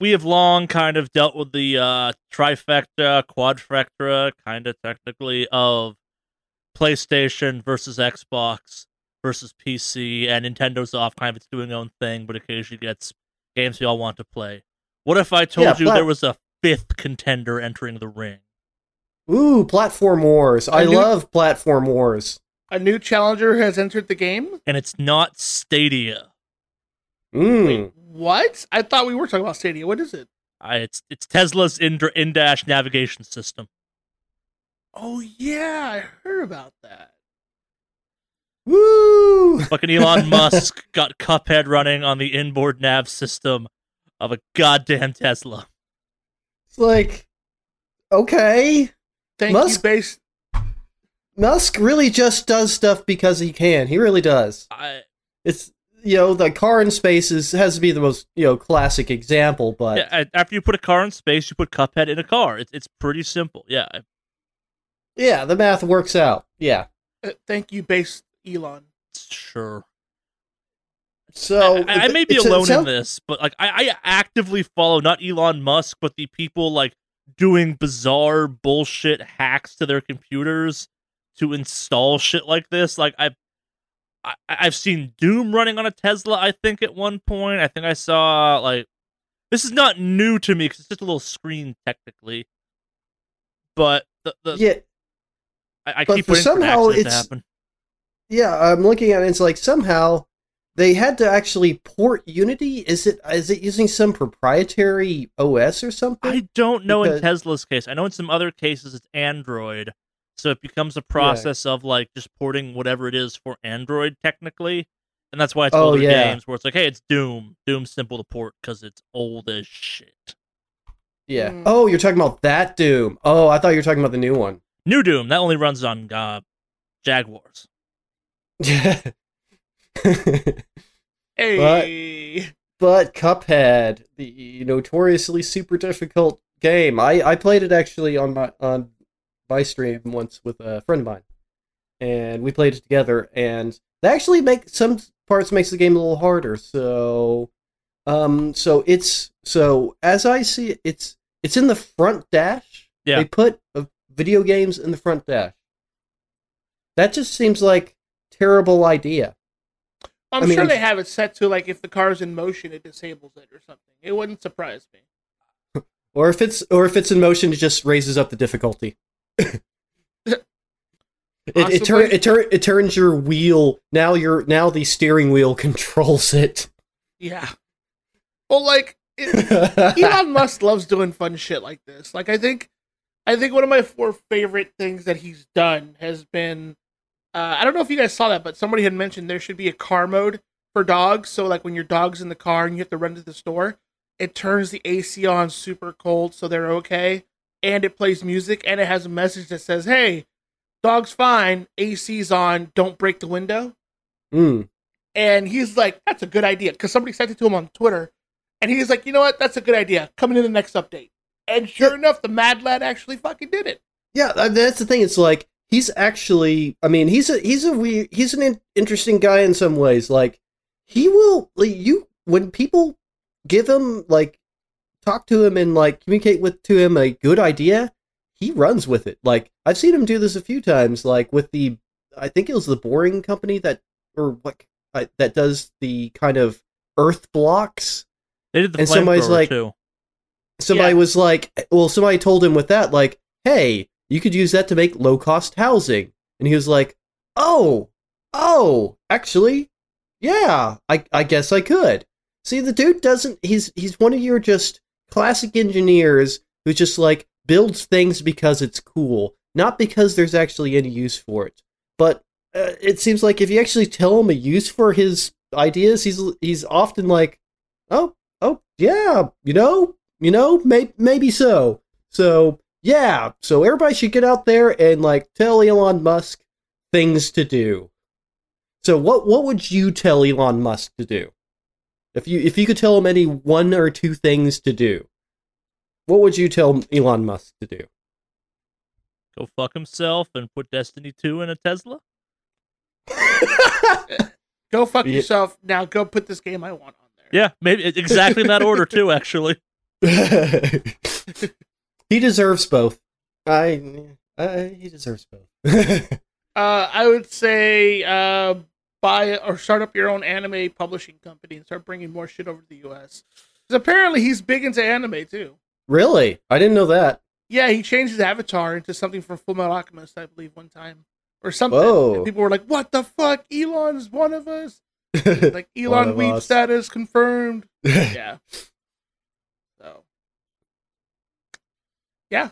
we have long kind of dealt with the trifecta, quadfecta, kind of technically, of PlayStation versus Xbox versus PC, and Nintendo's off, kind of it's doing its own thing, but occasionally gets games we all want to play. What if I told you there was a fifth contender entering the ring? Ooh, platform wars. I love platform wars. A new challenger has entered the game? And it's not Stadia. Wait, what? I thought we were talking about Stadia. What is it? It's Tesla's in-dash navigation system. Oh, yeah. I heard about that. Woo! Fucking Elon Musk got Cuphead running on the inboard nav system of a goddamn Tesla. It's like, okay. Musk really just does stuff because he can. He really does. It's... You know, the car in space has to be the most, you know, classic example, but... Yeah, after you put a car in space, you put Cuphead in a car. It's pretty simple, yeah. Yeah, the math works out, yeah. Thank you, based Elon. Sure. So... I may be alone in this, but, like, I actively follow not Elon Musk, but the people, like, doing bizarre bullshit hacks to their computers to install shit like this. Like, I've seen Doom running on a Tesla, I think, at one point. I think I saw, like... This is not new to me, because it's just a little screen, technically. But... I keep waiting for it to happen. Yeah, I'm looking at it, and it's like, somehow, they had to actually port Unity? Is it using some proprietary OS or something? I don't know in Tesla's case. I know in some other cases it's Android. So it becomes a process of, like, just porting whatever it is for Android, technically. And that's why it's older games, where it's like, hey, it's Doom. Doom's simple to port because it's old as shit. Yeah. Oh, you're talking about that Doom. Oh, I thought you were talking about the new one. New Doom. That only runs on Jaguars. Hey. But Cuphead, the notoriously super difficult game. I played it, actually, on my stream once with a friend of mine, and we played it together, and they actually makes the game a little harder. So as I see it, it's in the front dash. Yeah. They put video games in the front dash. That just seems like a terrible idea. I mean, they have it set to, like, if the car's in motion, it disables it or something. It wouldn't surprise me. or if it's in motion, it just raises up the difficulty. It turns your wheel. Now the steering wheel controls it. Yeah. Well, like, Elon Musk loves doing fun shit like this. Like, I think one of my 4 favorite things that he's done has been, I don't know if you guys saw that, but somebody had mentioned there should be a car mode for dogs. So, like, when your dog's in the car and you have to run to the store, it turns the AC on super cold so they're okay. And it plays music, and it has a message that says, hey, dog's fine, AC's on, don't break the window. And he's like, that's a good idea, because somebody sent it to him on Twitter, and he's like, you know what, that's a good idea, coming in the next update. And sure enough, the mad lad actually fucking did it. Yeah, that's the thing, it's like, he's actually, I mean, he's an interesting guy in some ways. Like, he will, like, when people give him, like, talk to him and, like, communicate to him a good idea, he runs with it. Like, I've seen him do this a few times, like, with the, I think it was the Boring Company that does the kind of earth blocks. They did the flamethrower, like, too. Somebody was like, well, somebody told him with that, like, hey, you could use that to make low-cost housing. And he was like, oh, actually, yeah, I guess I could. See, the dude doesn't, he's one of your just classic engineers who just, like, builds things because it's cool, not because there's actually any use for it. But it seems like if you actually tell him a use for his ideas, he's often like, oh, yeah, maybe so. So, yeah, so everybody should get out there and, like, tell Elon Musk things to do. So what would you tell Elon Musk to do? If you could tell him any one or two things to do, what would you tell Elon Musk to do? Go fuck himself and put Destiny 2 in a Tesla? Go fuck yourself. Now go put this game I want on there. Yeah, maybe exactly in that order too, actually. He deserves both. He deserves both. I would say buy or start up your own anime publishing company and start bringing more shit over to the U.S. Because apparently he's big into anime, too. Really? I didn't know that. Yeah, he changed his avatar into something from Full Metal Alchemist, I believe, one time. Or something. Whoa. And people were like, what the fuck? Elon's one of us? Like, Elon Weeb status confirmed. Yeah. So. Yeah.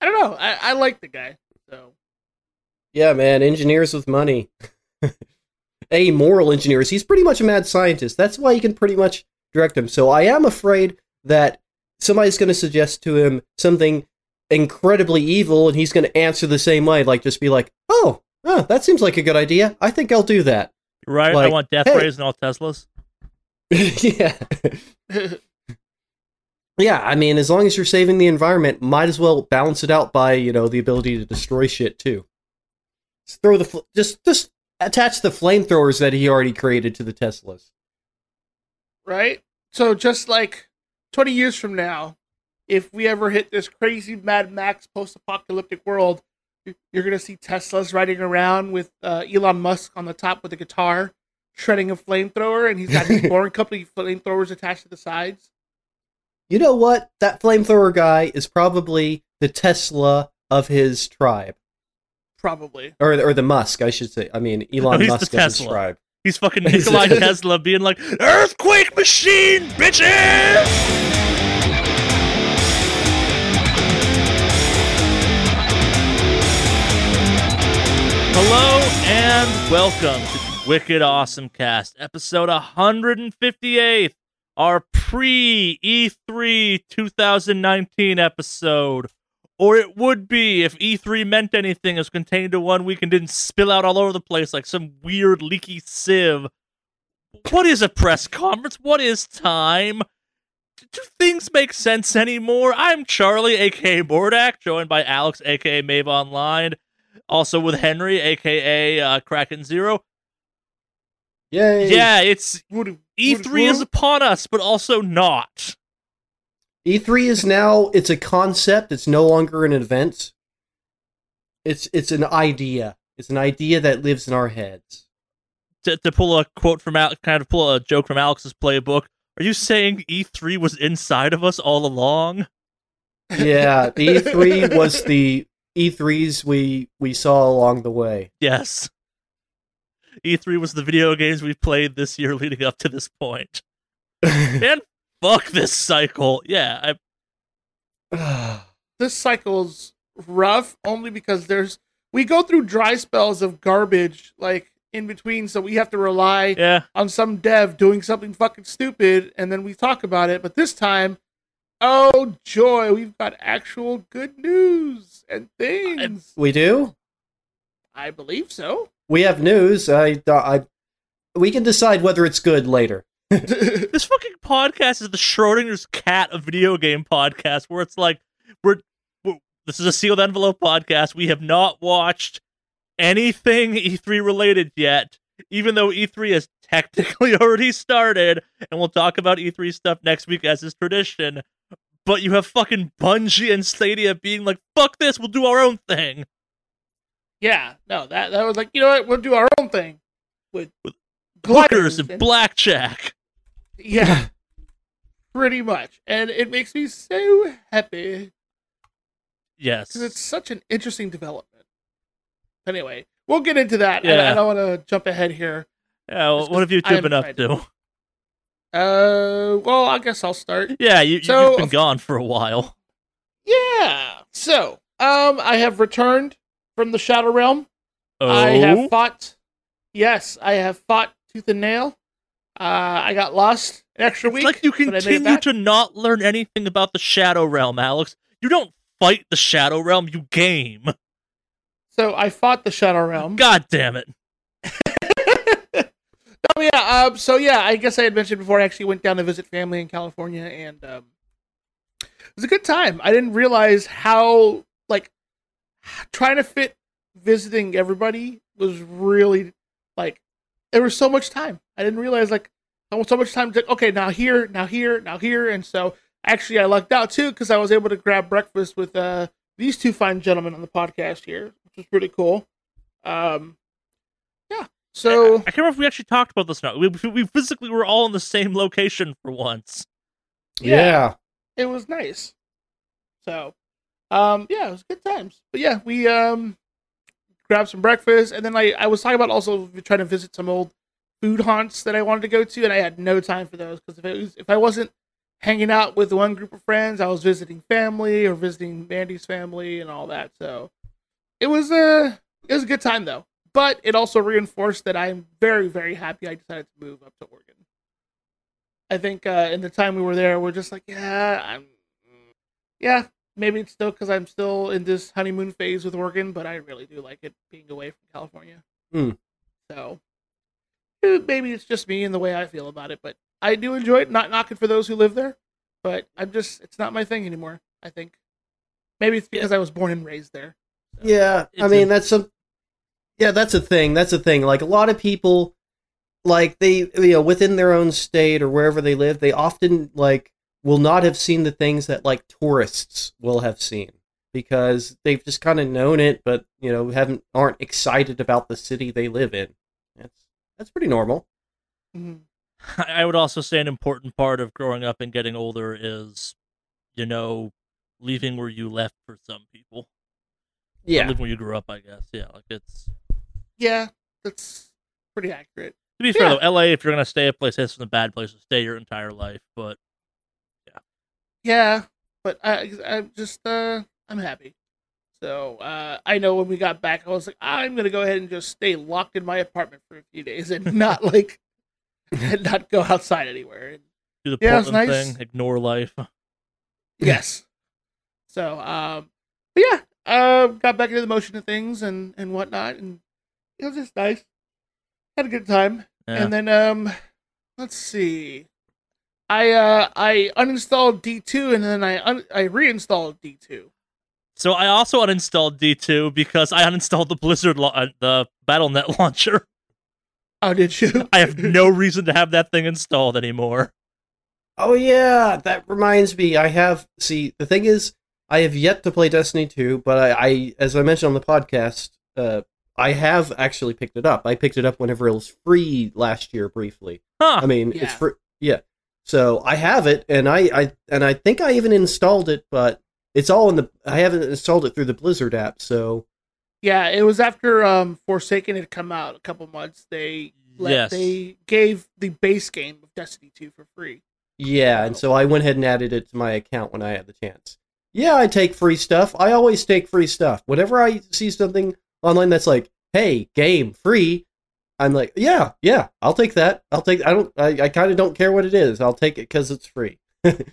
I don't know. I like the guy. So. Yeah, man. Engineers with money. Amoral engineers. He's pretty much a mad scientist. That's why he can pretty much direct him. So I am afraid that somebody's going to suggest to him something incredibly evil, and he's going to answer the same way. Like, just be like, oh, that seems like a good idea. I think I'll do that. Right? Like, I want death rays and all Teslas. Yeah. Yeah, I mean, as long as you're saving the environment, might as well balance it out by, you know, the ability to destroy shit, too. Just throw the... Just attach the flamethrowers that he already created to the Teslas. Right? So just like 20 years from now, if we ever hit this crazy Mad Max post-apocalyptic world, you're going to see Teslas riding around with Elon Musk on the top with a guitar, shredding a flamethrower, and he's got these boring company flamethrowers attached to the sides. You know what? That flamethrower guy is probably the Tesla of his tribe. Probably. Or the Musk, I should say. I mean, Elon Musk of his tribe. He's fucking Nikolai Tesla being like, earthquake machine, bitches! Hello and welcome to Wicked Awesome Cast, episode 158, our pre-E3 2019 episode. Or it would be if E3 meant anything, as contained to 1 week and didn't spill out all over the place like some weird leaky sieve. What is a press conference? What is time? Do things make sense anymore? I'm Charlie, aka Bordak, joined by Alex, aka Mave Online. Also with Henry, a.k.a. Kraken Zero. Yay. Yeah, it's... E3 is upon us, but also not. E3 is now... It's a concept. It's no longer an event. It's an idea. It's an idea that lives in our heads. To pull a quote from Alex... Kind of pull a joke from Alex's playbook. Are you saying E3 was inside of us all along? Yeah, the E3 was the... E3s we saw along the way. Yes. E3 was the video games we played this year leading up to this point. And fuck this cycle. Yeah. This cycle's rough only because we go through dry spells of garbage like in between, so we have to rely on some dev doing something fucking stupid and then we talk about it. But this time, oh joy, we've got actual good news and things. We do? I believe so. We have news. We can decide whether it's good later. This fucking podcast is the Schrodinger's cat of video game podcasts, where it's like, this is a sealed envelope podcast. We have not watched anything E3 related yet, even though E3 has technically already started, and we'll talk about E3 stuff next week as is tradition. But you have fucking Bungie and Stadia being like, fuck this, we'll do our own thing. Yeah, no, that was like, you know what, we'll do our own thing. With hookers and blackjack. Yeah, pretty much. And it makes me so happy. Yes. Because it's such an interesting development. Anyway, we'll get into that. Yeah. I don't want to jump ahead here. Yeah, well, what have you two been up to? Well, I guess I'll start. Yeah, you've been gone for a while. Yeah. So, I have returned from the Shadow Realm. Oh. I have fought tooth and nail. I got lost an extra week. It's like you continue to not learn anything about the Shadow Realm, Alex. You don't fight the Shadow Realm, you game. So, I fought the Shadow Realm. God damn it. Oh, yeah. I guess I had mentioned before, I actually went down to visit family in California, and it was a good time. I didn't realize how, like, trying to fit visiting everybody was really, like, there was so much time. I didn't realize, like, so much time. Like, okay, now here, now here, now here. And so Actually, I lucked out, too, because I was able to grab breakfast with these two fine gentlemen on the podcast here, which was pretty cool. Yeah, so... I can't remember if we actually talked about this now. We physically were all in the same location for once. Yeah. It was nice. So, yeah, it was good times. But yeah, we grabbed some breakfast, and then I was talking about also trying to visit some old food haunts that I wanted to go to, and I had no time for those, because if I wasn't hanging out with one group of friends, I was visiting family or visiting Mandy's family and all that. So it was a good time though. But it also reinforced that I'm very, very happy I decided to move up to Oregon. I think in the time we were there, we're just like, maybe it's still because I'm still in this honeymoon phase with Oregon, but I really do like it being away from California. Mm. So maybe it's just me and the way I feel about it, but I do enjoy it. Not knocking for those who live there, but it's not my thing anymore, I think. Maybe it's because I was born and raised there. So. Yeah, I mean, that's a thing. Like, a lot of people, like, they, you know, within their own state or wherever they live, they often, like, will not have seen the things that, like, tourists will have seen. Because they've just kind of known it, but, you know, aren't excited about the city they live in. That's pretty normal. Mm-hmm. I would also say an important part of growing up and getting older is, you know, leaving where you left for some people. Yeah. Or living where you grew up, I guess. Yeah, like it's... Yeah, that's pretty accurate. To be fair, though, LA, if you're going to stay a place, it's a bad place to stay your entire life, but... Yeah. Yeah, but I'm just, I'm happy. So, I know when we got back, I was like, I'm going to go ahead and just stay locked in my apartment for a few days and not, like... and not go outside anywhere. And, do the Portland thing. Ignore life. Yes. So, but yeah, got back into the motion of things and whatnot, and it was just nice. Had a good time. Yeah. And then, let's see. I uninstalled D2, and then I reinstalled D2. So I also uninstalled D2 because I uninstalled the Blizzard the Battle.net launcher. Oh, did you? I have no reason to have that thing installed anymore. Oh, yeah. That reminds me. The thing is, I have yet to play Destiny 2, but I as I mentioned on the podcast, I have actually picked it up. I picked it up whenever it was free last year, briefly. Huh. I mean, It's free. Yeah. So I have it, and I think I even installed it, but it's all I haven't installed it through the Blizzard app, so... Yeah, it was after Forsaken had come out a couple months. They gave the base game of Destiny 2 for free. Yeah, and so I went ahead and added it to my account when I had the chance. Yeah, I take free stuff. I always take free stuff. Whenever I see something online that's like, "Hey, game free," I'm like, "Yeah, I'll take that. I kind of don't care what it is. I'll take it because it's free."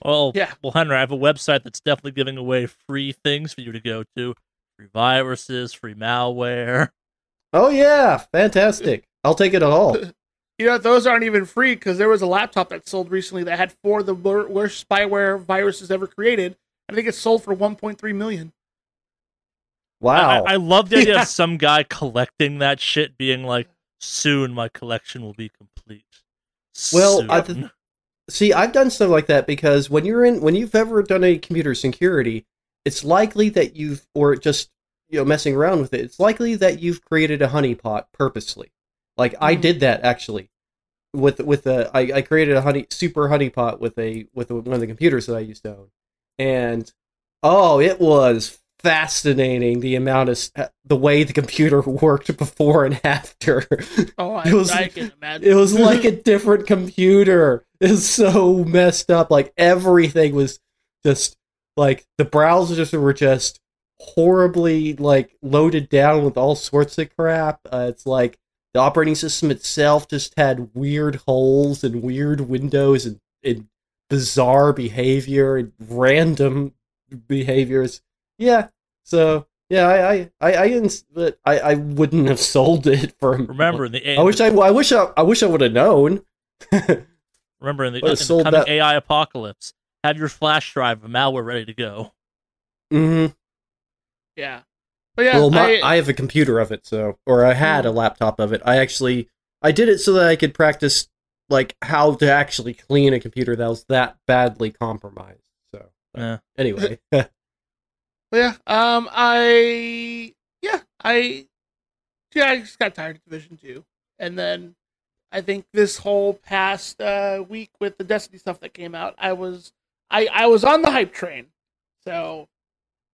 Well, Henry, I have a website that's definitely giving away free things for you to go to. Free viruses, free malware. Oh yeah, fantastic. I'll take it all. You know, those aren't even free because there was a laptop that sold recently that had 4 of the worst spyware viruses ever created. I think it sold for $1.3 million. Wow. I love the idea of some guy collecting that shit being like, soon my collection will be complete. Well, I've done stuff like that because when you've ever done any computer security, it's likely that messing around with it, it's likely that you've created a honeypot purposely. Like, I did that, actually. I created a super honeypot with one of the computers that I used to own. And, it was fascinating, the amount of, the way the computer worked before and after. Oh, I can imagine. It was like a different computer. It was so messed up. Like, everything was just... Like, the browsers were just horribly, like, loaded down with all sorts of crap. It's like, the operating system itself just had weird holes and weird windows and bizarre behavior and random behaviors. Yeah, so, yeah, I wouldn't have sold it for... Remember, in the end... I wish I would have known. Remember, in the coming AI apocalypse... Have your flash drive of malware ready to go. Mm-hmm. Yeah. But yeah, well, I have a computer of it, I had a laptop of it. I did it so that I could practice, like, how to actually clean a computer that was that badly compromised. Anyway. I just got tired of Division 2. And then I think this whole past week with the Destiny stuff that came out, I was on the hype train. So,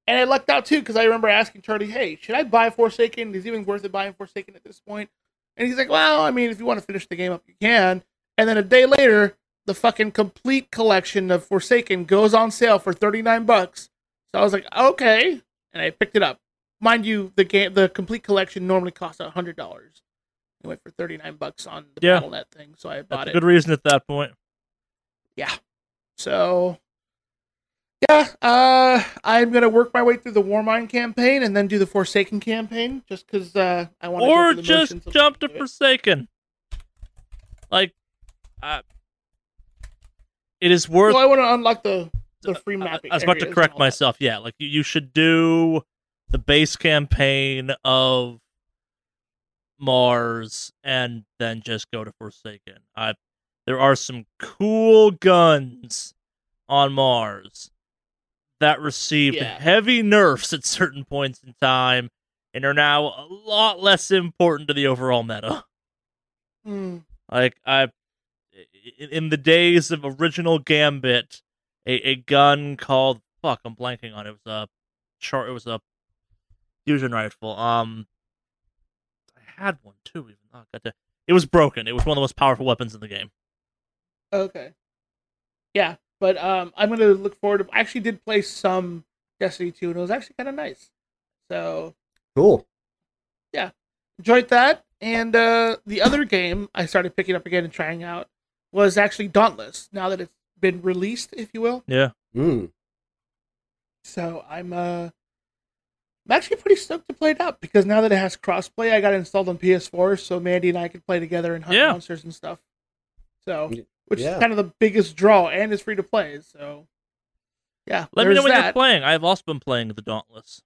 and I lucked out too, because I remember asking Charlie, hey, should I buy Forsaken? Is it even worth it buying Forsaken at this point? And he's like, well, I mean, if you want to finish the game up, you can. And then a day later, the fucking complete collection of Forsaken goes on sale for $39. So I was like, okay. And I picked it up. Mind you, the complete collection normally costs $100. It went for $39 on the Battle.net thing, so I bought it. Good reason at that point. Yeah. So, yeah, I'm going to work my way through the Warmind campaign and then do the Forsaken campaign, just because I want to go through the motions. Or just jump to Forsaken. Like, it is worth... Well, I want to unlock the free mapping. I was about to correct myself, yeah. Like, you should do the base campaign of Mars and then just go to Forsaken. There are some cool guns on Mars that received heavy nerfs at certain points in time and are now a lot less important to the overall meta. Like, in the days of original Gambit, a gun called I'm blanking on it. It was a chart. It was a fusion rifle. I had one too. Even it was broken. It was one of the most powerful weapons in the game. Okay, yeah, but I'm gonna look forward to. I actually did play some Destiny 2, and it was actually kind of nice. So cool. Yeah, enjoyed that. And the other game I started picking up again and trying out was actually Dauntless. Now that it's been released, if you will. Yeah. So I'm actually pretty stoked to play it out, because now that it has crossplay, I got it installed on PS4, so Mandy and I can play together and hunt monsters and stuff. So, which is kind of the biggest draw, and it's free to play. So, yeah. Let me know when you're playing. I've also been playing the Dauntless.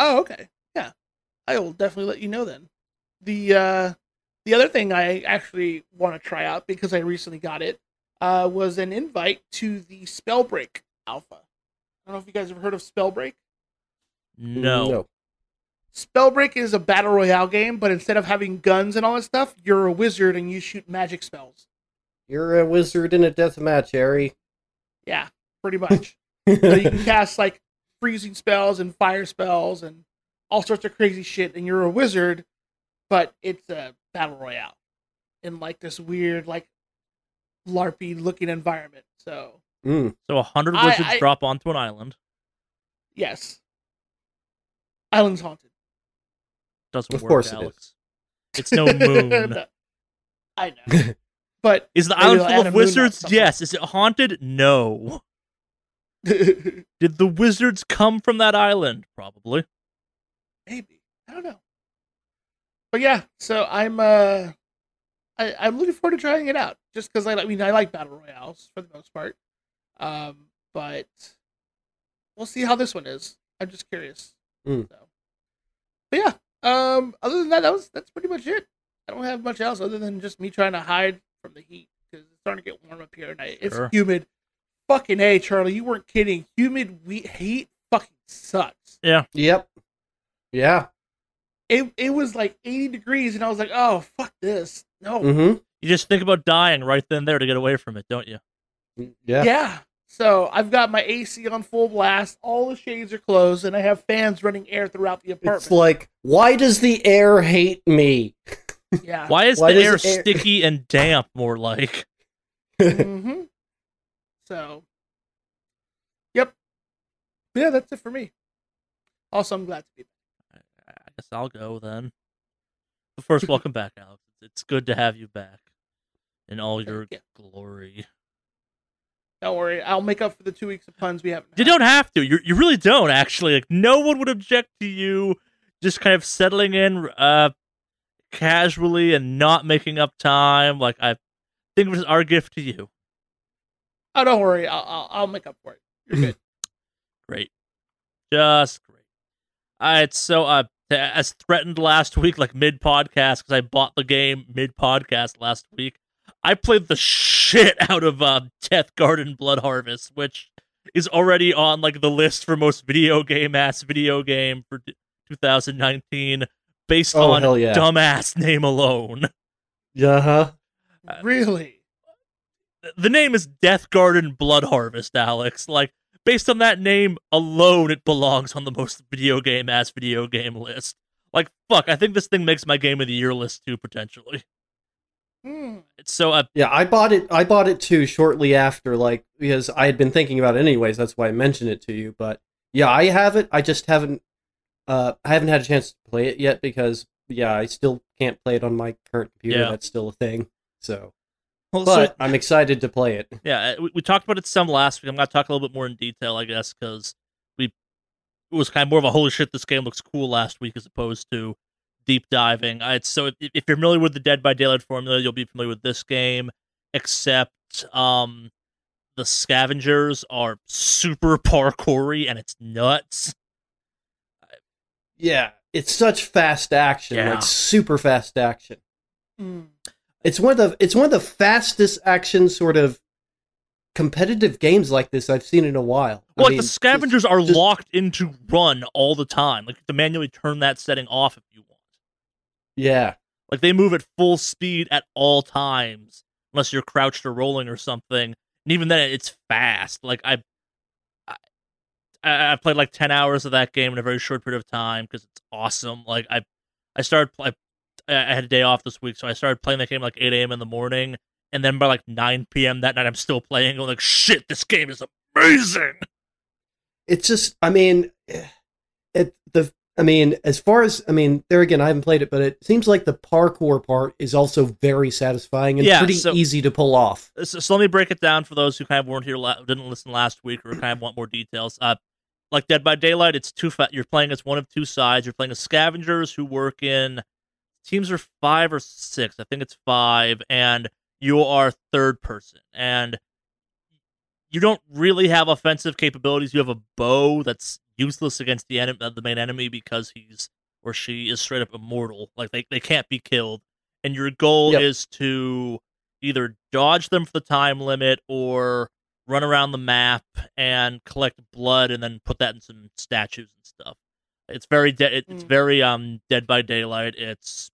Oh, okay. Yeah, I will definitely let you know then. The other thing I actually want to try out, because I recently got it, was an invite to the Spellbreak Alpha. I don't know if you guys have heard of Spellbreak. No. Spellbreak is a battle royale game, but instead of having guns and all that stuff, you're a wizard and you shoot magic spells. You're a wizard in a deathmatch, Harry. Yeah, pretty much. So you can cast, like, freezing spells and fire spells and all sorts of crazy shit, and you're a wizard, but it's a battle royale in, like, this weird, like, LARPy-looking environment, so... So 100 wizards drop onto an island. Yes. Island's haunted. Doesn't work, Alex. Of course it is. It's no moon. No. I know. But is the island full of wizards? Yes. Is it haunted? No. Did the wizards come from that island? Probably. Maybe. I don't know. But yeah, so I'm looking forward to trying it out. Just because I like battle royales for the most part. But we'll see how this one is. I'm just curious. So. But yeah, other than that's pretty much it. I don't have much else other than just me trying to hide from the heat, because it's starting to get warm up here tonight. Sure. It's humid. Fucking A, Charlie, you weren't kidding. Humid heat fucking sucks. Yeah. Yep. Yeah. It was like 80 degrees, and I was like, oh, fuck this. No. Mm-hmm. You just think about dying right then and there to get away from it, don't you? Yeah. Yeah. So I've got my AC on full blast, all the shades are closed, and I have fans running air throughout the apartment. It's like, why does the air hate me? Yeah. Why is the air sticky and damp, more like? Mm-hmm. So, yep. Yeah, that's it for me. Also, I'm glad to be back. I guess I'll go then. But first, welcome back, Alex. It's good to have you back in all your glory. Don't worry, I'll make up for the 2 weeks of puns we haven't had. You don't have to. You really don't, actually. Like, no one would object to you just kind of settling in casually and not making up time. Like, I think it was our gift to you. Oh, don't worry. I'll make up for it. You're good. Great. Just great. All right, so as threatened last week, like mid-podcast, because I bought the game mid-podcast last week, I played the shit out of Death Garden Blood Harvest, which is already on like the list for most video game ass video game for 2019 based on dumbass name alone. Really? The name is Death Garden Blood Harvest, Alex. Like, based on that name alone, it belongs on the most video game ass video game list. Like, fuck, I think this thing makes my Game of the Year list too, potentially. So yeah, I bought it too shortly after, like, because I had been thinking about it anyways, that's why I mentioned it to you. But yeah, I have it. I just haven't had a chance to play it yet because I still can't play it on my current computer. That's still a thing. So but I'm excited to play it. Yeah, we talked about it some last week. I'm going to talk a little bit more in detail, I guess, because it was kind of more of a holy shit, this game looks cool last week as opposed to deep diving. So if you're familiar with the Dead by Daylight formula, you'll be familiar with this game, except the scavengers are super parkour-y and it's nuts. Yeah, it's such fast action, like super fast action. It's one of the fastest action sort of competitive games like this I've seen in a while. Well, the scavengers are just locked into run all the time. Like, you have to manually turn that setting off if you want. Yeah. Like, they move at full speed at all times, unless you're crouched or rolling or something. And even then, it's fast. Like, I played like 10 hours of that game in a very short period of time because it's awesome. Like, I had a day off this week, so I started playing that game like 8 a.m. in the morning, and then by like 9 p.m. that night, I'm still playing, going like, shit, this game is amazing! It's just, there again, I haven't played it, but it seems like the parkour part is also very satisfying and pretty easy to pull off. So let me break it down for those who kind of weren't here, didn't listen last week, or kind of want more details. Like Dead by Daylight, it's you're playing as one of two sides. You're playing as scavengers who work in teams are 5 or 6. I think it's 5, and you are third person. And you don't really have offensive capabilities. You have a bow that's useless against the main enemy because he's or she is straight up immortal. Like, they can't be killed. And your goal is to either dodge them for the time limit or run around the map and collect blood and then put that in some statues and stuff. It's very Dead by Daylight. It's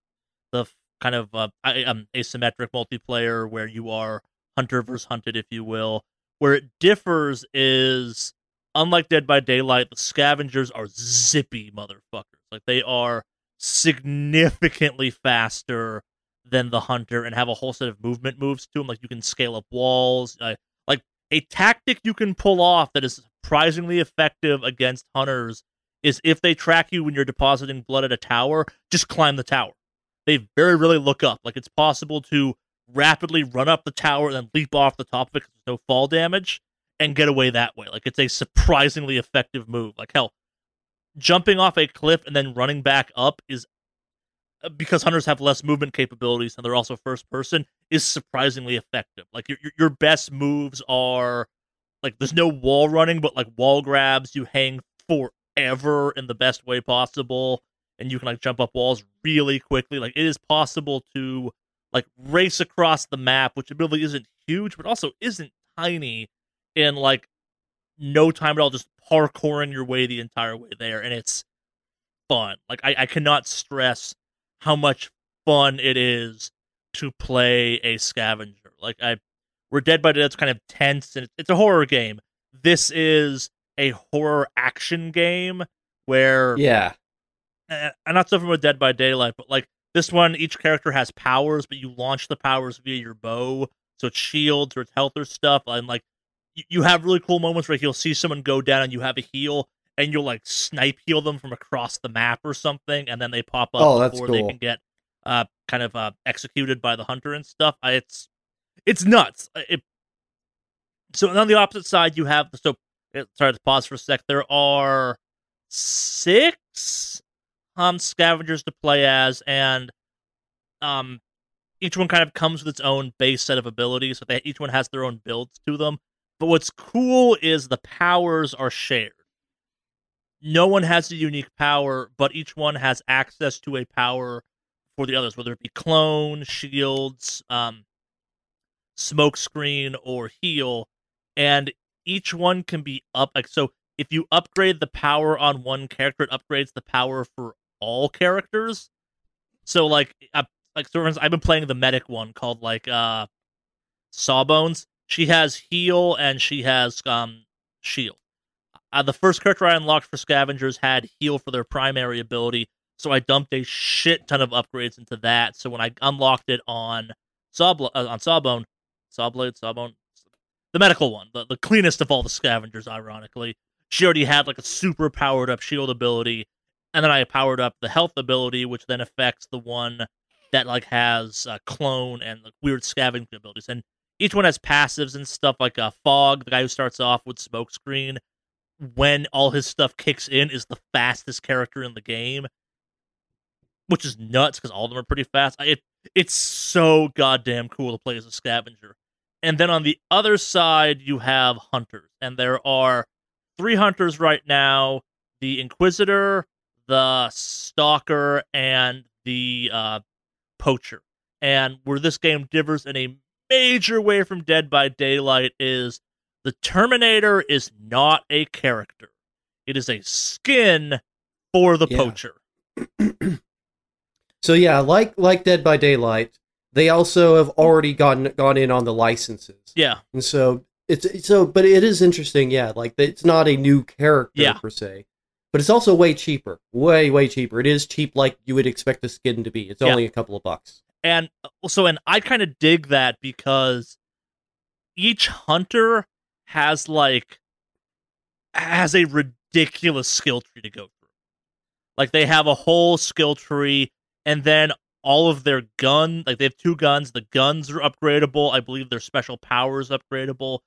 the kind of asymmetric multiplayer where you are hunter versus hunted, if you will. Where it differs is, unlike Dead by Daylight, the scavengers are zippy motherfuckers. Like, they are significantly faster than the hunter and have a whole set of movement moves to them. Like, you can scale up walls. Like, a tactic you can pull off that is surprisingly effective against hunters is if they track you when you're depositing blood at a tower, just climb the tower. They very rarely look up. Like, it's possible to rapidly run up the tower and then leap off the top of it because there's no fall damage and get away that way. Like, it's a surprisingly effective move. Like, hell, jumping off a cliff and then running back up is, because hunters have less movement capabilities and they're also first person, is surprisingly effective. Like, your best moves are, like, there's no wall running, but like wall grabs, you hang for ever in the best way possible, and you can like jump up walls really quickly. Like, it is possible to like race across the map, which really isn't huge but also isn't tiny, in like no time at all, just parkouring your way the entire way there. And it's fun. Like, I cannot stress how much fun it is to play a scavenger. Like, we're Dead by Daylight, it's kind of tense and it's a horror game. This is a horror action game where I'm not so familiar with Dead by Daylight, but like this one, each character has powers, but you launch the powers via your bow, so it's shields or it's health or stuff. And like you have really cool moments where you'll see someone go down and you have a heal, and you'll like snipe heal them from across the map or something, and then they pop up before they can get executed by the hunter and stuff. It's nuts. So on the opposite side, you have sorry to pause for a sec. There are 6 scavengers to play as, and each one kind of comes with its own base set of abilities. So each one has their own builds to them. But what's cool is the powers are shared. No one has a unique power, but each one has access to a power for the others, whether it be clone, shields, smoke screen, or heal. And each one can be up. Like, so if you upgrade the power on one character, it upgrades the power for all characters. So for instance, I've been playing the medic one called Sawbones. She has heal and she has shield. The first character I unlocked for scavengers had heal for their primary ability, so I dumped a shit ton of upgrades into that. So when I unlocked it on Sawbone, the medical one, the cleanest of all the scavengers, ironically, she already had like a super powered up shield ability, and then I powered up the health ability, which then affects the one that has clone and weird scavenging abilities. And each one has passives and stuff like a fog. The guy who starts off with smoke screen, when all his stuff kicks in, is the fastest character in the game, which is nuts because all of them are pretty fast. It's so goddamn cool to play as a scavenger. And then on the other side, you have hunters, and there are 3 hunters right now: the Inquisitor, the Stalker, and the Poacher. And where this game differs in a major way from Dead by Daylight is the Terminator is not a character. It is a skin for the Poacher. So yeah, like Dead by Daylight, they also have already gone in on the licenses. Yeah. And so but it is interesting, yeah, it's not a new character per se. But it's also way cheaper. Way, way cheaper. It is cheap like you would expect a skin to be. It's only a couple of bucks. And I kind of dig that because each hunter has a ridiculous skill tree to go through. They have a whole skill tree, and then all of their gun, they have 2 guns. The guns are upgradable. I believe their special power is upgradable.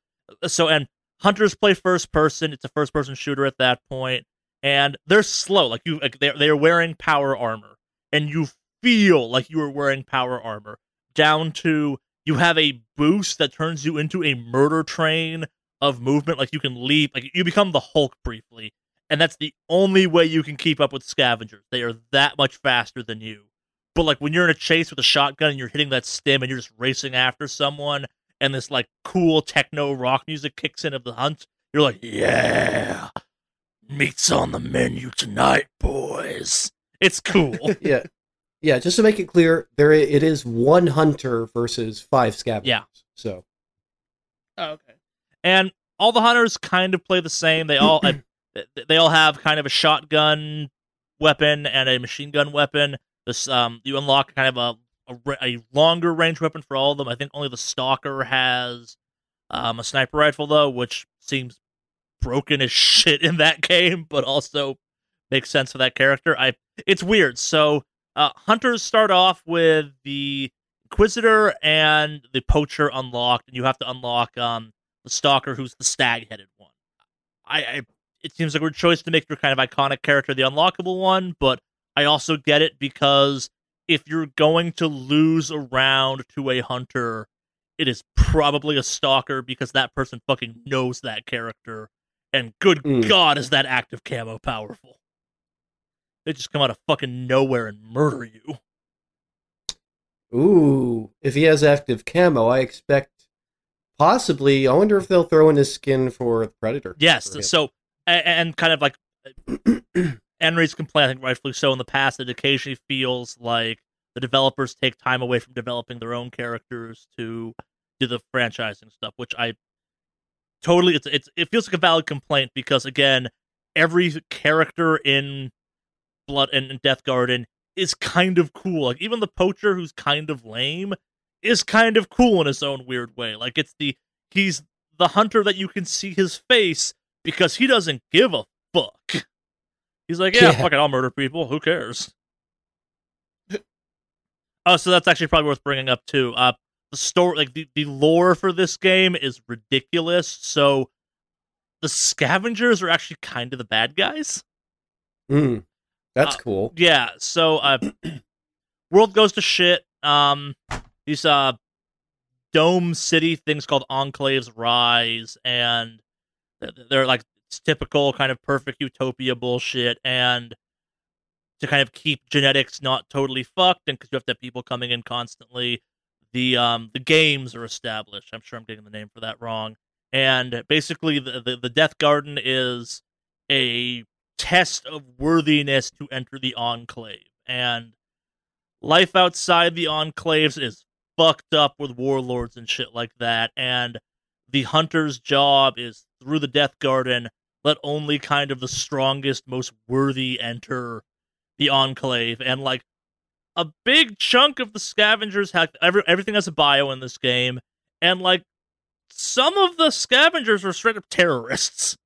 So, and hunters play first person. It's a first person shooter at that point. And they're slow. They're wearing power armor, and you feel like you are wearing power armor. Down to you have a boost that turns you into a murder train of movement. You can leap. You become the Hulk briefly, and that's the only way you can keep up with scavengers. They are that much faster than you. But when you're in a chase with a shotgun and you're hitting that stim and you're just racing after someone, and this cool techno rock music kicks in of the hunt, you're like, yeah. Meat's on the menu tonight, boys. It's cool. Yeah. Yeah, just to make it clear, it is 1 hunter versus 5 scavengers. Yeah. So. Oh, okay. And all the hunters kind of play the same. They all they all have kind of a shotgun weapon and a machine gun weapon. This you unlock kind of a longer range weapon for all of them. I think only the Stalker has a sniper rifle though, which seems broken as shit in that game, but also makes sense for that character. It's weird. So hunters start off with the Inquisitor and the Poacher unlocked, and you have to unlock the Stalker, who's the stag-headed one. It seems like a weird choice to make your kind of iconic character the unlockable one, but I also get it because if you're going to lose a round to a hunter, it is probably a Stalker because that person fucking knows that character. And good God, is that active camo powerful? They just come out of fucking nowhere and murder you. Ooh, if he has active camo, I expect possibly. I wonder if they'll throw in his skin for the Predator. Yes, so and kind of Henry's complained, I think rightfully so, in the past that it occasionally feels like the developers take time away from developing their own characters to do the franchising stuff, which I. Totally, it feels like a valid complaint because again, every character in Blood and Death Garden is kind of cool. Even the Poacher, who's kind of lame, is kind of cool in his own weird way. He's the hunter that you can see his face because he doesn't give a fuck. He's like, yeah, fuck it, I'll murder people. Who cares? Oh, so that's actually probably worth bringing up too. The story, the lore for this game is ridiculous. So the scavengers are actually kind of the bad guys. That's cool. Yeah. So world goes to shit. These dome city things called enclaves rise, and they're it's typical kind of perfect utopia bullshit. And to kind of keep genetics not totally fucked, and because you have to have people coming in constantly. The games are established. I'm sure I'm getting the name for that wrong. And basically, the Death Garden is a test of worthiness to enter the Enclave. And life outside the Enclaves is fucked up with warlords and shit like that. And the hunter's job is, through the Death Garden, let only kind of the strongest, most worthy enter the Enclave. And, like, a big chunk of the scavengers have... Everything has a bio in this game. And, like, some of the scavengers are straight-up terrorists.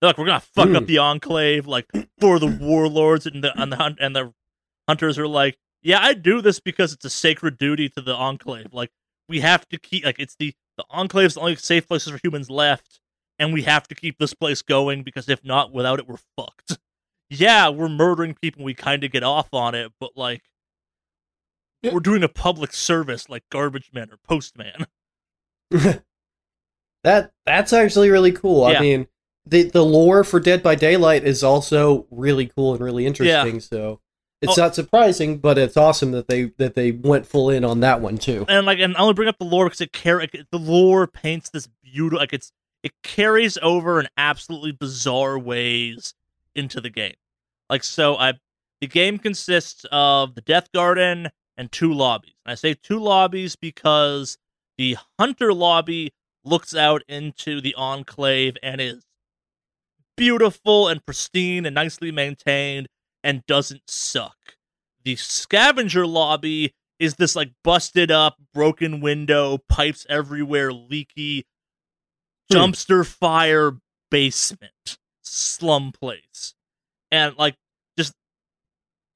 They're like, we're gonna fuck up the Enclave, like, for the warlords. And the hunters are like, yeah, I do this because it's a sacred duty to the Enclave. Like, we have to keep... Like, it's the Enclave's the only safe places for humans left, and we have to keep this place going, because if not, without it, we're fucked. Yeah, we're murdering people, we kind of get off on it, but, like, we're doing a public service like garbage man or postman. That's actually really cool. Yeah. I mean, the lore for Dead by Daylight is also really cool and really interesting, so it's not surprising, but it's awesome that they went full in on that one too. And like, and I only bring up the lore because the lore paints this beautiful, like, it carries over in absolutely bizarre ways into the game. Like, so the game consists of the Death Garden and two lobbies. And I say two lobbies because the hunter lobby looks out into the Enclave and is beautiful and pristine and nicely maintained and doesn't suck. The scavenger lobby is this, like, busted up, broken window, pipes everywhere, leaky, dumpster fire basement, slum place. And, like, just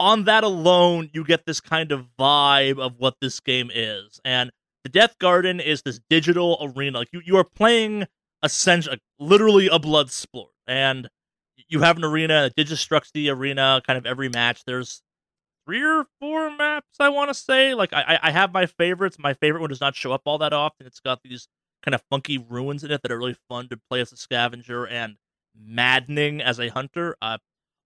on that alone, you get this kind of vibe of what this game is. And the Death Garden is this digital arena. Like, you are playing essentially, literally a blood sport. And you have an arena that digistructs the arena kind of every match. There's 3 or 4 maps, I want to say. Like, I have my favorites. My favorite one does not show up all that often. It's got these kind of funky ruins in it that are really fun to play as a scavenger and maddening as a hunter.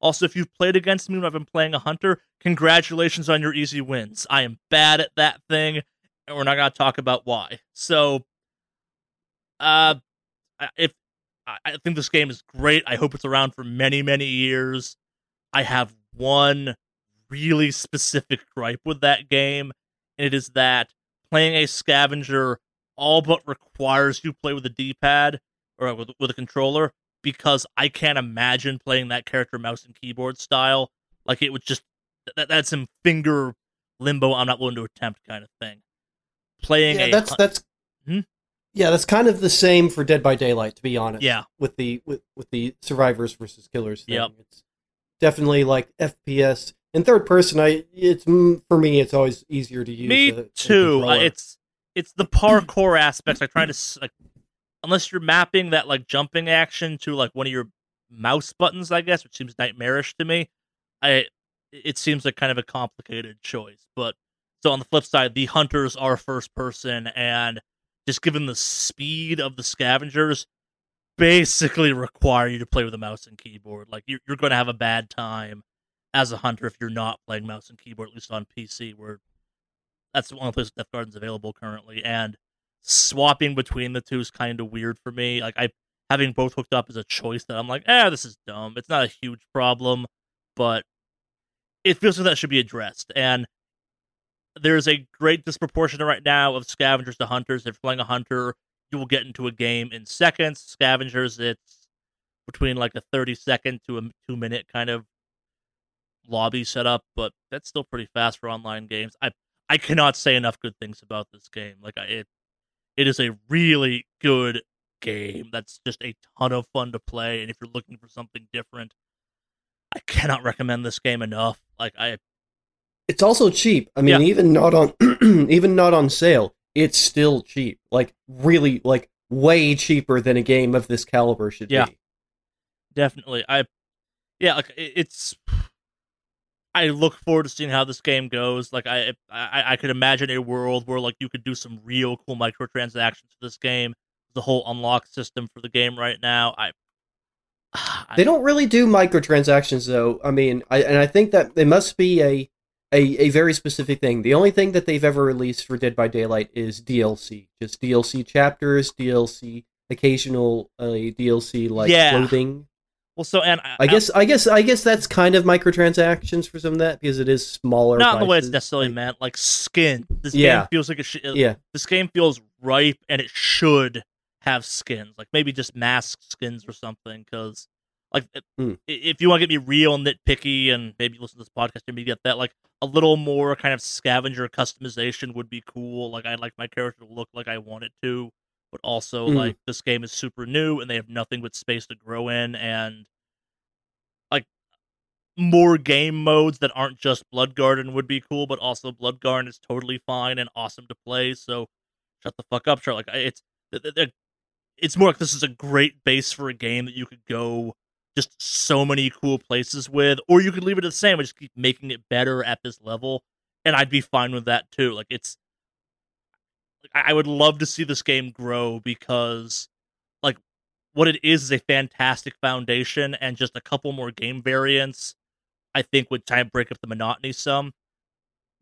Also, if you've played against me when I've been playing a hunter, congratulations on your easy wins. I am bad at that thing, and we're not going to talk about why. So, I think this game is great. I hope it's around for many, many years. I have one really specific gripe with that game, and it is that playing a scavenger all but requires you play with a D-pad or with a controller, because I can't imagine playing that character mouse and keyboard style. Like, it would just... That's some finger limbo I'm not willing to attempt kind of thing. Playing Yeah, that's kind of the same for Dead by Daylight, to be honest. Yeah. With the survivors versus killers thing. Yep. It's definitely like FPS. In third person, it's always easier to use. Me too. It's the parkour aspects. Like, trying to, like, unless you're mapping that, like, jumping action to, like, one of your mouse buttons, I guess, which seems nightmarish to me. It seems like kind of a complicated choice. But so on the flip side, the hunters are first person, and just given the speed of the scavengers, basically require you to play with a mouse and keyboard. Like, you're going to have a bad time as a hunter if you're not playing mouse and keyboard, at least on PC, where that's one of the places Death Garden's available currently. And swapping between the two is kind of weird for me. Like, having both hooked up is a choice that I'm like, this is dumb. It's not a huge problem, but it feels like that should be addressed. And there's a great disproportion right now of scavengers to hunters. If you're playing a hunter, you will get into a game in seconds. Scavengers, it's between like a 30-second to a 2-minute kind of lobby setup, but that's still pretty fast for online games. I cannot say enough good things about this game. Like, it is a really good game that's just a ton of fun to play, and if you're looking for something different, I cannot recommend this game enough. Like, it's also cheap. I mean, even not on sale, it's still cheap. Like, really, like, way cheaper than a game of this caliber should be. Definitely. I look forward to seeing how this game goes. Like, I could imagine a world where, like, you could do some real cool microtransactions for this game. The whole unlock system for the game right now, they don't really do microtransactions though. I mean, I think that it must be a very specific thing. The only thing that they've ever released for Dead by Daylight is DLC, just DLC chapters, DLC occasional DLC like clothing. Well, so and I guess that's kind of microtransactions for some of that because it is smaller. Not prices. In the way it's necessarily meant, like skin. This game feels like this game feels ripe, and it should have skins, like maybe just mask skins or something. Because like if you want to get me real nitpicky, and maybe listen to this podcast and maybe get that, like a little more kind of scavenger customization would be cool. Like I'd like my character to look like I want it to. But also, like, this game is super new, and they have nothing but space to grow in, and, like, more game modes that aren't just Blood Garden would be cool, but also Blood Garden is totally fine and awesome to play, so shut the fuck up, Charlie. Like, it's more like this is a great base for a game that you could go just so many cool places with, or you could leave it the same and just keep making it better at this level, and I'd be fine with that, too. Like, it's I would love to see this game grow because, like, what it is a fantastic foundation, and just a couple more game variants, I think, would kind of break up the monotony some.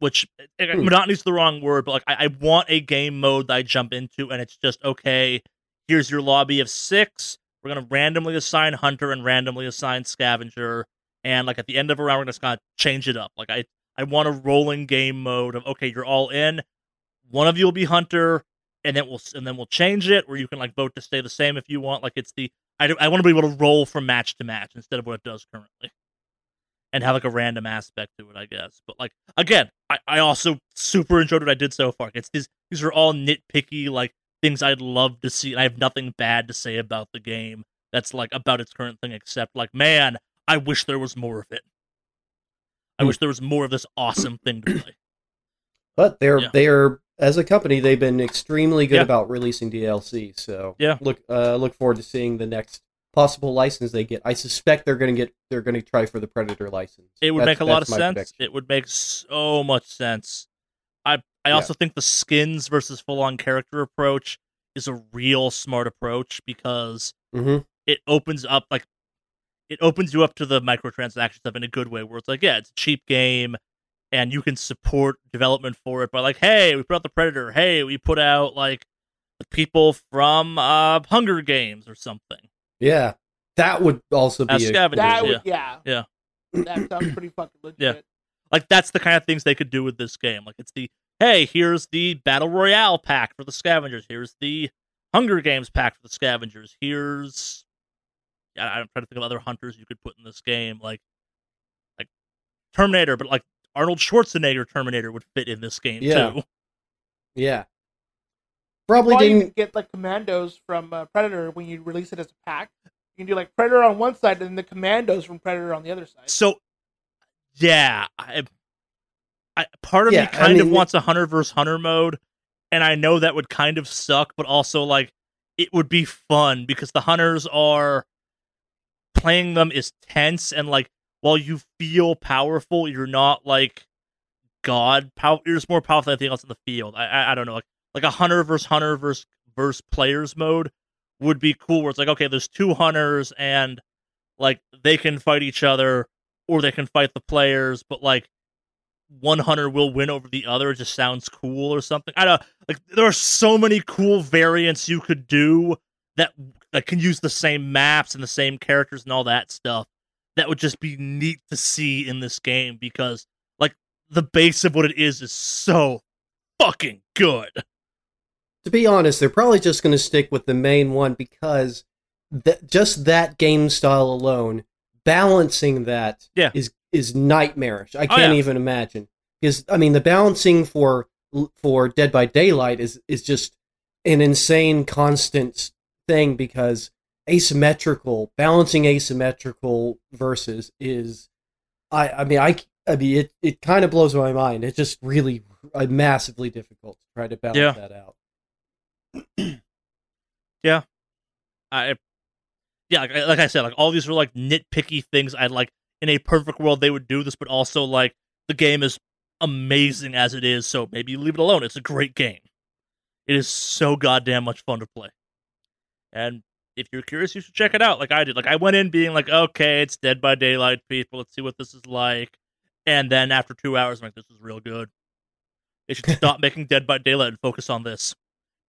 Which, monotony's the wrong word, but, like, I want a game mode that I jump into, and it's just, okay, here's your lobby of 6, we're going to randomly assign Hunter and randomly assign Scavenger, and, like, at the end of a round, we're just going to change it up. Like, I want a rolling game mode of, okay, you're all in, one of you will be Hunter, and then we'll change it, or you can like vote to stay the same if you want. Like it's I want to be able to roll from match to match instead of what it does currently, and have like a random aspect to it, I guess. But like again, I also super enjoyed what I did so far. It's these are all nitpicky like things I'd love to see, and I have nothing bad to say about the game. That's like about its current thing, except like man, I wish there was more of it. I wish there was more of this awesome thing to play. But they're as a company, they've been extremely good about releasing DLC, so look forward to seeing the next possible license they get. I suspect they're going to try for the Predator license. It would make a lot of sense. Prediction. It would make so much sense. I also think the skins versus full-on character approach is a real smart approach because it opens you up to the microtransactions stuff in a good way, where it's like, yeah, it's a cheap game. And you can support development for it by like, hey, we put out the Predator. Hey, we put out like the people from Hunger Games or something. Yeah, that would also be scavengers. That sounds pretty fucking legit. Yeah. Like that's the kind of things they could do with this game. Like it's the hey, here's the Battle Royale pack for the Scavengers. Here's the Hunger Games pack for the Scavengers. Here's I'm trying to think of other hunters you could put in this game, like Terminator, but like. Arnold Schwarzenegger Terminator would fit in this game too. Yeah, probably didn't you get like commandos from Predator when you release it as a pack. You can do like Predator on one side and the commandos from Predator on the other side. So, yeah, part of me wants a Hunter versus Hunter mode, and I know that would kind of suck, but also like it would be fun because the Hunters are playing them is tense and like. While you feel powerful, you're not like God. You're just more powerful than anything else in the field. I don't know. Like a hunter versus players mode would be cool. Where it's like, okay, there's two hunters and like they can fight each other or they can fight the players, but like one hunter will win over the other. It just sounds cool or something. I don't know. Like there are so many cool variants you could do that can use the same maps and the same characters and all that stuff. That would just be neat to see in this game because, like, the base of what it is so fucking good. To be honest, they're probably just going to stick with the main one because just that game style alone, balancing that is nightmarish. I can't even imagine. Because, I mean, the balancing for Dead by Daylight is just an insane constant thing because balancing asymmetrical versus is I mean it kind of blows my mind. It's just really massively difficult to try to balance that out. Like I said, like all these were like nitpicky things I'd like in a perfect world they would do this, but also like the game is amazing as it is, so maybe leave it alone. It's a great game. It is so goddamn much fun to play. And if you're curious, you should check it out like I did. Like, I went in being like, okay, it's Dead by Daylight, people. Let's see what this is like. And then after 2 hours, I'm like, this is real good. They should stop making Dead by Daylight and focus on this.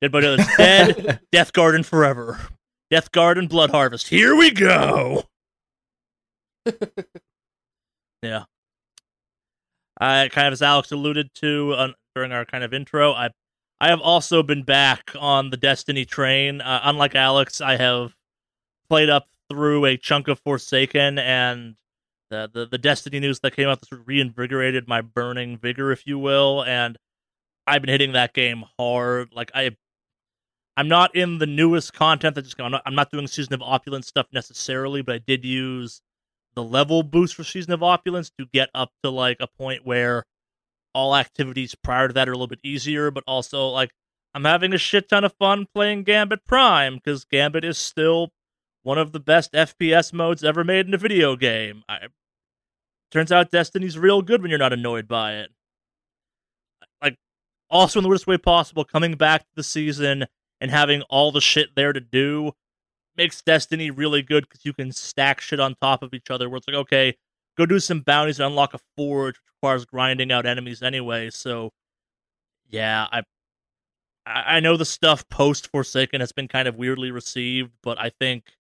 Dead by Daylight's dead. Death Garden forever. Death Garden Blood Harvest. Here we go. Yeah. I kind of, as Alex alluded to during our kind of intro, I have also been back on the Destiny train. Unlike Alex, I have played up through a chunk of Forsaken, and the Destiny news that came out that sort of reinvigorated my burning vigor, if you will, and I've been hitting that game hard. Like I'm not in the newest content that just came out. I'm not doing Season of Opulence stuff necessarily, but I did use the level boost for Season of Opulence to get up to like a point where all activities prior to that are a little bit easier, but also, like, I'm having a shit ton of fun playing Gambit Prime, because Gambit is still one of the best FPS modes ever made in a video game. Turns out Destiny's real good when you're not annoyed by it. Like, also in the worst way possible, coming back to the season and having all the shit there to do makes Destiny really good, because you can stack shit on top of each other, where it's like, okay, go do some bounties and unlock a forge, which requires grinding out enemies anyway. So, yeah, I know the stuff post-Forsaken has been kind of weirdly received, but I think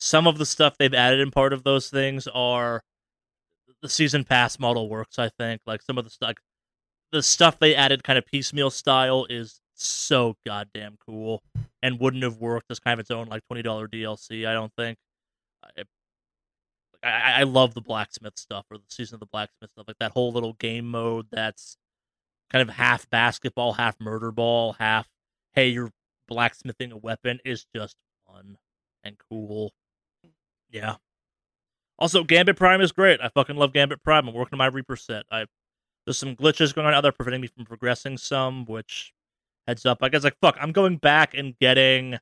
some of the stuff they've added in part of those things are the season pass model works, I think. Like, some of the stuff they added kind of piecemeal style is so goddamn cool and wouldn't have worked as kind of its own, like, $20 DLC, I don't think. I love the blacksmith stuff, or the season of the blacksmith stuff, like that whole little game mode that's kind of half basketball, half murder ball, half, hey, you're blacksmithing a weapon, is just fun and cool. Yeah. Also, Gambit Prime is great. I fucking love Gambit Prime. I'm working on my Reaper set. There's some glitches going on out there preventing me from progressing some, which, heads up, I guess, like, fuck, I'm going back and getting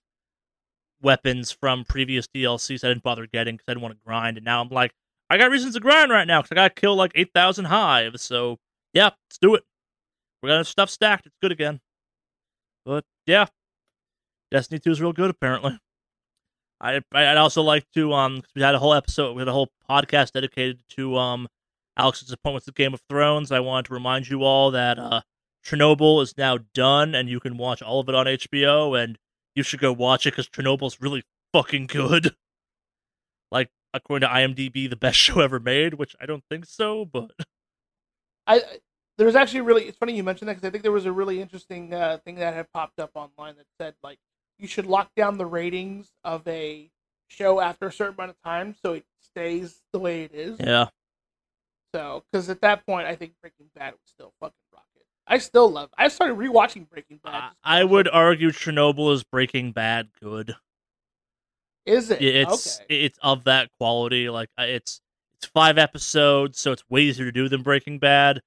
weapons from previous DLCs I didn't bother getting because I didn't want to grind, and now I'm like, I got reasons to grind right now because I gotta kill like 8,000 hives. So yeah, let's do it. We got stuff stacked. It's good again. But yeah, Destiny 2 is real good apparently. I'd also like to cause we had a whole podcast dedicated to Alex's disappointments with Game of Thrones. I wanted to remind you all that Chernobyl is now done, and you can watch all of it on HBO, and you should go watch it because Chernobyl's really fucking good. Like, according to IMDb, the best show ever made, which I don't think so, but there's actually really, it's funny you mentioned that because I think there was a really interesting thing that had popped up online that said, like, you should lock down the ratings of a show after a certain amount of time so it stays the way it is. Yeah. So, because at that point, I think Breaking Bad was still fucking rocket. I still love it. I started rewatching Breaking Bad. I would argue Chernobyl is Breaking Bad good. Is it? It's of that quality. Like, it's 5 episodes, so it's way easier to do than Breaking Bad.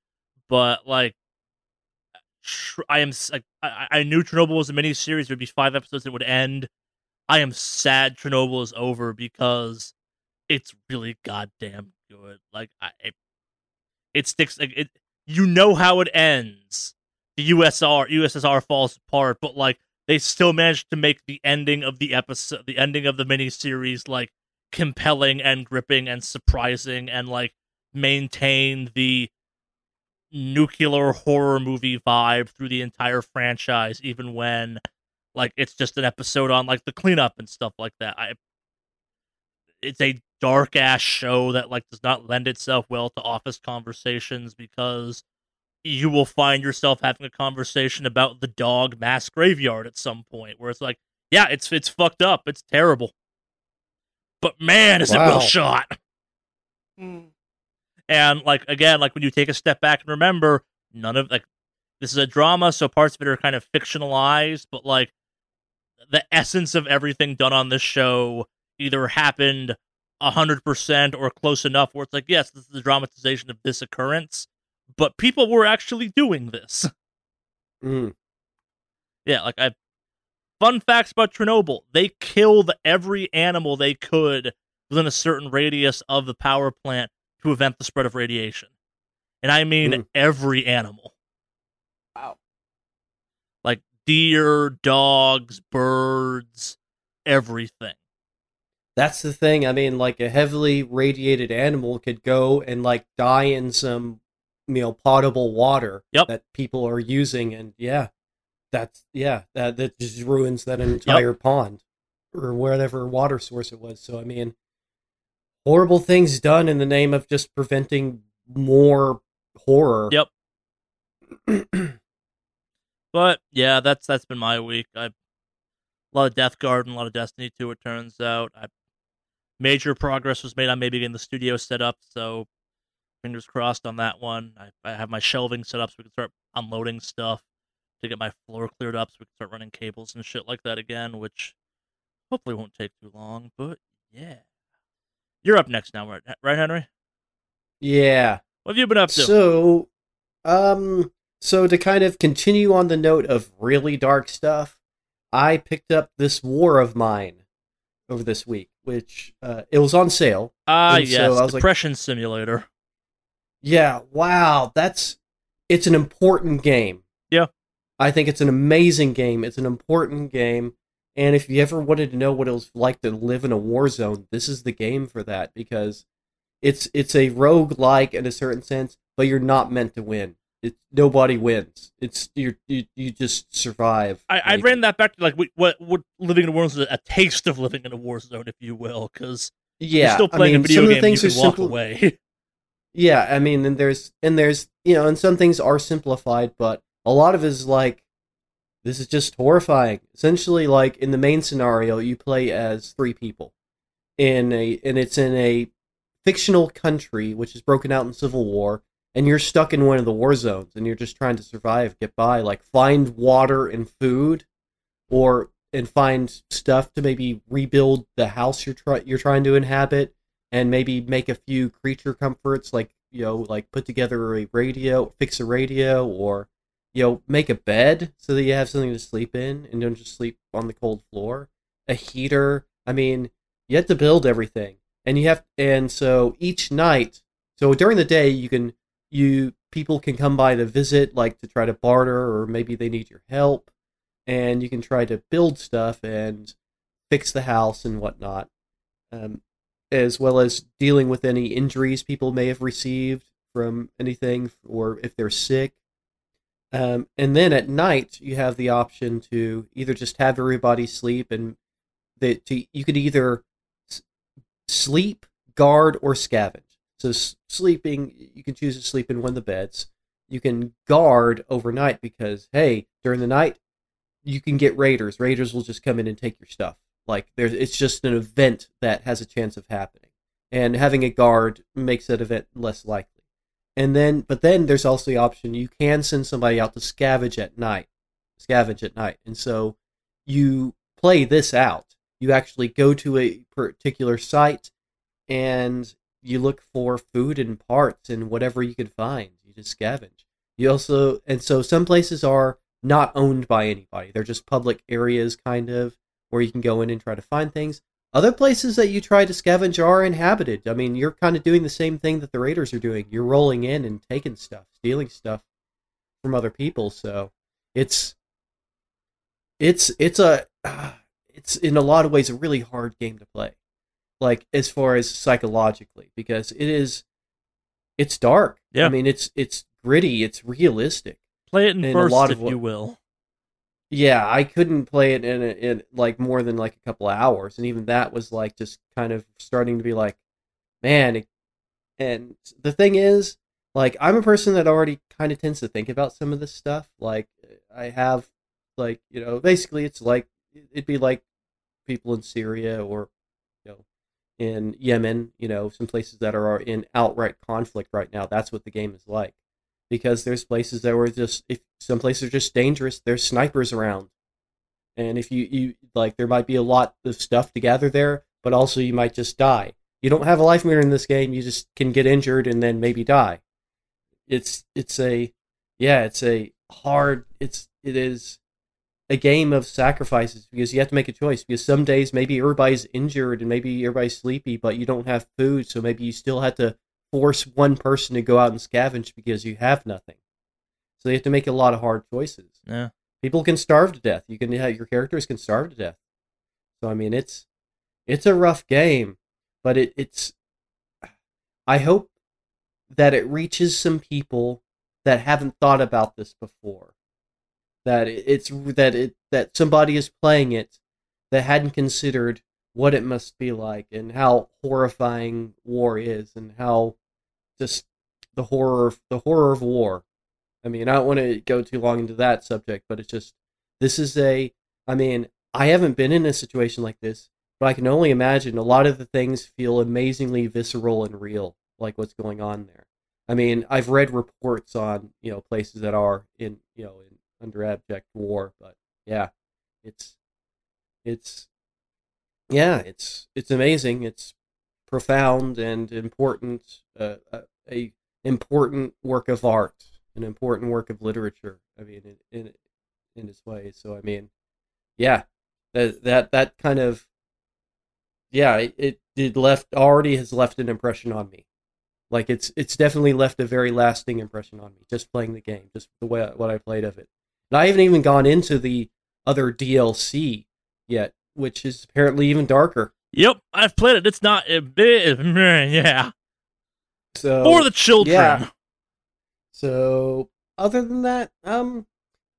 But like, I knew Chernobyl was a miniseries. There'd be 5 episodes that would end. I am sad Chernobyl is over because it's really goddamn good. Like, it sticks. Like, it. You know how it ends. The USSR falls apart, but like they still managed to make the ending of the episode, the ending of the miniseries, like, compelling and gripping and surprising, and like maintain the nuclear horror movie vibe through the entire franchise, even when like it's just an episode on like the cleanup and stuff like that. It's a dark ass show that like does not lend itself well to office conversations, because you will find yourself having a conversation about the dog mass graveyard at some point where it's like, yeah, it's fucked up, it's terrible, but man, is it well shot. And like, again, like when you take a step back and remember, none of, like, this is a drama, so parts of it are kind of fictionalized, but like the essence of everything done on this show either happened 100% or close enough where it's like, yes, this is the dramatization of this occurrence, but people were actually doing this. Yeah, like, fun facts about Chernobyl: they killed every animal they could within a certain radius of the power plant to prevent the spread of radiation, and I mean every animal. Wow. Like deer, dogs, birds, everything. That's the thing. I mean, like, a heavily radiated animal could go and like die in some, you know, potable water that people are using, and yeah, That's, yeah, that just ruins that entire pond or whatever water source it was. So, I mean, horrible things done in the name of just preventing more horror. Yep. But, yeah, that's been my week. A lot of Death Garden, a lot of Destiny 2, it turns out. Major progress was made on maybe getting the studio set up, so fingers crossed on that one. I have my shelving set up so we can start unloading stuff, to get my floor cleared up so we can start running cables and shit like that again, which hopefully won't take too long, but yeah. You're up next now, right, Henry? Yeah. What have you been up to? So to kind of continue on the note of really dark stuff, I picked up This War of Mine over this week, which it was on sale. Yes, so Depression Simulator. Yeah, wow, it's an important game. Yeah. I think it's an amazing game. It's an important game, and if you ever wanted to know what it was like to live in a war zone, this is the game for that, because it's a roguelike in a certain sense, but you're not meant to win. Nobody wins. It's you just survive. I ran that back to like what living in a war zone is, a taste of living in a war zone, if you will, because you're still playing a video game. You can walk away. Yeah, I mean, and there's and some things are simplified, but a lot of it is like, this is just horrifying. Essentially, like in the main scenario, you play as three people, and it's in a fictional country which is broken out in civil war. And you're stuck in one of the war zones, and you're just trying to survive, get by, like find water and food, and find stuff to maybe rebuild the house you're trying to inhabit, and maybe make a few creature comforts, like like put together a radio, fix a radio, or make a bed so that you have something to sleep in and don't just sleep on the cold floor. A heater. I mean, you have to build everything, and so each night. So during the day, people can come by to visit, like to try to barter, or maybe they need your help, and you can try to build stuff and fix the house and whatnot, as well as dealing with any injuries people may have received from anything, or if they're sick. And then at night, you have the option to either just have everybody sleep, and you could either sleep, guard, or scavenge. So sleeping, you can choose to sleep in one of the beds. You can guard overnight because, hey, during the night, you can get raiders. Raiders will just come in and take your stuff. Like, it's just an event that has a chance of happening. And having a guard makes that event less likely. But then there's also the option you can send somebody out to scavenge at night. And so you play this out. You actually go to a particular site and you look for food and parts and whatever you can find. You just scavenge. So some places are not owned by anybody. They're just public areas, kind of, where you can go in and try to find things. Other places that you try to scavenge are inhabited. I mean, you're kind of doing the same thing that the raiders are doing. You're rolling in and taking stuff, stealing stuff from other people. So it's in a lot of ways a really hard game to play. Like, as far as psychologically, because it's dark. Yeah. I mean, it's gritty, it's realistic. Play it in bursts, if you will. Yeah, I couldn't play it in like more than like a couple of hours, and even that was like just kind of starting to be like, man. And the thing is, like, I'm a person that already kind of tends to think about some of this stuff. Like, I have, like, basically it's like, it'd be like people in Syria or in Yemen, some places that are in outright conflict right now. That's what the game is like, because there's places that were just, if some places are just dangerous, there's snipers around, and if you like, there might be a lot of stuff to gather there, but also you might just die. You don't have a life meter in this game. You just can get injured and then maybe die. It is a game of sacrifices, because you have to make a choice, because some days maybe everybody's injured and maybe everybody's sleepy, but you don't have food, so maybe you still have to force one person to go out and scavenge because you have nothing. So you have to make a lot of hard choices. Yeah. People can starve to death. Your characters can starve to death. So I mean, it's a rough game, but it's I hope that it reaches some people that haven't thought about this before. that somebody is playing it that hadn't considered what it must be like and how horrifying war is and how just the horror of war. I mean, I don't want to go too long into that subject, but it's just, this is I haven't been in a situation like this, but I can only imagine a lot of the things feel amazingly visceral and real, like what's going on there. I mean, I've read reports on, places that are in under abject war, but yeah, it's amazing. It's profound and important, a important work of art, an important work of literature. I mean, in its way. So I mean, yeah, that kind of, yeah, it already has left an impression on me. Like it's definitely left a very lasting impression on me. Just playing the game, just the way what I played of it. And I haven't even gone into the other DLC yet, which is apparently even darker. Yep, I've played it. It's not a bit, yeah. So for the children. Yeah. So other than that,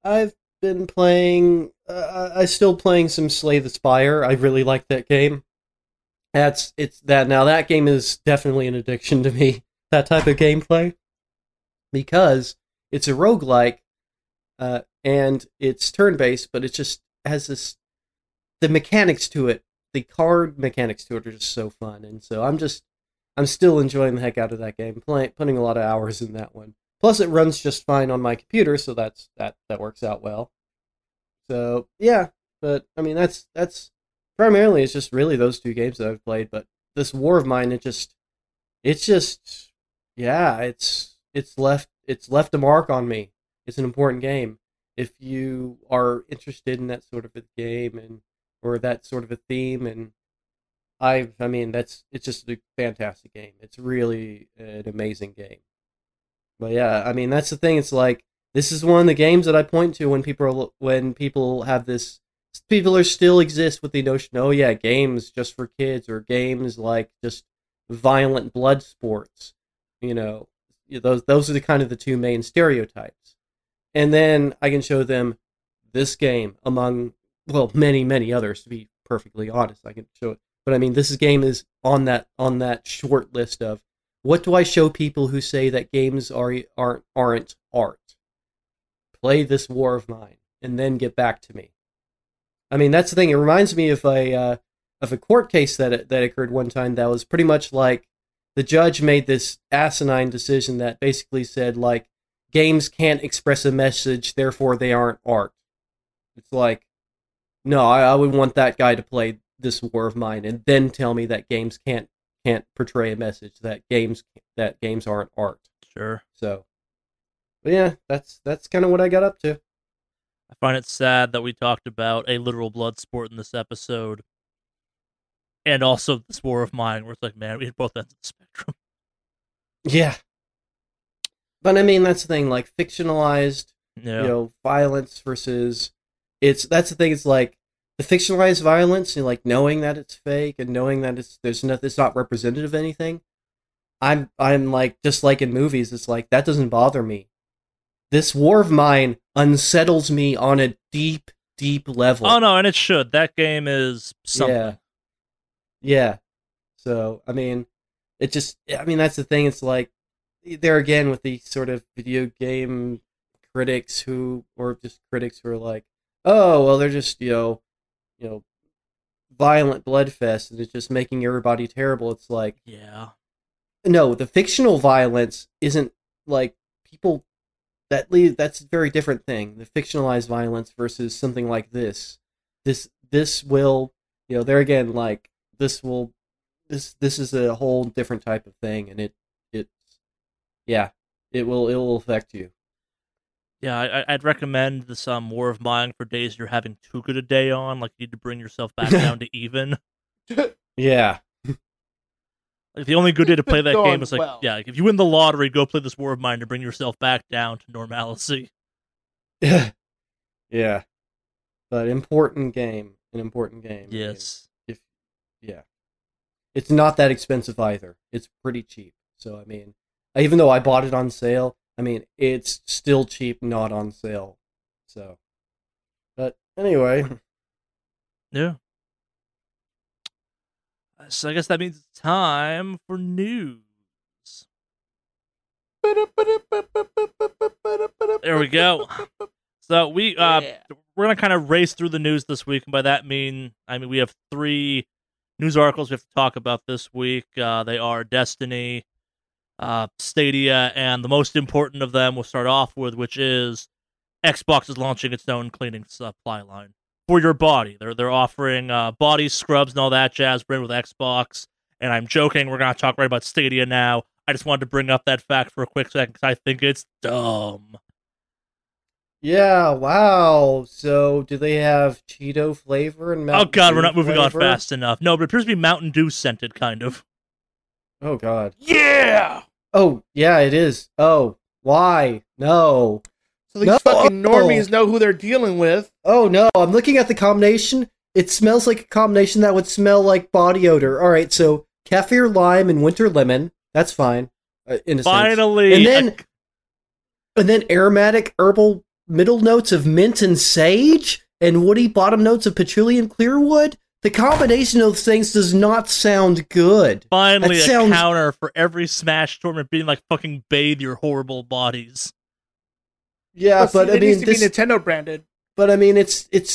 I've been playing. I'm still playing some Slay the Spire. I really like that game. That game is definitely an addiction to me. That type of gameplay, because it's a roguelike, and it's turn-based, but it just has this. The mechanics to it, the card mechanics to it, are just so fun, and so I'm still enjoying the heck out of that game. Putting a lot of hours in that one. Plus, it runs just fine on my computer, so that works out well. So yeah, but I mean that's primarily it's just really those two games that I've played. But this War of Mine, it's left a mark on me. It's an important game. If you are interested in that sort of a game or that sort of a theme, and it's just a fantastic game. It's really an amazing game. But yeah, I mean that's the thing. It's like this is one of the games that I point to when people still exist with the notion, oh yeah, games just for kids or games like just violent blood sports. Those are the two main stereotypes. And then I can show them this game among many others. To be perfectly honest, I can show it, but I mean this game is on that short list of. What do I show people who say that games aren't art? Play this War of Mine, and then get back to me. I mean, that's the thing. It reminds me of a court case that occurred one time that was pretty much like the judge made this asinine decision that basically said, like, games can't express a message, therefore they aren't art. It's like, no, I would want that guy to play this War of Mine, and then tell me that games can't portray a message, that games aren't art. Sure. So, but yeah, that's kind of what I got up to. I find it sad that we talked about a literal blood sport in this episode, and also this War of Mine, where it's like, man, we had both ends of the spectrum. Yeah. But I mean, that's the thing, like fictionalized, violence versus that's the thing. It's like, the fictionalized violence, and like knowing that it's fake and knowing that it's not representative of anything. I'm like, just like in movies, it's like that doesn't bother me. This War of Mine unsettles me on a deep, deep level. Oh no, and it should. That game is something. Yeah. So I mean, that's the thing. It's like there again with the sort of video game critics who are like, oh well, they're just violent bloodfest, and it's just making everybody terrible. It's like, yeah, no, the fictional violence isn't like people that leave. That's a very different thing. The fictionalized violence versus something like this will, there again, like this is a whole different type of thing, and it will affect you. Yeah, I'd recommend this War of Mine for days you're having too good a day on. Like, you need to bring yourself back down to even. Yeah. Like, the only good day to play that game is like, if you win the lottery, go play this War of Mine to bring yourself back down to normalcy. Yeah. But an important game. Yes. It's not that expensive either. It's pretty cheap. So, I mean, even though I bought it on sale, I mean, it's still cheap, not on sale. So Anyway. Yeah. So I guess that means it's time for news. There we go. So we're going to kind of race through the news this week. And by that I mean we have three news articles we have to talk about this week. They are Destiny, Stadia, and the most important of them we'll start off with, which is Xbox is launching its own cleaning supply line for your body. They're offering body scrubs and all that jazz brand with Xbox. And I'm joking. We're going to talk right about Stadia now. I just wanted to bring up that fact for a quick second because I think it's dumb. Yeah, wow. So, do they have Cheeto flavor and Mountain Dew? Oh, God, we're not moving flavor on fast enough. No, but it appears to be Mountain Dew scented, kind of. Oh, God. Yeah! Oh, yeah, it is. Oh, why? No. So these fucking normies know who they're dealing with. Oh, no, I'm looking at the combination. It smells like a combination that would smell like body odor. All right, so kaffir lime and winter lemon. That's fine. Finally, and then aromatic herbal middle notes of mint and sage, and woody bottom notes of patchouli and clearwood. The combination of things does not sound good. Finally, a counter for every Smash tournament being like fucking bathe your horrible bodies. Yeah, well, but see, it needs to be Nintendo branded. But I mean, it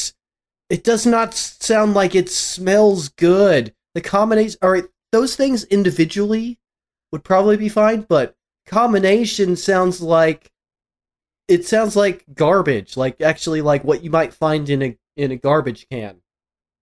does not sound like it smells good. The combination, all right, those things individually would probably be fine, but combination sounds like garbage. Like actually, like what you might find in a garbage can.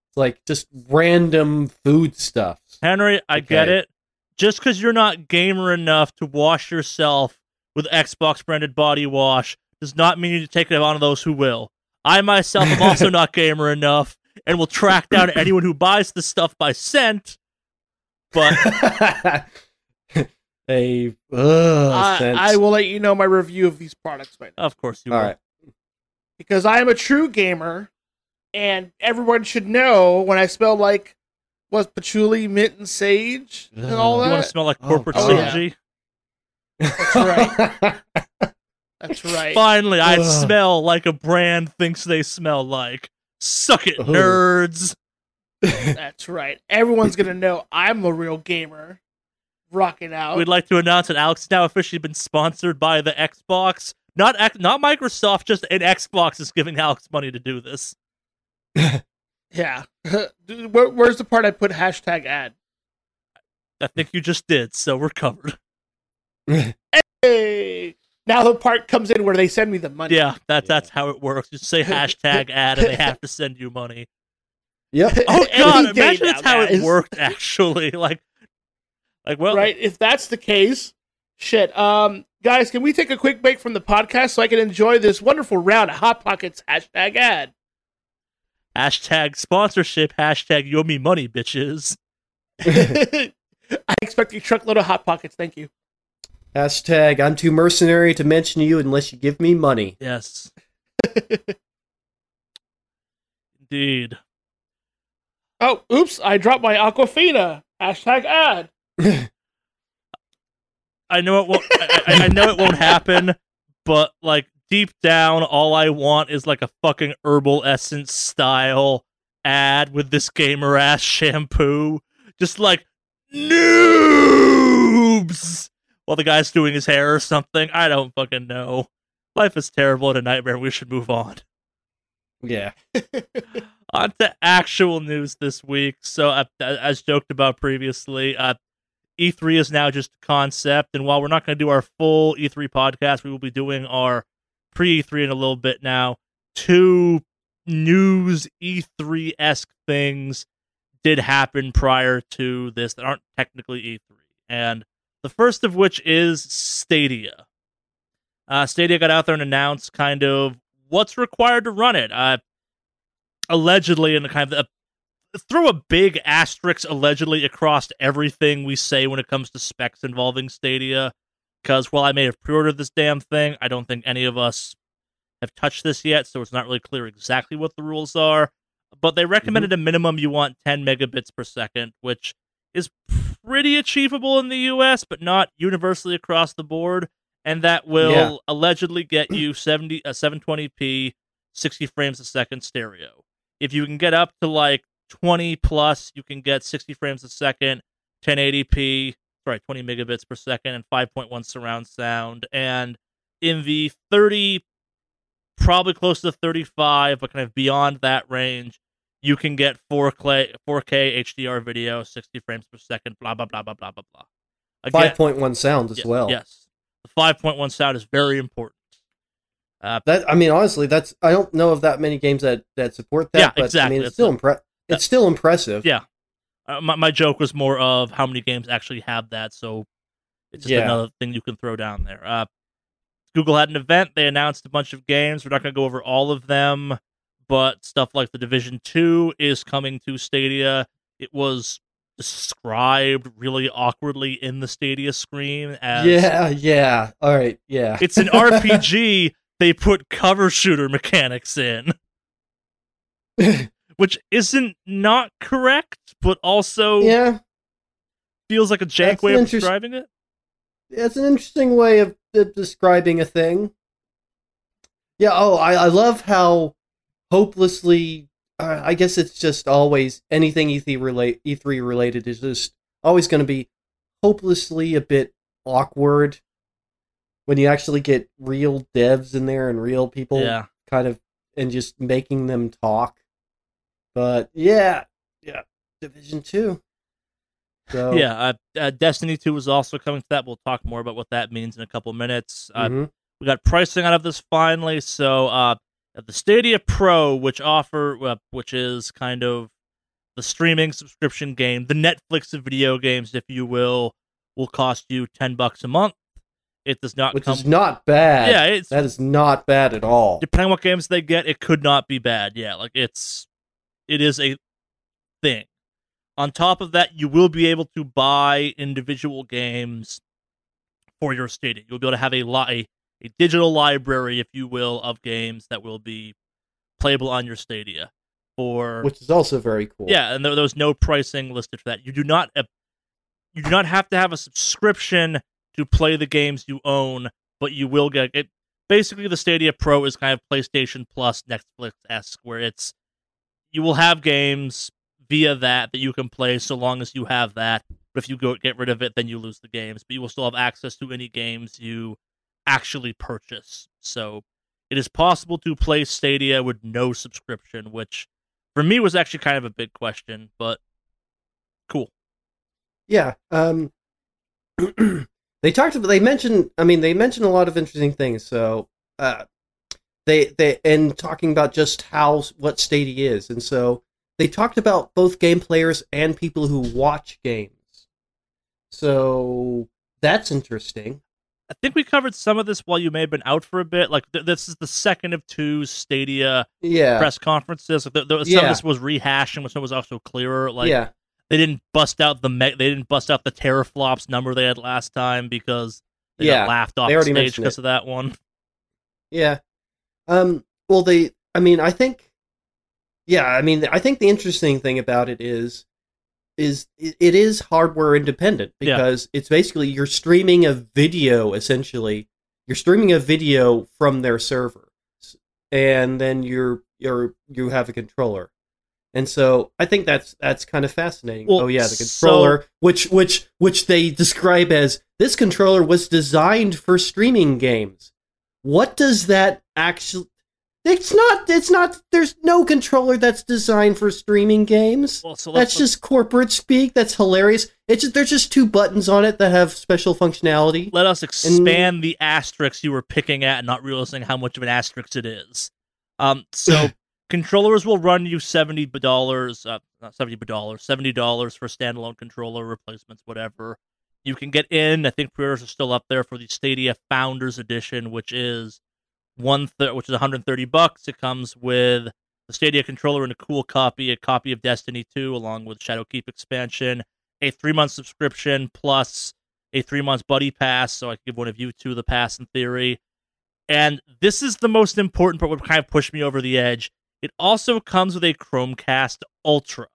It's like just random food stuff. Henry, I get it. Just because you're not gamer enough to wash yourself with Xbox branded body wash does not mean you need to take it on to those who will. I myself am also not gamer enough, and will track down anyone who buys the stuff by scent. But. I will let you know my review of these products right now. Of course you will. Right. Because I am a true gamer, and everyone should know when I smell like patchouli, mint, and sage and all that. You want to smell like corporate synergy? Yeah. That's right. That's right. Finally, I smell like a brand thinks they smell like. Suck it, nerds. That's right. Everyone's going to know I'm a real gamer. Rocking out. We'd like to announce that Alex has now officially been sponsored by the Xbox. Not Microsoft, just an Xbox is giving Alex money to do this. Yeah. Dude, where's the part I put #ad? I think you just did, so we're covered. Hey! Now the part comes in where they send me the money. Yeah, that's how it works. You say #ad and they have to send you money. Yep. Oh, God, imagine that's how it worked, actually. Like, well, right, if that's the case, shit. Guys, can we take a quick break from the podcast so I can enjoy this wonderful round of Hot Pockets #ad? #sponsorship, #you owe me money, bitches. I expect a truckload of Hot Pockets, thank you. # I'm too mercenary to mention you unless you give me money. Yes. Indeed. Oh, oops, I dropped my Aquafina. #ad. I know it won't. I know it won't happen. But like deep down, all I want is like a fucking herbal essence style ad with this gamer ass shampoo, just like noobs, while the guy's doing his hair or something. I don't fucking know. Life is terrible and a nightmare. We should move on. Yeah. On to actual news this week. So as joked about previously, E3 is now just a concept, and while we're not going to do our full E3 podcast, we will be doing our pre-E3 in a little bit now. Two news E3-esque things did happen prior to this that aren't technically E3, and the first of which is Stadia. Stadia got out there and announced kind of what's required to run it. Allegedly, and kind of throw a big asterisk allegedly across everything we say when it comes to specs involving Stadia, because while I may have pre-ordered this damn thing, I don't think any of us have touched this yet, so it's not really clear exactly what the rules are, but they recommended a minimum you want 10 megabits per second, which is pretty achievable in the US, but not universally across the board, and that will allegedly get you 720p 60 frames a second stereo. If you can get up to like 20 plus, you can get 60 frames a second, 1080p, sorry, 20 megabits per second, and 5.1 surround sound. And in the 30, probably close to 35, but kind of beyond that range, you can get 4K HDR video, 60 frames per second, blah, blah, blah, blah, blah, blah, blah. Again, 5.1 sound as well. Yes. The 5.1 sound is very important. That, I mean, honestly, that's, I don't know of that many games that support that, yeah, but exactly. I mean, it's still impressive. Yeah. My joke was more of how many games actually have that, so it's just another thing you can throw down there. Google had an event. They announced a bunch of games. We're not going to go over all of them, but stuff like the Division 2 is coming to Stadia. It was described really awkwardly in the Stadia screen as... Yeah. All right, yeah. It's an RPG... They put cover shooter mechanics in, which isn't not correct, but also feels like a jank way of describing it. It's an interesting way of describing a thing. Yeah, I love how hopelessly, I guess it's just always, anything E3 related is just always going to be hopelessly a bit awkward. When you actually get real devs in there and real people kind of, and just making them talk. But Division 2. So. Destiny 2 is also coming to that. We'll talk more about what that means in a couple minutes. We got pricing out of this finally. So the Stadia Pro, which is kind of the streaming subscription game, the Netflix of video games, if you will cost you $10 a month. It does not come... Which is not bad. Yeah, that is not bad at all. Depending on what games they get, it could not be bad. Yeah, like, it is a thing. On top of that, you will be able to buy individual games for your Stadia. You'll be able to have a digital library, if you will, of games that will be playable on your Stadia. Which is also very cool. Yeah, and there's no pricing listed for that. You do not have to have a subscription to play the games you own, but you will get it. Basically, the Stadia Pro is kind of PlayStation Plus, Netflix-esque, where you will have games via that you can play so long as you have that. But if you get rid of it, then you lose the games. But you will still have access to any games you actually purchase. So it is possible to play Stadia with no subscription, which for me was actually kind of a big question, but cool. Yeah. They mentioned a lot of interesting things. So, they talking about just what Stadia is. And so they talked about both game players and people who watch games. So that's interesting. I think we covered some of this while you may have been out for a bit. Like this is the second of two Stadia press conferences. Some of this was rehashing, which was also clearer. Like, they didn't bust out the teraflops number they had last time because they got laughed off the stage because of that one. Yeah. I think the interesting thing about it is it is hardware independent because it's basically you're streaming a video essentially. You're streaming a video from their server, and then you have a controller. And so I think that's kind of fascinating. Well, the controller, which they describe as this controller was designed for streaming games. What does that actually? It's not. There's no controller that's designed for streaming games. Well, so that's just corporate speak. That's hilarious. There's just two buttons on it that have special functionality. Let us expand the asterisk you were picking at, and not realizing how much of an asterisk it is. Controllers will run you $70 for standalone controller replacements, whatever. You can get in, I think pre-orders are still up there for the Stadia Founders Edition, which is $130. It comes with the Stadia controller in a cool copy, a copy of Destiny 2 along with Shadowkeep expansion, a 3-month subscription plus a 3-month buddy pass, so I could give one of you two the pass in theory. And this is the most important part, what kind of pushed me over the edge. It also comes with a Chromecast Ultra,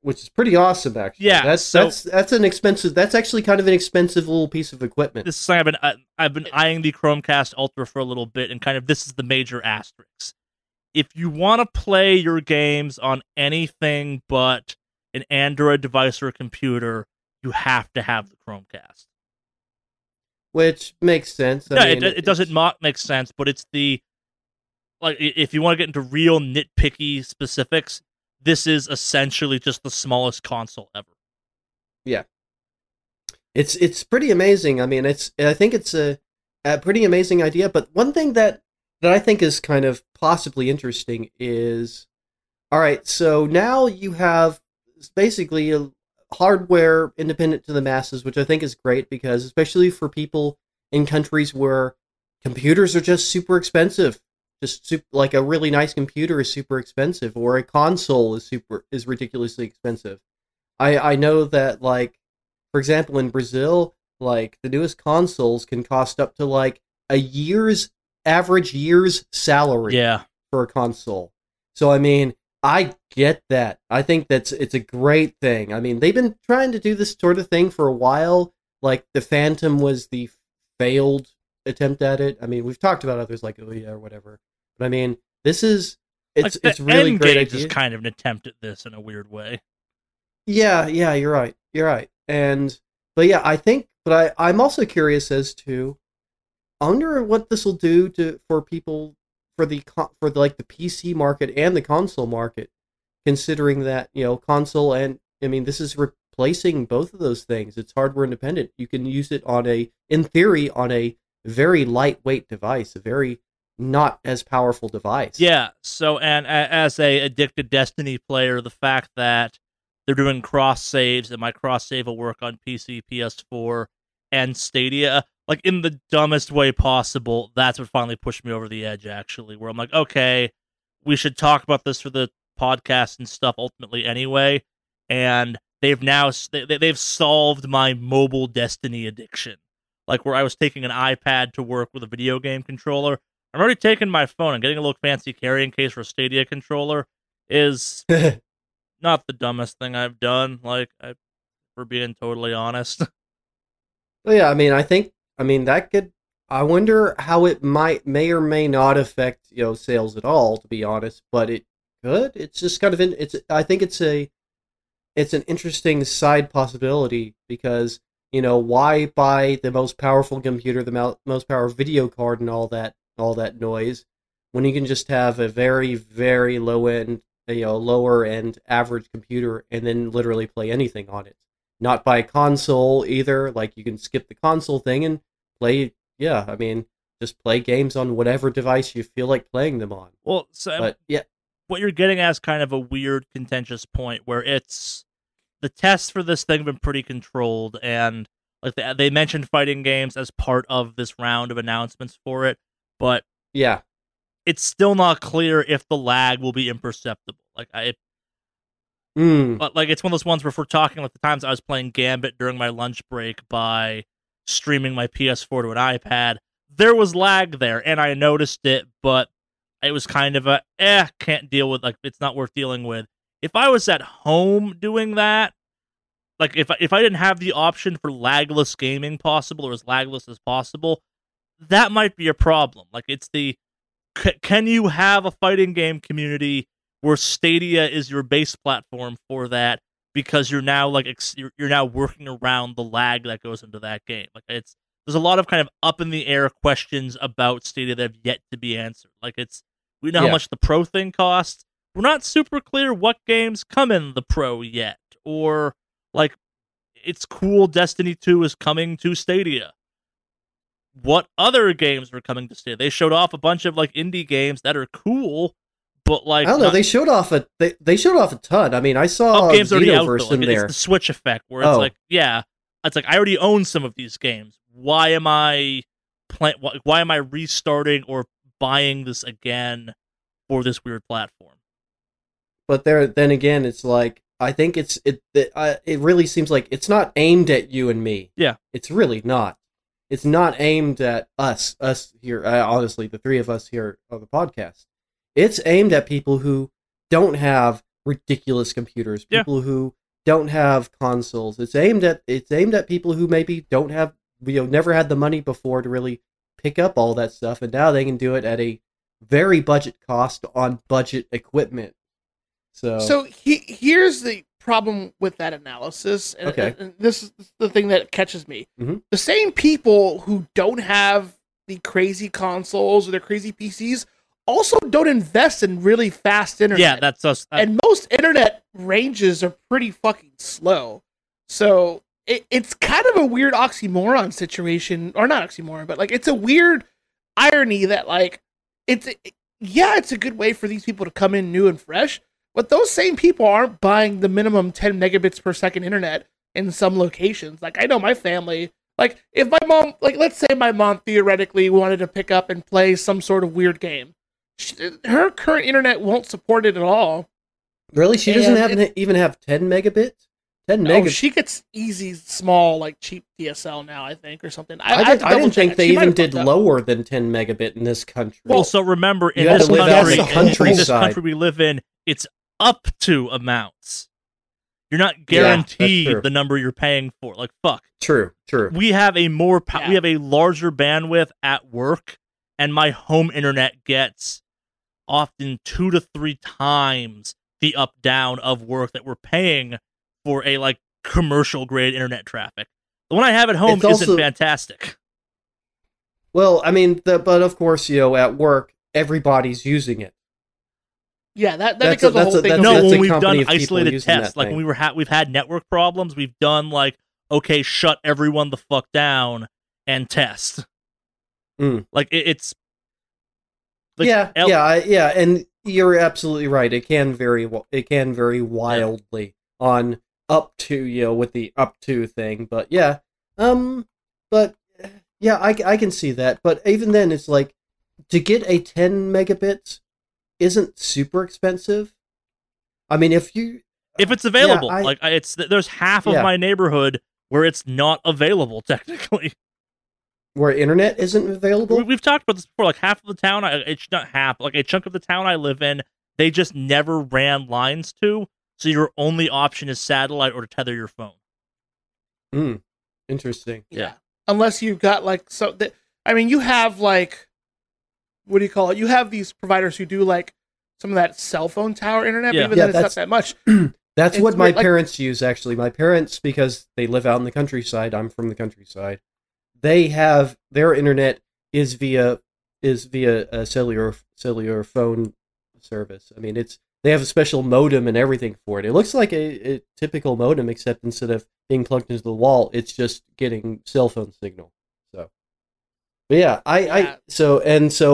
which is pretty awesome, actually. Yeah, that's actually kind of an expensive little piece of equipment. This is I've been eyeing the Chromecast Ultra for a little bit, and kind of this is the major asterisk. if you want to play your games on anything but an Android device or a computer, you have to have the Chromecast. Which makes sense. Yeah, it doesn't not make sense, but it's the... Like, if you want to get into real nitpicky specifics, this is essentially just the smallest console ever. Yeah. It's pretty amazing. I mean, I think it's a pretty amazing idea, but one thing that I think is kind of possibly interesting is, all right, so now you have basically a hardware independent to the masses, which I think is great because especially for people in countries where computers are just super expensive, like a really nice computer is super expensive, or a console is ridiculously expensive. I know that, like, for example, in Brazil, like, the newest consoles can cost up to like a average year's salary for a console. So, I mean, I get that. I think it's a great thing. I mean, they've been trying to do this sort of thing for a while. Like, the Phantom was the failed attempt at it. I mean, we've talked about others like Ouya or whatever. But, I mean, this is... It's really N-Gage great idea. Is kind of an attempt at this in a weird way. Yeah, you're right. I'm also curious as to... I wonder what this will do for people, for the PC market and the console market, considering that, you know, console and, I mean, this is replacing both of those things. It's hardware independent. You can use it in theory, on a very lightweight device, a very not as powerful device. Yeah, so, and as a addicted Destiny player, the fact that they're doing cross saves, and my cross save will work on PC, PS4, and Stadia, like, in the dumbest way possible, that's what finally pushed me over the edge, actually, where I'm like, okay, we should talk about this for the podcast and stuff ultimately anyway, and they've now, they've solved my mobile Destiny addiction, like, where I was taking an iPad to work with a video game controller. I'm already taking my phone and getting a little fancy carrying case for a Stadia controller is not the dumbest thing I've done, like, for being totally honest. Well, yeah, I mean, I wonder how it may or may not affect, you know, sales at all, to be honest, but it could. It's just kind of, it's an interesting side possibility because, you know, why buy the most powerful computer, the most powerful video card and all that noise when you can just have a very, very low end, you know, lower end average computer and then literally play anything on it. Not by console either, like, you can skip the console thing and play, just play games on whatever device you feel like playing them on. Well, so what you're getting at is kind of a weird, contentious point where it's, the tests for this thing have been pretty controlled, and like they mentioned fighting games as part of this round of announcements for it, but yeah, it's still not clear if the lag will be imperceptible. But, like, it's one of those ones where if we're talking, like, the times I was playing Gambit during my lunch break by streaming my PS4 to an iPad, there was lag there, and I noticed it, but it was kind of can't deal with, like, it's not worth dealing with. If I was at home doing that, like, if I didn't have the option for lagless gaming possible, or as lagless as possible, that might be a problem. Like, it's the, can you have a fighting game community where Stadia is your base platform for that, because you're now you're now working around the lag that goes into that game. Like, it's, there's a lot of kind of up in the air questions about Stadia that have yet to be answered. Like, it's, we know how much the Pro thing costs. We're not super clear what games come in the Pro yet, or, like, it's cool Destiny 2 is coming to Stadia. What other games are coming to Stadia? They showed off a bunch of, like, indie games that are cool. But, like, I don't know. They showed off a ton. I mean, I saw games already out, like, in there. It's the Switch effect where it's I already own some of these games. Why am I Why am I restarting or buying this again for this weird platform? But then again, it's like, I think it really seems like it's not aimed at you and me. Yeah, it's really not. It's not aimed at us here. Honestly, the three of us here on the podcast. It's aimed at people who don't have ridiculous computers, people who don't have consoles. It's aimed at people who maybe don't have, never had the money before to really pick up all that stuff, and now they can do it at a very budget cost on budget equipment. So here's the problem with that analysis, and, and this is the thing that catches me. Mm-hmm. The same people who don't have the crazy consoles or the crazy PCs also don't invest in really fast internet. Yeah, that's us. And most internet ranges are pretty fucking slow. So it's kind of a weird oxymoron situation, or not oxymoron, but like it's a weird irony that like it's a good way for these people to come in new and fresh, but those same people aren't buying the minimum 10 megabits per second internet in some locations. Like I know my family, like if my mom, like let's say my mom theoretically wanted to pick up and play some sort of weird game. Her current internet won't support it at all. Really? She doesn't even have 10 megabits? 10 megabits? She gets easy, small, like cheap DSL now, I think, or something. I didn't think they even did lower than 10 megabit in this country. Well, so remember, in this country we live in, it's up to amounts. You're not guaranteed the number you're paying for. Like, fuck. True. We have a larger bandwidth at work, and my home internet gets often 2 to 3 times the up-down of work that we're paying for a like commercial-grade internet traffic. The one I have at home isn't fantastic. Well, I mean, but of course, you know, at work, everybody's using it. Yeah, that's the whole thing. When we've done isolated tests, like when we've had network problems, we've done like, okay, shut everyone the fuck down and test. Mm. Like it's. Like yeah, and you're absolutely right. It can vary. It can vary wildly on up to with the up to thing, but I can see that. But even then, it's like to get a 10 megabits isn't super expensive. I mean, if it's available, there's half of my neighborhood where it's not available technically. Where internet isn't available? We've talked about this before. Like half of the town, it's not half, like a chunk of the town I live in, they just never ran lines to. So your only option is satellite or to tether your phone. Hmm. Interesting. Yeah. Unless you've got like, you have like, what do you call it? You have these providers who do like some of that cell phone tower internet, but even then it's not that much. That's what my parents use, actually. My parents, because they live out in the countryside, I'm from the countryside. They have their internet is via a cellular phone service. I mean, they have a special modem and everything for it. It looks like a typical modem, except instead of being plugged into the wall, it's just getting cell phone signal. So, but so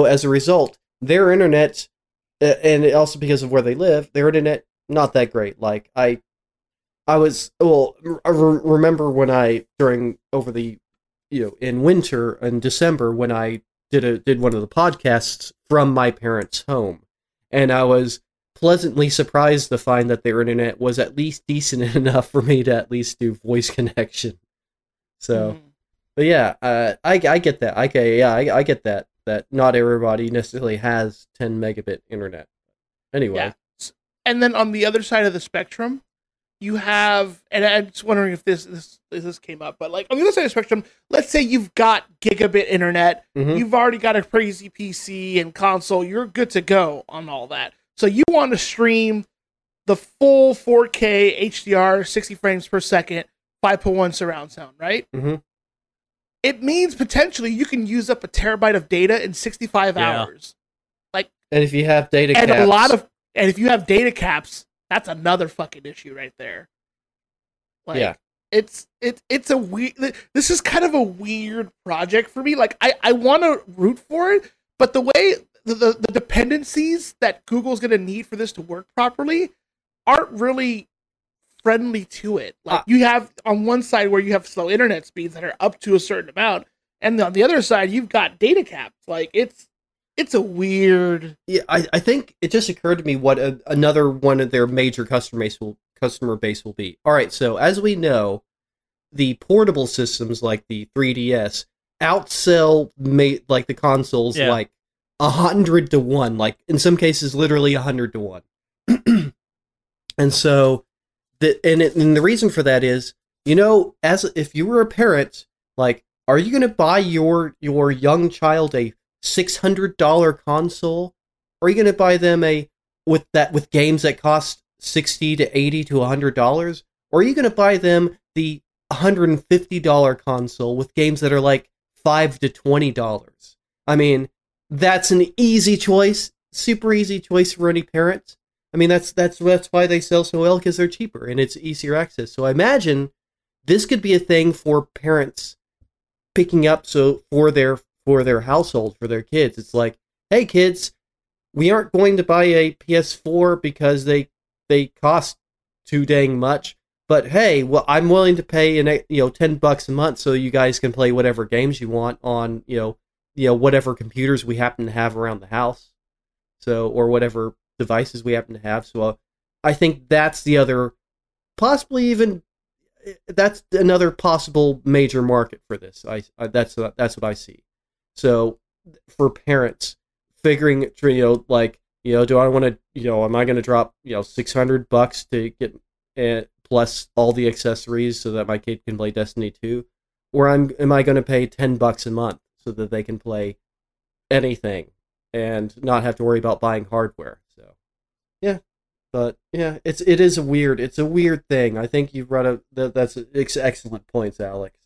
as a result, their internet, and also because of where they live, their internet not that great. Like I remember when in winter in December when I did one of the podcasts from my parents' home, and I was pleasantly surprised to find that their internet was at least decent enough for me to at least do voice connection. So, but I get that. I get that. That not everybody necessarily has 10 megabit internet. Anyway, and then on the other side of the spectrum, you have, and I'm just wondering if this came up, but like on the other side of the spectrum, let's say you've got gigabit internet, you've already got a crazy PC and console, you're good to go on all that. So you want to stream the full 4K HDR, 60 frames per second, 5.1 surround sound, right? Mm-hmm. It means potentially you can use up 1 terabyte of data in 65 hours. Like, and if you have data caps, that's another fucking issue right there. Like, it's a weird. This is kind of a weird project for me. Like I want to root for it, but the way the dependencies that Google's going to need for this to work properly aren't really friendly to it. Like you have on one side where you have slow internet speeds that are up to a certain amount, and on the other side you've got data caps. Like It's a weird. Yeah, I think it just occurred to me what another one of their major customer base will be. All right, so as we know, the portable systems like the 3DS outsell like the consoles like 100 to 1, like in some cases literally 100 to 1. And so, the reason for that is, if you were a parent, like, are you going to buy your young child a $600 console? Or are you going to buy them with games that cost $60 to $80 to $100? Or are you going to buy them the $150 console with games that are like $5 to $20? I mean, that's an easy choice, super easy choice for any parent. I mean, that's why they sell so well, because they're cheaper and it's easier access. So I imagine this could be a thing for parents picking up for their household, for their kids. It's like, hey kids, we aren't going to buy a PS4 because they cost too dang much. But hey, well, I'm willing to pay $10 a month so you guys can play whatever games you want on whatever computers we happen to have around the house, or whatever devices we happen to have. So I think that's the other, that's another possible major market for this. That's what I see. So for parents figuring, do I want to, am I going to drop $600 to get plus all the accessories so that my kid can play Destiny 2, or am I going to pay $10 a month so that they can play anything and not have to worry about buying hardware? So, yeah, but yeah, it's a weird thing. I think you've brought up that's excellent points, Alex.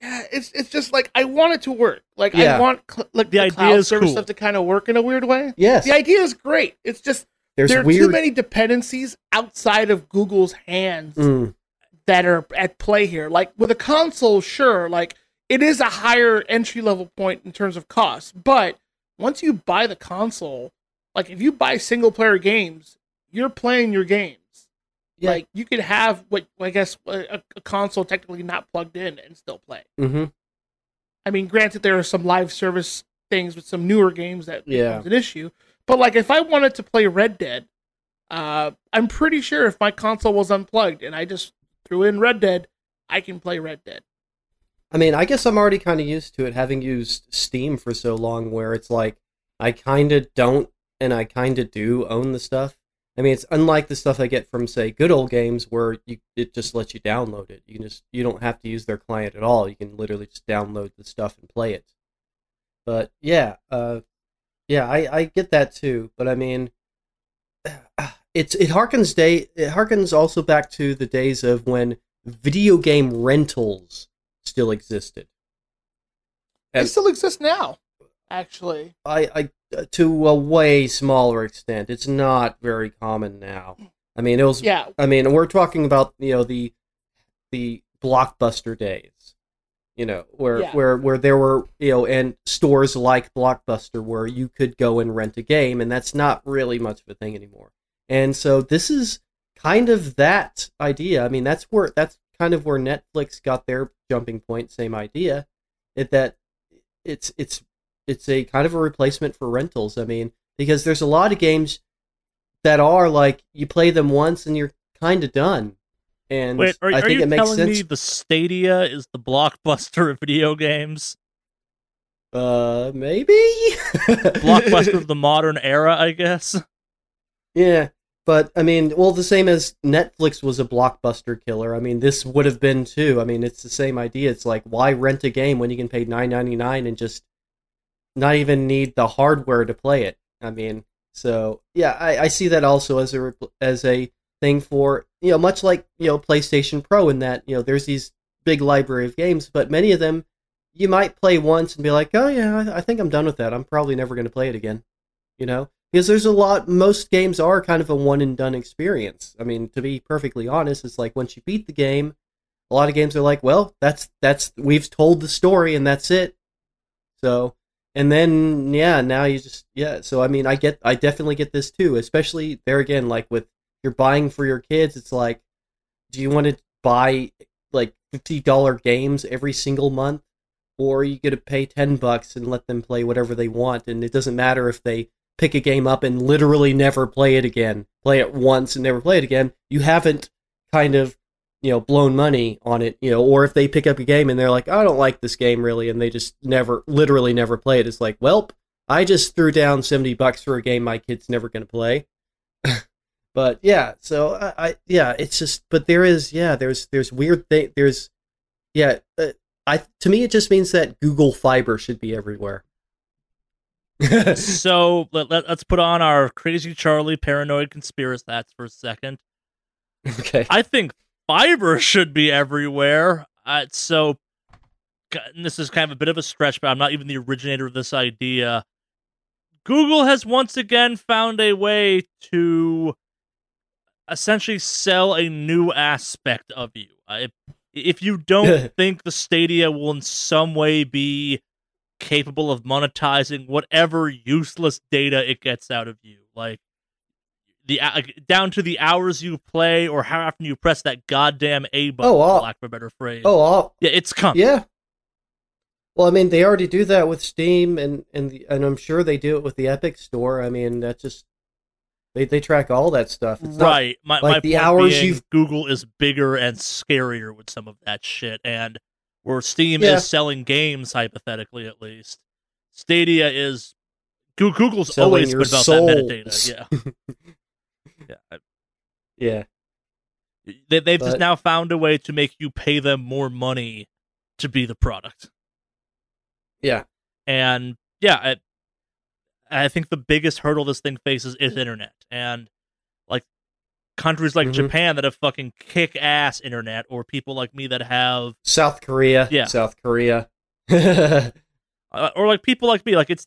Yeah, it's just like I want it to work. Like yeah. I want the cloud service cool. stuff to kind of work in a weird way. Yes, the idea is great. It's just there are too many dependencies outside of Google's hands that are at play here. Like with a console, sure, like it is a higher entry level point in terms of cost, but once you buy the console, like if you buy single player games, you're playing your games. Yeah. Like you could have a console technically not plugged in and still play. Mm-hmm. I mean, granted, there are some live service things with some newer games that becomes an issue. But like, if I wanted to play Red Dead, I'm pretty sure if my console was unplugged and I just threw in Red Dead, I can play Red Dead. I mean, I guess I'm already kind of used to it, having used Steam for so long, where it's like I kind of don't and I kind of do own the stuff. I mean, it's unlike the stuff I get from, say, Good Old Games, where it just lets you download it. You don't have to use their client at all. You can literally just download the stuff and play it. But yeah. Yeah, I get that too, but I mean, it harkens also back to the days of when video game rentals still existed. They still exist now, actually. I to a way smaller extent. It's not very common now. I mean, it was. Yeah. I mean, we're talking about the Blockbuster days. Where there were, and stores like Blockbuster where you could go and rent a game, and that's not really much of a thing anymore. And so this is kind of that idea. I mean, that's kind of where Netflix got their jumping point, same idea, that it's a kind of a replacement for rentals. I mean, because there's a lot of games that are like, you play them once and you're kind of done. And wait, I think it makes sense. Are you telling me the Stadia is the Blockbuster of video games? Maybe? Blockbuster of the modern era, I guess. Yeah, but, I mean, well, the same as Netflix was a Blockbuster killer. I mean, this would have been, too. I mean, it's the same idea. It's like, why rent a game when you can pay $9.99 and just not even need the hardware to play it? I mean, so, yeah, I see that also as a thing for, much like, PlayStation Pro, in that, there's these big library of games, but many of them you might play once and be like, oh yeah, I think I'm done with that. I'm probably never going to play it again, because there's most games are kind of a one and done experience. I mean, to be perfectly honest, it's like once you beat the game, a lot of games are like, well, that's we've told the story and that's it. So, and then, yeah, now you just, yeah. So, I mean, I definitely get this too, especially there again, like with, you're buying for your kids, it's like, do you want to buy like $50 games every single month, or are you going to pay $10 and let them play whatever they want, and it doesn't matter if they pick a game up and literally never play it again, play it once and never play it again, you haven't kind of, blown money on it, or if they pick up a game and they're like, I don't like this game really, and they just literally never play it, it's like, well, I just threw down $70 for a game my kid's never going to play. But yeah, so it's just, but there is, yeah, there's weird thing, there's, yeah, to me it just means that Google Fiber should be everywhere. So let's put on our crazy Charlie paranoid conspiracy hats for a second. Okay. I think fiber should be everywhere. So this is kind of a bit of a stretch, but I'm not even the originator of this idea. Google has once again found a way to essentially sell a new aspect of you. If you don't think the Stadia will in some way be capable of monetizing whatever useless data it gets out of you, like down to the hours you play or how often you press that goddamn A button, for lack of a better phrase. Yeah, it's coming. Yeah. Well, I mean, they already do that with Steam, and I'm sure they do it with the Epic Store. I mean, that's just they track all that stuff. It's right. My the point hours being, Google is bigger and scarier with some of that shit, and where Steam is selling games, hypothetically at least, Stadia is Google's selling always been about souls. That metadata. Yeah. Yeah. They've just now found a way to make you pay them more money to be the product. Yeah. And yeah, I think the biggest hurdle this thing faces is internet. And like countries like Japan that have fucking kick ass internet, or people like me that have South Korea. Or like people like me, like it's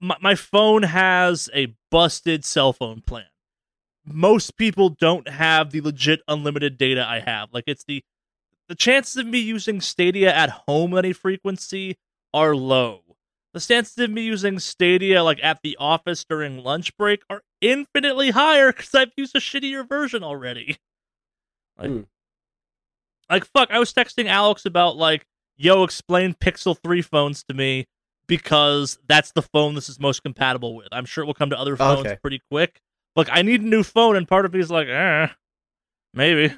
my phone has a busted cell phone plan. Most people don't have the legit unlimited data I have. Like it's the chances of me using Stadia at home at any frequency are low. The chances of me using Stadia like at the office during lunch break are infinitely higher because I've used a shittier version already. Like fuck, I was texting Alex about like, yo, explain Pixel 3 phones to me because that's the phone this is most compatible with. I'm sure it will come to other phones pretty quick. Look, I need a new phone, and part of me is like, maybe.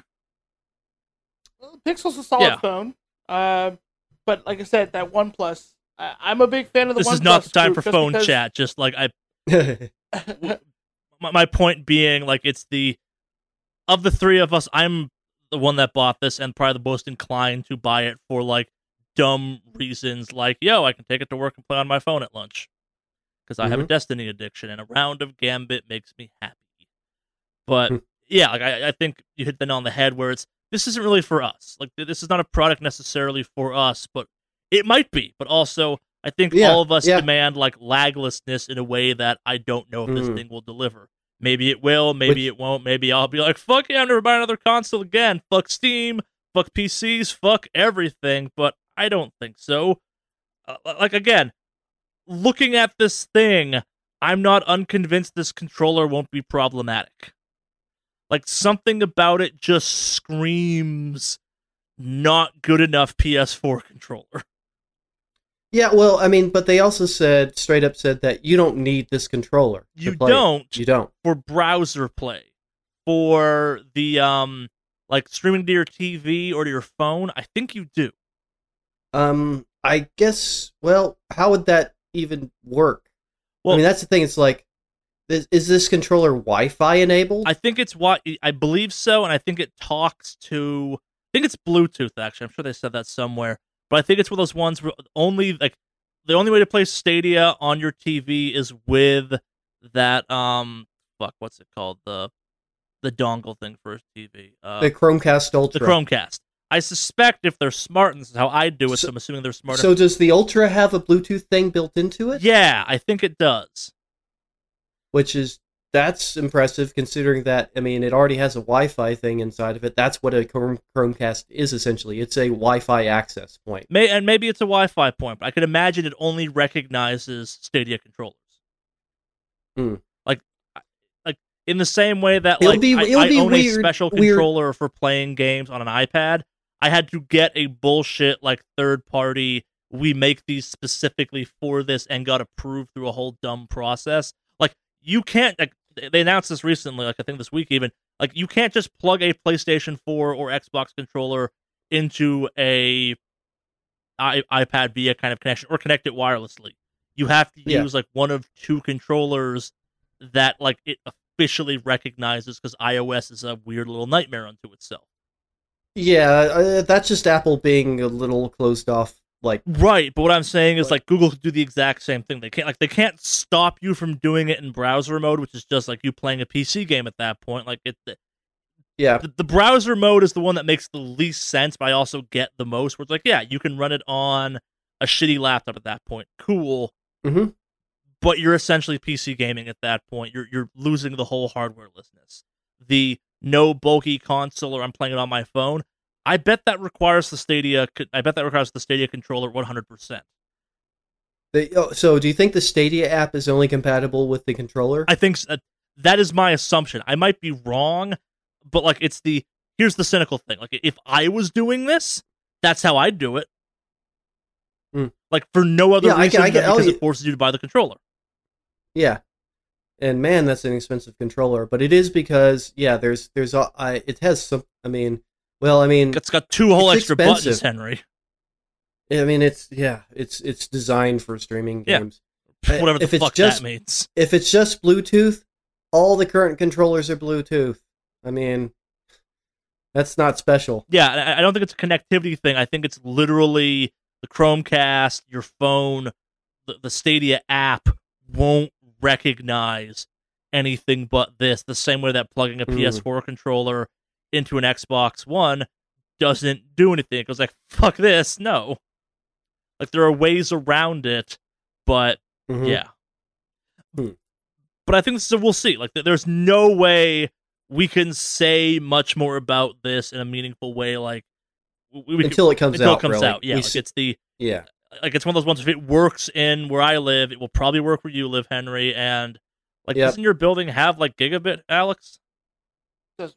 Pixel's a solid phone, but like I said, that OnePlus. I'm a big fan of the OnePlus. This is not the time for phone chat. Just like my point being, like it's of the three of us, I'm the one that bought this and probably the most inclined to buy it for like dumb reasons, like yo, I can take it to work and play on my phone at lunch because I have a Destiny addiction and a round of Gambit makes me happy. But yeah, like I think you hit the nail on the head where it's. This isn't really for us. Like, this is not a product necessarily for us, but it might be. But also, I think all of us demand, like, laglessness in a way that I don't know if this thing will deliver. Maybe it will, maybe it won't, maybe I'll be like, fuck yeah, I'm never buying another console again. Fuck Steam, fuck PCs, fuck everything, but I don't think so. Like, again, looking at this thing, I'm not unconvinced this controller won't be problematic. Like, something about it just screams not good enough PS4 controller. Yeah, well, I mean, but they also straight up said that you don't need this controller. You don't. For browser play. For the, like, streaming to your TV or to your phone, I think you do. I guess, well, how would that even work? Well, I mean, that's the thing, it's like, is this controller Wi-Fi enabled? I think it's I believe so, and I think it talks to. I think it's Bluetooth. Actually, I'm sure they said that somewhere. But I think it's one of those ones where only like the only way to play Stadia on your TV is with that what's it called, the dongle thing for a TV, the Chromecast Ultra. The Chromecast. I suspect if they're smart, and this is how I do it, so I'm assuming they're smart. So does the Ultra have a Bluetooth thing built into it? Yeah, I think it does. Which is, that's impressive considering that, I mean, it already has a Wi-Fi thing inside of it. That's what a Chromecast is, essentially. It's a Wi-Fi access point. And maybe it's a Wi-Fi point, but I could imagine it only recognizes Stadia controllers. Like in the same way that like, I own a special controller for playing games on an iPad, I had to get a bullshit, like, third-party, we make these specifically for this and got approved through a whole dumb process. You can't, like, they announced this recently, like I think this week even, like you can't just plug a PlayStation 4 or Xbox controller into a iPad via kind of connection or connect it wirelessly. You have to use like one of two controllers that like it officially recognizes because iOS is a weird little nightmare unto itself. Yeah, that's just Apple being a little closed off like right. But what I'm saying is like Google could do the exact same thing. They can't stop you from doing it in browser mode, which is just like you playing a PC game at that point. Like it. Yeah, the browser mode is the one that makes the least sense, but I also get the most. Where it's like, yeah, you can run it on a shitty laptop at that point. Cool, mm-hmm. But you're essentially PC gaming at that point. You're losing the whole hardwarelessness. The no bulky console, or I'm playing it on my phone. I bet that requires the Stadia. I bet that requires the Stadia controller 100%. So do you think the Stadia app is only compatible with the controller? I think that is my assumption. I might be wrong. But, like, it's the... Here's the cynical thing. Like, if I was doing this, that's how I'd do it. Mm. Like, for no other reason because it forces you to buy the controller. Yeah. And, man, that's an expensive controller. But it is because, yeah, it has some... It's got two whole extra buttons, Henry. I mean, it's designed for streaming games. Yeah. Whatever the fuck that means. If it's just Bluetooth, all the current controllers are Bluetooth. I mean, that's not special. Yeah, I don't think it's a connectivity thing. I think it's literally the Chromecast, your phone, the Stadia app won't recognize anything but this, the same way that plugging a PS4 controller into an Xbox One doesn't do anything. It goes like, fuck this, no. Like, there are ways around it, but yeah. Mm. But I think this is, we'll see. Like, there's no way we can say much more about this in a meaningful way, like until it comes out. Yeah, it's one of those ones. If it works in where I live, it will probably work where you live, Henry. And like, doesn't your building have like gigabit, Alex? Do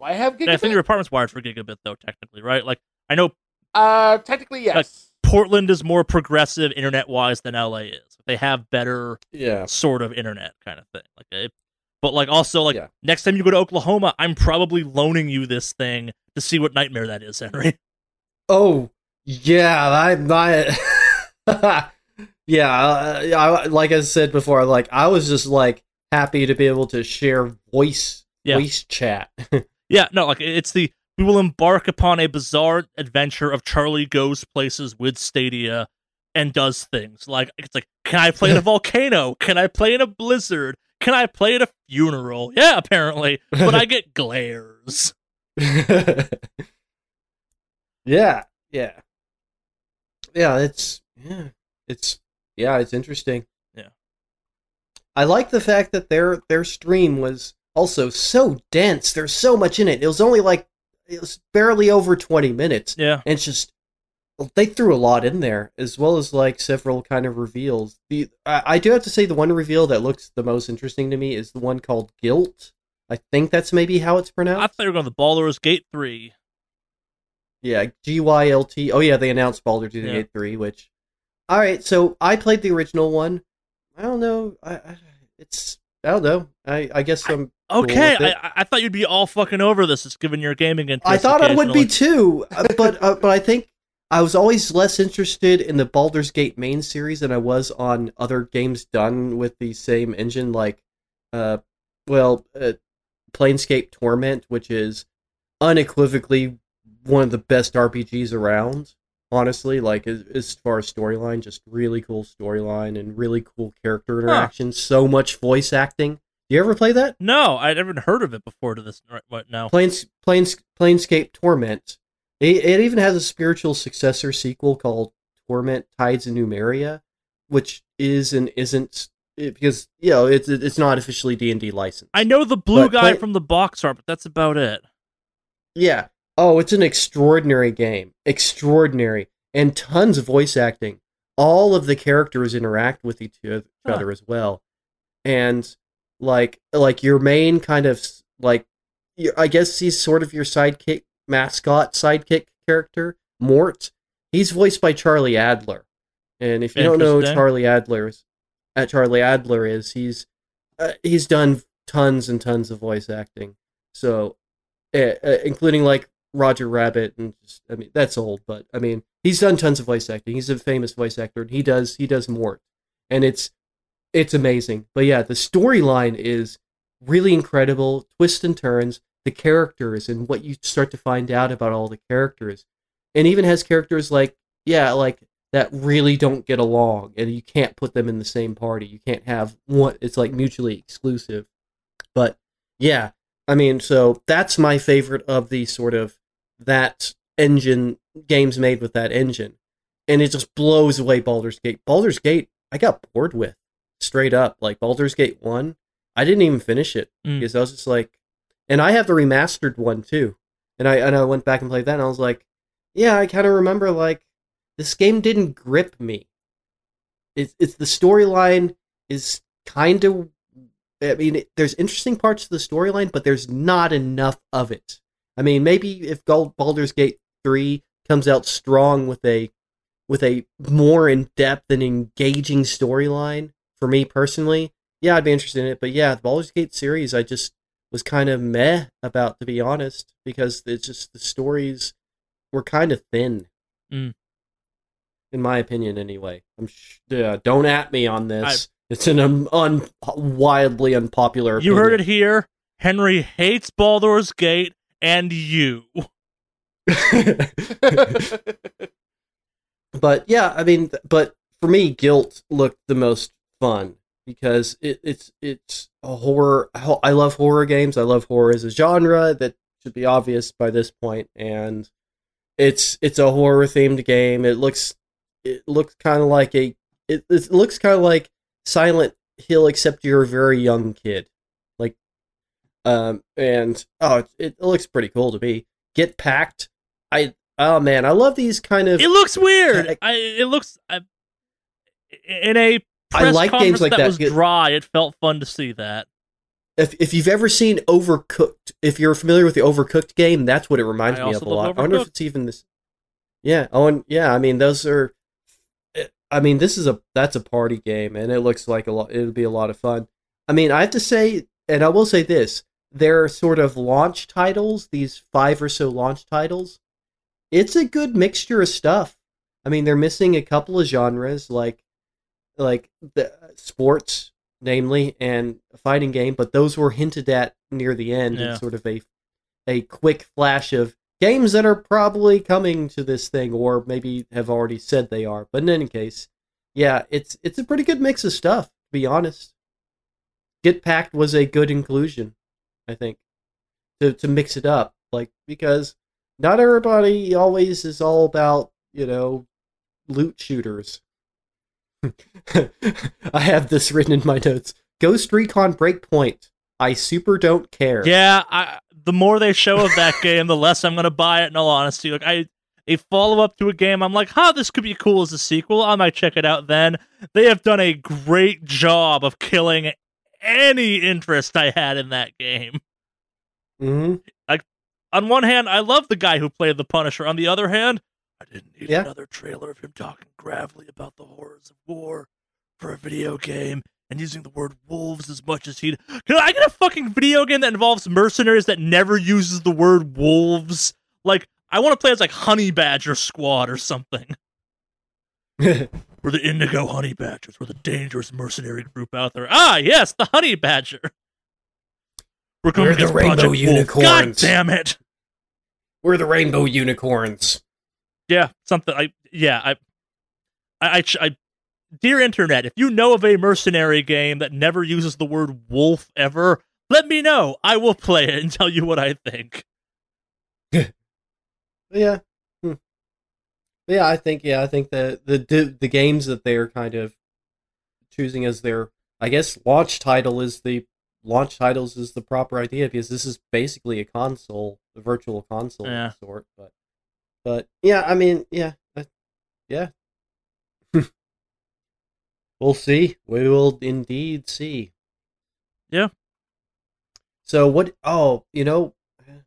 I have gigabit? I think your apartment's wired for gigabit, though. Technically, right? Like, I know. Technically, yes. Like, Portland is more progressive internet-wise than LA is. They have better, sort of internet kind of thing. Like But, like, also, like, next time you go to Oklahoma, I'm probably loaning you this thing to see what nightmare that is, Henry. Oh, yeah, I'm not... like I said before, like, I was just, like, happy to be able to share voice chat. Yeah, no, like, it's the... We will embark upon a bizarre adventure of Charlie goes places with Stadia and does things. Like, it's like, can I play in a volcano? Can I play in a blizzard? Can I play at a funeral? Yeah, apparently. But I get glares. It's interesting. Yeah. I like the fact that their stream was also so dense. There's so much in it. It was only barely over 20 minutes. Yeah. And it's just they threw a lot in there, as well as like several kind of reveals. I do have to say the one reveal that looks the most interesting to me is the one called Guilt. I think that's maybe how it's pronounced. I thought you were going to the Baldur's Gate 3. Yeah, G-Y-L-T. Oh yeah, they announced Baldur's Gate 3, which... Alright, so I played the original one. I don't know. I don't know. I guess I'm... Okay, cool. I thought you'd be all fucking over this, just given your gaming interest. I thought I would be too, but I think I was always less interested in the Baldur's Gate main series than I was on other games done with the same engine, like, Planescape Torment, which is unequivocally one of the best RPGs around, honestly, like, as far as storyline, just really cool storyline and really cool character interactions, so much voice acting. You ever play that? No, I'd never heard of it before to this, right now. Planescape Torment. It even has a spiritual successor sequel called Torment: Tides of Numeria, which is and isn't because it's not officially D&D licensed. I know the blue guy from the box art, but that's about it. Yeah. Oh, it's an extraordinary game. Extraordinary. And tons of voice acting. All of the characters interact with each other as well. And like your main kind of like I guess he's sort of your sidekick. Mascot sidekick character Mort. He's voiced by Charlie Adler, and if you don't know who Charlie Adler is, he's done tons and tons of voice acting, so including like Roger Rabbit and just, I mean that's old, but I mean he's done tons of voice acting. He's a famous voice actor, and he does Mort, and it's amazing. But yeah, the storyline is really incredible, twists and turns. The characters and what you start to find out about all the characters, and even has characters like that really don't get along, and you can't put them in the same party. You can't have one. It's like mutually exclusive. But yeah, I mean, so that's my favorite of the sort of that engine, games made with that engine. And it just blows away Baldur's Gate. Baldur's Gate, I got bored with, straight up. Like Baldur's Gate 1, I didn't even finish it because I was just like, and I have the remastered one too. And I went back and played that, and I was like, yeah, I kind of remember like, this game didn't grip me. It's the storyline is kind of... I mean, there's interesting parts to the storyline, but there's not enough of it. I mean, maybe if Baldur's Gate 3 comes out strong with a more in-depth and engaging storyline, for me personally, yeah, I'd be interested in it. But yeah, the Baldur's Gate series, I just was kind of meh about, to be honest, because it's just the stories were kind of thin. Mm. In my opinion, anyway. Don't at me on this. It's an wildly unpopular opinion. You heard it here. Henry hates Baldur's Gate and you. But yeah, I mean, but for me, Guilt looked the most fun because it's a horror. I love horror games. I love horror as a genre. That should be obvious by this point. And it's a horror themed game. It looks kind of like Silent Hill, except you're a very young kid. Like, it looks pretty cool to me. Get Packed. I love these kind of. It looks weird. It looks in a press conference that was dry. It felt fun to see that. If you've ever seen Overcooked, if you're familiar with the Overcooked game, that's what it reminds me of a lot. Overcooked. I wonder if it's even this. Yeah. Oh, and yeah. I mean, those are. I mean, that's a party game, and it looks like a lot. It'll be a lot of fun. I mean, I have to say, and I will say this: there are sort of launch titles, these 5 or so launch titles. It's a good mixture of stuff. I mean, they're missing a couple of genres, like the sports, namely, and a fighting game, but those were hinted at near the end in sort of a quick flash of games that are probably coming to this thing, or maybe have already said they are. But in any case, yeah, it's a pretty good mix of stuff, to be honest. Get Packed was a good inclusion, I think, to mix it up, like, because not everybody always is all about, you know, loot shooters. I have this written in my notes. Ghost Recon Breakpoint. I super don't care. Yeah, the more they show of that game, the less I'm going to buy it, in all honesty. Like, a follow-up to a game, I'm like, this could be cool as a sequel. I might check it out then. They have done a great job of killing any interest I had in that game. Mm-hmm. Like, on one hand, I love the guy who played The Punisher. On the other hand, I didn't need another trailer of him talking gravelly about the horrors of war for a video game. And using the word wolves as much as he'd... Can I get a fucking video game that involves mercenaries that never uses the word wolves? Like, I want to play as, like, Honey Badger Squad or something. We're the Indigo Honey Badgers. We're the dangerous mercenary group out there. Ah, yes, the Honey Badger. We're the Rainbow Unicorns. God damn it. We're the Rainbow Unicorns. Yeah, something... Dear Internet, if you know of a mercenary game that never uses the word wolf ever, let me know. I will play it and tell you what I think. Yeah. Yeah, I think that the games that they're kind of choosing as their, I guess, launch titles is the proper idea, because this is basically a console, a virtual console of sort, but yeah, I mean, yeah. We'll see. We will indeed see. Yeah. So what... Oh, you know... I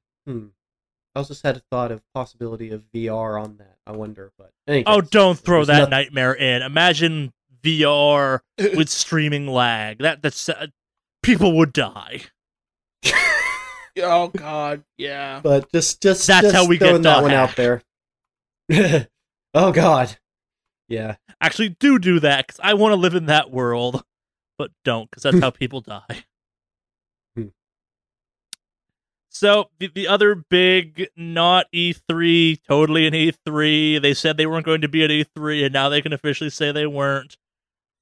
also just had a thought of possibility of VR on that. I wonder, but... don't throw that nightmare in. Imagine VR with streaming lag. That's people would die. Oh, God. Yeah. But just that's just how we throwing get that one out there. Oh, God. Yeah. Actually, do that, because I want to live in that world. But don't, because that's how people die. So the other big not E3, totally an E3, they said they weren't going to be at E3, and now they can officially say they weren't,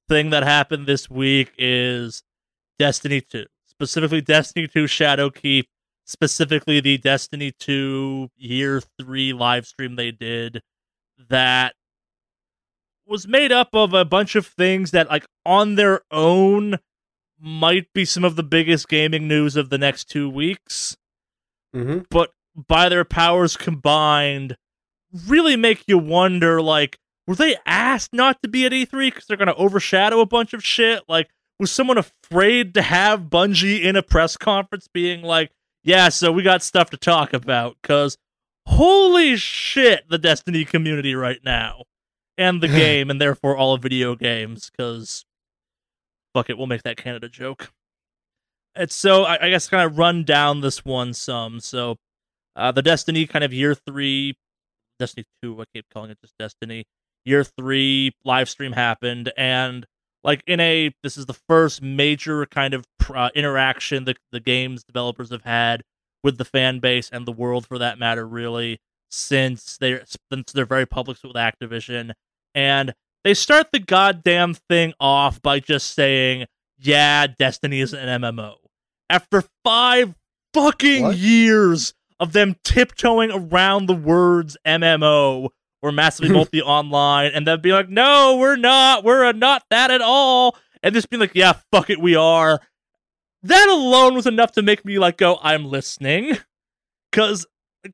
thing that happened this week is Destiny 2. Specifically Destiny 2 Shadowkeep, specifically the Destiny 2 Year 3 live stream they did that was made up of a bunch of things that, like, on their own might be some of the biggest gaming news of the next 2 weeks, but by their powers combined, really make you wonder, like, were they asked not to be at E3 because they're going to overshadow a bunch of shit? Like, was someone afraid to have Bungie in a press conference being like, yeah, so we got stuff to talk about, because holy shit, the Destiny community right now, and the game, and therefore all of video games, because fuck it, we'll make that Canada joke. And so I guess kind of run down this one some. So the Destiny kind of year three, Destiny 2, I keep calling it just Destiny, year three live stream happened, and like in a, this is the first major kind of interaction that the game's developers have had with the fan base and the world, for that matter, really, since they're very public with Activision. And they start the goddamn thing off by just saying, yeah, Destiny is an MMO. After 5 fucking years of them tiptoeing around the words MMO, we're massively multi-online, and they'd be like, no, we're not. We're not that at all. And just being like, yeah, fuck it, we are. That alone was enough to make me, like, go, I'm listening. Because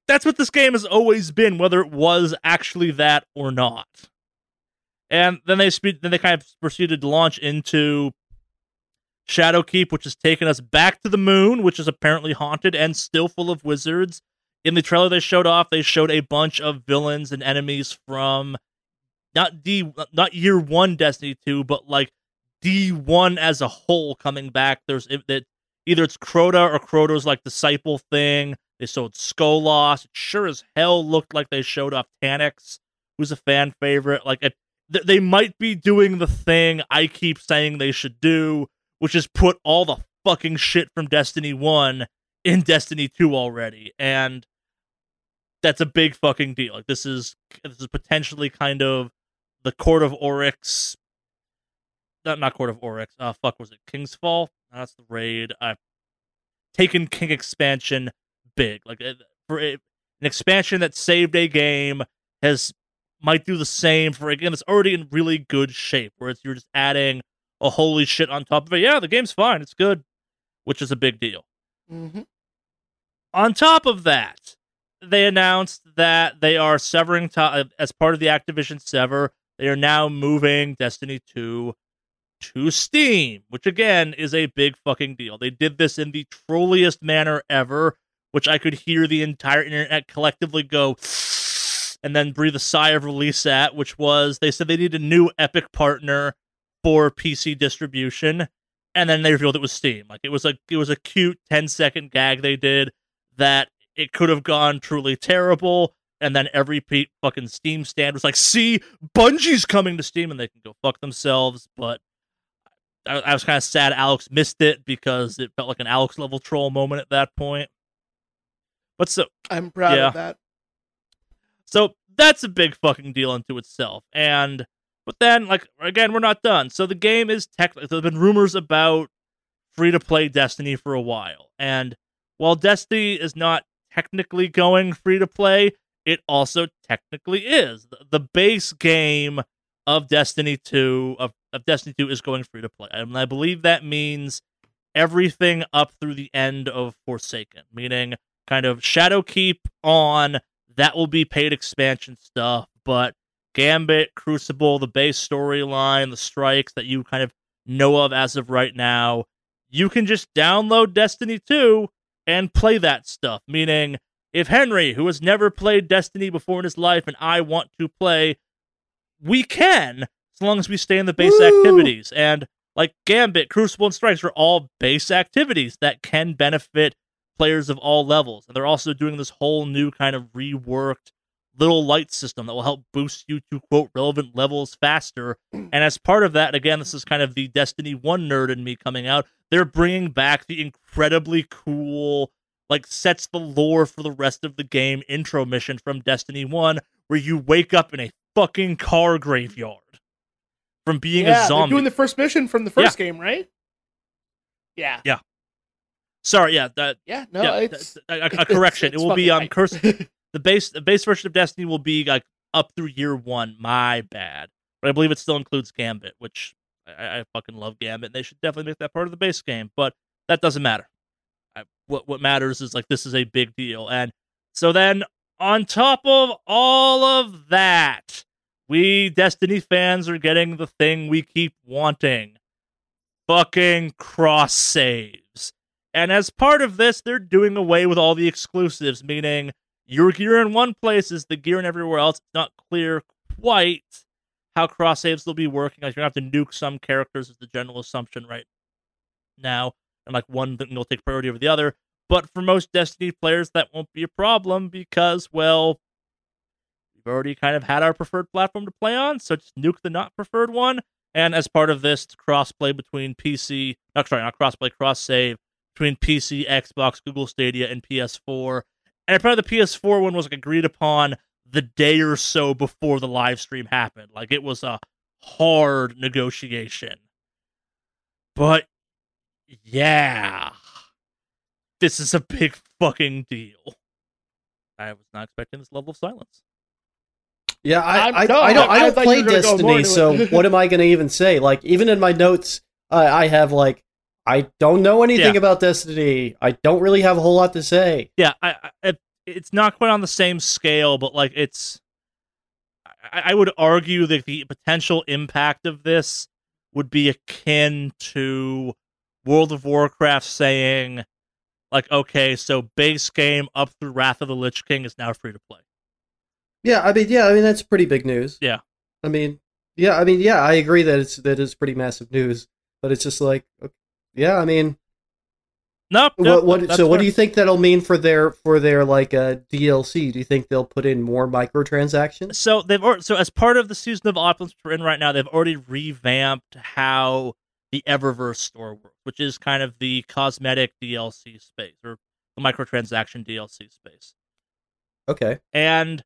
that's what this game has always been, whether it was actually that or not. And then they kind of proceeded to launch into Shadowkeep, which has taken us back to the moon, which is apparently haunted and still full of wizards. In the trailer they showed a bunch of villains and enemies from not year one Destiny 2, but like D1 as a whole coming back. There's that either it's Crota or Crota's like disciple thing. They showed Skolas. It sure as hell looked like they showed off Tanix, who's a fan favorite. Like they might be doing the thing I keep saying they should do, which is put all the fucking shit from Destiny 1 in Destiny 2 already, and that's a big fucking deal. Like this is potentially kind of the Court of Oryx, not Court of Oryx. Was it King's Fall? No, that's the raid. I've taken King expansion big, like an expansion that saved a game might do the same for a game that's already in really good shape, where you're just adding a holy shit on top of it. Yeah, the game's fine, it's good, which is a big deal. On top of that, they announced that they are severing, as part of the Activision sever, they are now moving Destiny 2 to Steam, which again is a big fucking deal. They did this in the trolliest manner ever, which I could hear the entire internet collectively go and then breathe a sigh of release at, which was they said they need a new Epic partner for PC distribution. And then they revealed it was Steam. Like it was a cute 10-second gag they did that it could have gone truly terrible. And then every fucking Steam stand was like, "See, Bungie's coming to Steam," and they can go fuck themselves. But I was kind of sad Alex missed it, because it felt like an Alex level troll moment at that point. But so I'm proud of that. So that's a big fucking deal unto itself, and. But then, like, again, we're not done. So the game is technically... There have been rumors about free-to-play Destiny for a while. And while Destiny is not technically going free-to-play, it also technically is. The base game of Destiny 2 is going free-to-play. And I believe that means everything up through the end of Forsaken, meaning kind of Shadowkeep on, that will be paid expansion stuff, but Gambit, Crucible, the base storyline, the strikes that you kind of know of as of right now, you can just download Destiny 2 and play that stuff. Meaning, if Henry, who has never played Destiny before in his life, and I want to play, we can, as long as we stay in the base activities. And like Gambit, Crucible, and Strikes are all base activities that can benefit players of all levels. And they're also doing this whole new kind of reworked little light system that will help boost you to, quote, relevant levels faster. And as part of that, again, this is kind of the Destiny 1 nerd in me coming out, they're bringing back the incredibly cool, like sets the lore for the rest of the game intro mission from Destiny 1, where you wake up in a fucking car graveyard from being a zombie. They're doing the first mission from the first game, right? Yeah. Yeah. Sorry, yeah. That, yeah, no, yeah, it's... A correction. It's it will be right. The base version of Destiny will be like up through year one. My bad. But I believe it still includes Gambit, which I fucking love Gambit, and they should definitely make that part of the base game, but that doesn't matter. What matters is, like, this is a big deal. And so then, on top of all of that, we Destiny fans are getting the thing we keep wanting. Fucking cross saves. And as part of this, they're doing away with all the exclusives, meaning your gear in one place is the gear in everywhere else. It's not clear quite how cross saves will be working. Like, you're going to have to nuke some characters is the general assumption right now. And like one thing will take priority over the other. But for most Destiny players, that won't be a problem because, well, we've already kind of had our preferred platform to play on, so just nuke the not preferred one. And as part of this, cross-play between PC... No, sorry, not cross-play, cross-save between PC, Xbox, Google Stadia, and PS4. And probably the PS4 one was like agreed upon the day or so before the live stream happened. Like, it was a hard negotiation. But, yeah. This is a big fucking deal. I was not expecting this level of silence. Yeah, I don't play Destiny, so what am I going to even say? Like, even in my notes, I have, like, I don't know anything about Destiny. I don't really have a whole lot to say. Yeah, it's not quite on the same scale, but, like, it's... I would argue that the potential impact of this would be akin to World of Warcraft saying, like, okay, so base game up through Wrath of the Lich King is now free to play. Yeah, I mean that's pretty big news. Yeah, I agree that it's pretty massive news, but it's just like, yeah, I mean, what do you think that'll mean for their like DLC? Do you think they'll put in more microtransactions? So as part of the season of opulence we're in right now, they've already revamped how the Eververse store works, which is kind of the cosmetic DLC space or the microtransaction DLC space. Okay, and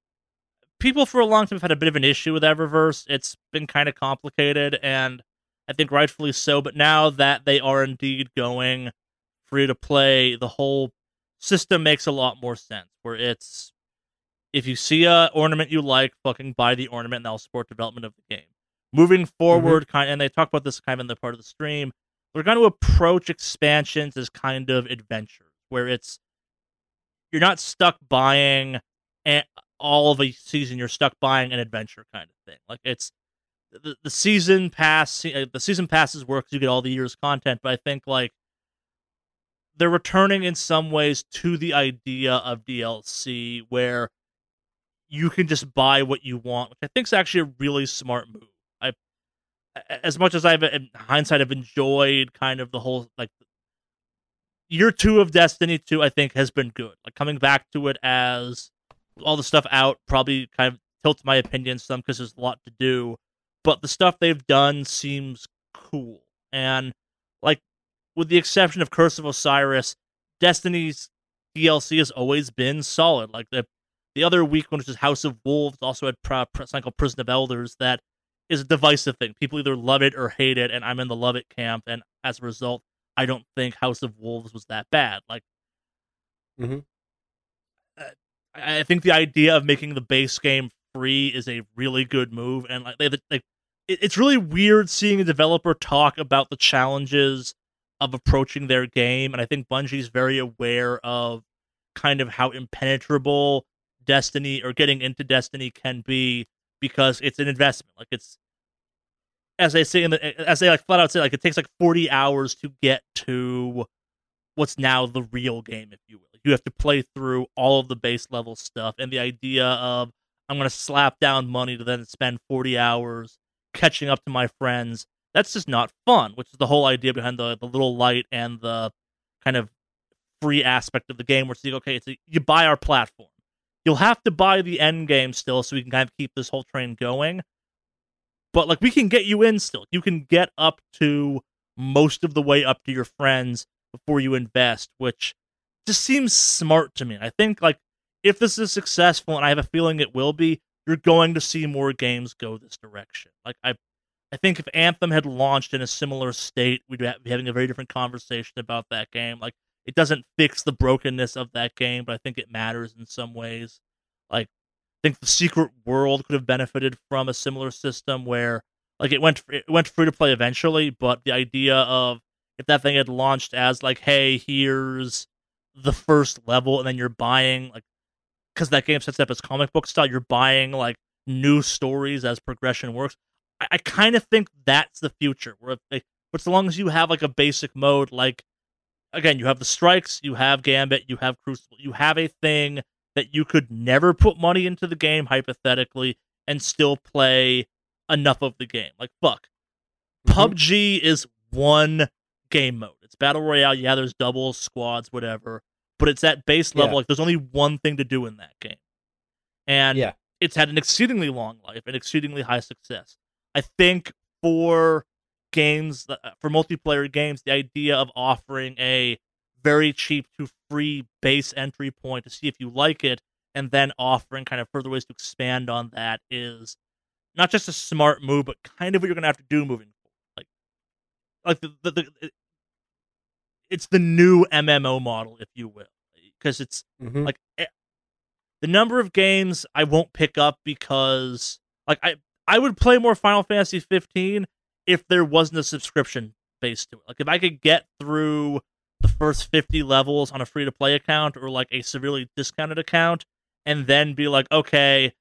people for a long time have had a bit of an issue with Eververse. It's been kind of complicated, and I think rightfully so, but now that they are indeed going free-to-play, the whole system makes a lot more sense, where it's, if you see a ornament you like, fucking buy the ornament, and that'll support development of the game. Moving forward, and they talk about this kind of in the part of the stream, we're going to approach expansions as kind of adventures, where it's, you're not stuck buying... all of a season, you're stuck buying an adventure kind of thing. Like, it's the season pass. The season passes work because you get all the year's content. But I think like they're returning in some ways to the idea of DLC, where you can just buy what you want, which I think is actually a really smart move. As much as I've in hindsight have enjoyed kind of the whole like year two of Destiny 2, I think has been good. Like coming back to it as all the stuff out probably kind of tilts my opinion some because there's a lot to do, but the stuff they've done seems cool. And like, with the exception of Curse of Osiris, Destiny's DLC has always been solid. Like the other week one, which is House of Wolves, also had something called Prison of Elders that is a divisive thing. People either love it or hate it, and I'm in the love it camp. And as a result, I don't think House of Wolves was that bad. Like, I think the idea of making the base game free is a really good move, and like, it's really weird seeing a developer talk about the challenges of approaching their game, and I think Bungie's very aware of kind of how impenetrable Destiny or getting into Destiny can be because it's an investment. Like it's, as they say, as they like flat out say, like it takes like 40 hours to get to what's now the real game, if you will. You have to play through all of the base level stuff, and the idea of I'm going to slap down money to then spend 40 hours catching up to my friends, that's just not fun, which is the whole idea behind the little light and the kind of free aspect of the game, where it's like, okay, you buy our platform. You'll have to buy the end game still so we can kind of keep this whole train going, but like we can get you in still. You can get up to most of the way up to your friends before you invest, which just seems smart to me. I think, like, if this is successful, and I have a feeling it will be, you're going to see more games go this direction. Like, I think if Anthem had launched in a similar state, we'd be having a very different conversation about that game. Like, it doesn't fix the brokenness of that game, but I think it matters in some ways. Like, I think the Secret World could have benefited from a similar system where, like, it went free to play eventually, but the idea of if that thing had launched as like, hey, here's the first level, and then you're buying, like, because that game sets up as comic book style, you're buying like new stories as progression works. I kind of think that's the future. Where, like, but so long as you have like a basic mode, like, again, you have the Strikes, you have Gambit, you have Crucible, you have a thing that you could never put money into the game, hypothetically, and still play enough of the game. Like, fuck. Mm-hmm. PUBG is one game mode. It's Battle Royale, yeah, there's doubles, squads, whatever, but it's at base level. Yeah. Like, there's only one thing to do in that game. And yeah, it's had an exceedingly long life and exceedingly high success. I think for games, for multiplayer games, the idea of offering a very cheap to free base entry point to see if you like it, and then offering kind of further ways to expand on that is not just a smart move, but kind of what you're going to have to do moving forward. Like it's the new MMO model, if you will, because it's like the number of games I won't pick up because, like, I would play more Final Fantasy 15 if there wasn't a subscription base to it. Like, if I could get through the first 50 levels on a free-to-play account or, like, a severely discounted account, and then be like, okay,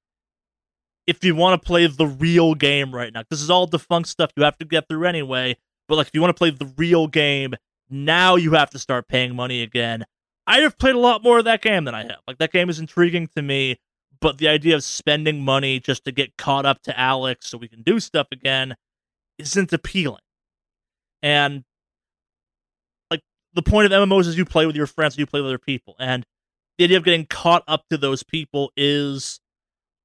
if you want to play the real game right now, this is all defunct stuff you have to get through anyway, but, like, if you want to play the real game, now you have to start paying money again. I have played a lot more of that game than I have. Like, that game is intriguing to me, but the idea of spending money just to get caught up to Alex so we can do stuff again isn't appealing. And, like, the point of MMOs is you play with your friends, you play with other people, and the idea of getting caught up to those people is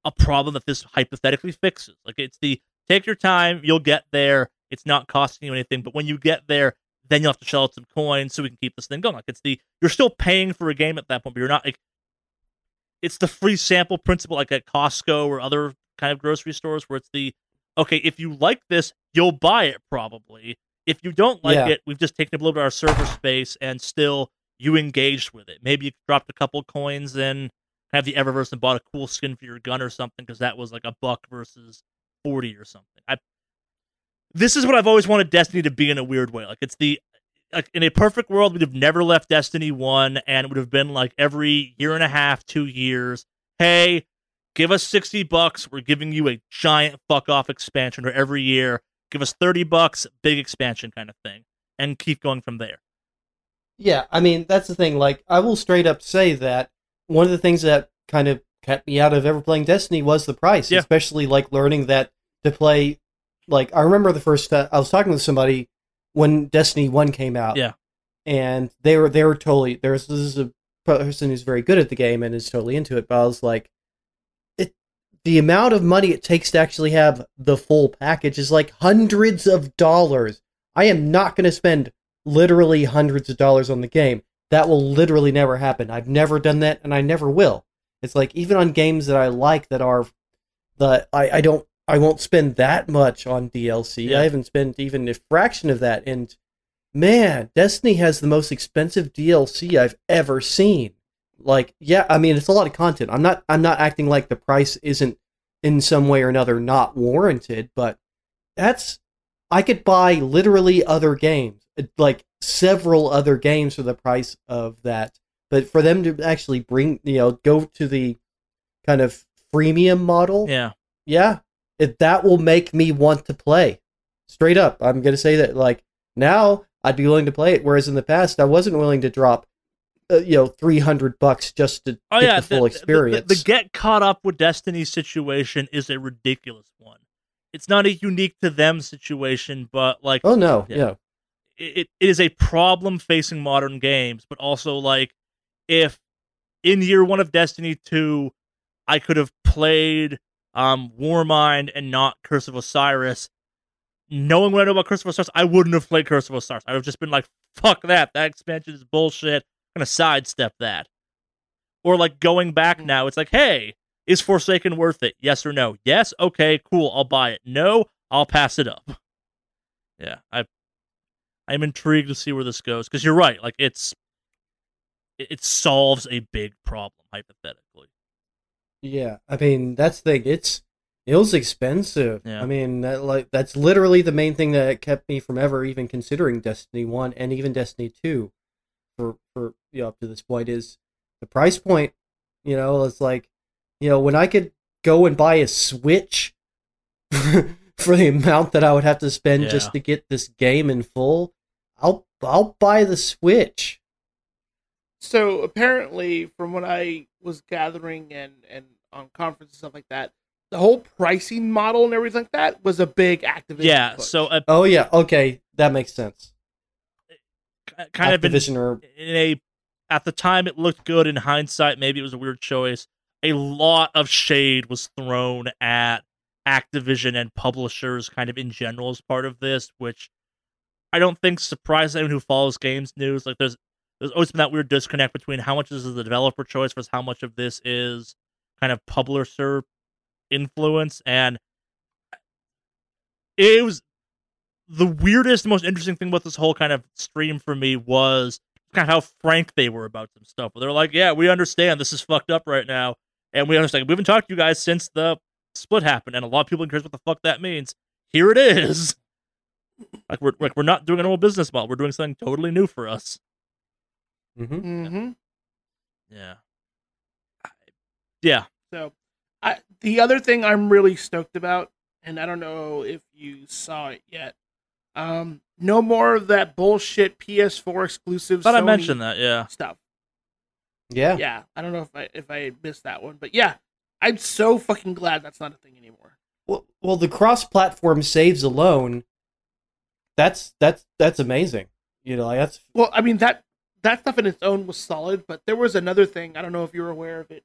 a problem that this hypothetically fixes. Like, it's the take your time, you'll get there, it's not costing you anything, but when you get there, then you'll have to shell out some coins so we can keep this thing going. Like, it's the, you're still paying for a game at that point, but you're not, like, it's the free sample principle, like at Costco or other kind of grocery stores, where it's the, okay, if you like this, you'll buy it probably. If you don't like it, we've just taken up a little bit of our server space, and still you engaged with it. Maybe you dropped a couple coins and have the Eververse and bought a cool skin for your gun or something, because that was like $1 versus $40 or something. This is what I've always wanted Destiny to be in a weird way. Like, it's the, like, in a perfect world, we'd have never left Destiny 1, and it would have been like every year and a half, 2 years, hey, give us $60, we're giving you a giant fuck-off expansion, or every year, give us $30, big expansion kind of thing, and keep going from there. Yeah, I mean, that's the thing. Like, I will straight up say that one of the things that kind of kept me out of ever playing Destiny was the price, especially, like, learning that to play. Like, I remember the first time I was talking with somebody when Destiny 1 came out. Yeah. And they were totally, this is a person who's very good at the game and is totally into it, but I was like, the amount of money it takes to actually have the full package is like hundreds of dollars. I am not going to spend literally hundreds of dollars on the game. That will literally never happen. I've never done that, and I never will. It's like, even on games that I like that are, I won't spend that much on DLC. Yeah. I haven't spent even a fraction of that. And man, Destiny has the most expensive DLC I've ever seen. Like, yeah, I mean, it's a lot of content. I'm not acting like the price isn't in some way or another not warranted, but I could buy literally other games, like several other games for the price of that. But for them to actually bring, go to the kind of freemium model. Yeah. That will make me want to play. Straight up, I'm going to say that, like, now I'd be willing to play it, whereas in the past I wasn't willing to drop, $300 just to get the full experience. The get caught up with Destiny situation is a ridiculous one. It's not a unique to them situation, but, like... Oh, no, yeah. It is a problem facing modern games, but also, like, if in year one of Destiny 2 I could have played... Warmind and not Curse of Osiris. Knowing what I know about Curse of Osiris, I wouldn't have played Curse of Osiris. I would have just been like, fuck that. That expansion is bullshit. I'm going to sidestep that. Or like going back now, it's like, hey, is Forsaken worth it? Yes or no? Yes. Okay, cool. I'll buy it. No, I'll pass it up. Yeah, I'm intrigued to see where this goes, because you're right. Like it solves a big problem hypothetically. Yeah, I mean that's the thing. It was expensive. Yeah. I mean, that's literally the main thing that kept me from ever even considering Destiny 1 and even Destiny 2 for you know, up to this point is the price point. You know, it's like, you know, when I could go and buy a Switch for the amount that I would have to spend just to get this game in full, I'll buy the Switch. So apparently, from what I was gathering and on conferences and stuff like that, the whole pricing model and everything like that was a big Activision. Yeah. Push. So okay, that makes sense. Kind Activision of at the time it looked good. In hindsight, maybe it was a weird choice. A lot of shade was thrown at Activision and publishers kind of in general as part of this, which I don't think surprised anyone who follows games news. Like there's always been that weird disconnect between how much this is the developer choice versus how much of this is kind of publisher influence. And it was the weirdest, most interesting thing about this whole kind of stream for me was kind of how frank they were about some stuff. They're like, yeah, we understand this is fucked up right now. And we understand. We haven't talked to you guys since the split happened, and a lot of people encourage what the fuck that means. Here it is. Like we're not doing an old business model. We're doing something totally new for us. Mm-hmm. Mm-hmm. Yeah. Yeah. So the other thing I'm really stoked about, and I don't know if you saw it yet, no more of that bullshit PS4 exclusive Sony I mentioned that, yeah. Stuff. Yeah. Yeah. I don't know if I missed that one, but yeah. I'm so fucking glad that's not a thing anymore. Well, the cross-platform saves alone, that's amazing. You know, like that's... Well, I mean, that stuff in its own was solid, but there was another thing, I don't know if you were aware of it,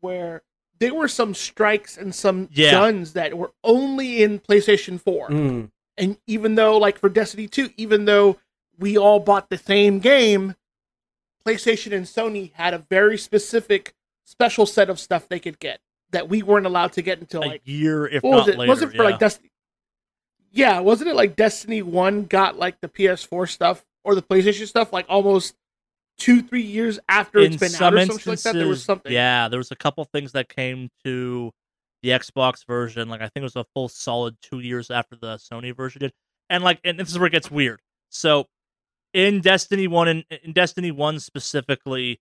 where there were some strikes and some guns that were only in PlayStation 4. Mm. And even though, like for Destiny 2, even though we all bought the same game, PlayStation and Sony had a very specific special set of stuff they could get that we weren't allowed to get until like a year, if not later. Wasn't for like Destiny? Yeah, wasn't it like Destiny 1 got like the PS4 stuff or the PlayStation stuff like almost 2-3 years after it's been out or something like that? There was something. Yeah, there was a couple things that came to the Xbox version. Like I think it was a full solid 2 years after the Sony version did. And like, and this is where it gets weird. So in Destiny 1, in Destiny 1 specifically,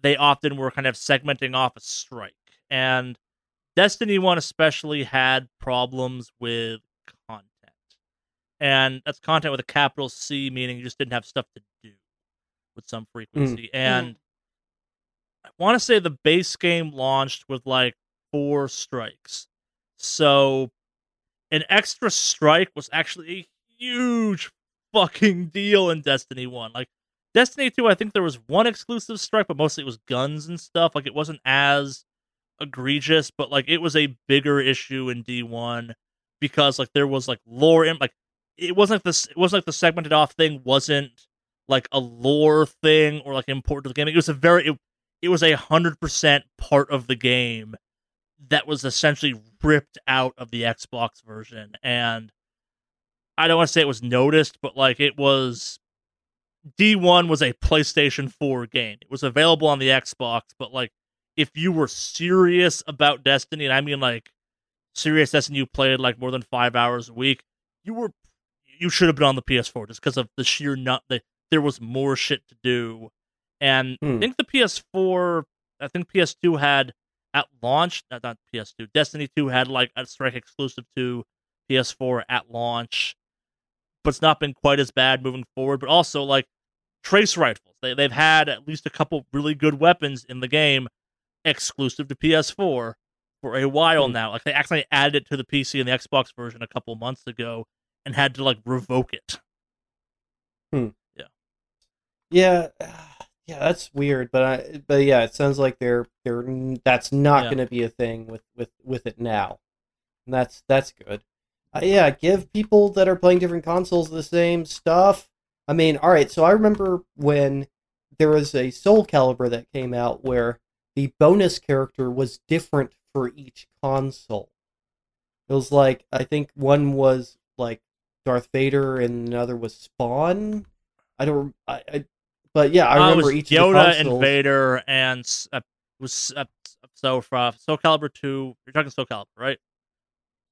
they often were kind of segmenting off a strike. And Destiny 1 especially had problems with content. And that's content with a capital C, meaning you just didn't have stuff to do with some frequency. Mm. And I want to say the base game launched with like 4 strikes. So an extra strike was actually a huge fucking deal in Destiny 1. Like, Destiny 2, I think there was one exclusive strike, but mostly it was guns and stuff. Like, it wasn't as egregious, but, like, it was a bigger issue in D1 because, like, there was, like, lore... Like, it wasn't like the segmented-off thing wasn't, like, a lore thing or, like, important to the game. It was a very... It was 100% part of the game that was essentially ripped out of the Xbox version. And I don't want to say it was noticed, but, like, it was... D1 was a PlayStation 4 game. It was available on the Xbox, but like if you were serious about Destiny, and I mean like serious Destiny, you played like more than 5 hours a week, you should have been on the PS4 just because of the sheer there was more shit to do. And I think the PS4, I think PS2 had at launch, not PS2, Destiny 2 had like a strike exclusive to PS4 at launch. But it's not been quite as bad moving forward. But also, like, trace rifles. They've had at least a couple really good weapons in the game exclusive to PS4 for a while now. Like, they actually added it to the PC and the Xbox version a couple months ago and had to, like, revoke it. Hmm. Yeah. Yeah, that's weird. But yeah, it sounds like they're that's not going to be a thing with it now. And that's good. Yeah, give people that are playing different consoles the same stuff. I mean, all right, so I remember when there was a Soul Calibur that came out where the bonus character was different for each console. It was like, I think one was like Darth Vader and another was Spawn. But yeah, I remember each Yoda of the consoles. And Vader and so from Soul Calibur 2, you're talking Soul Calibur, right?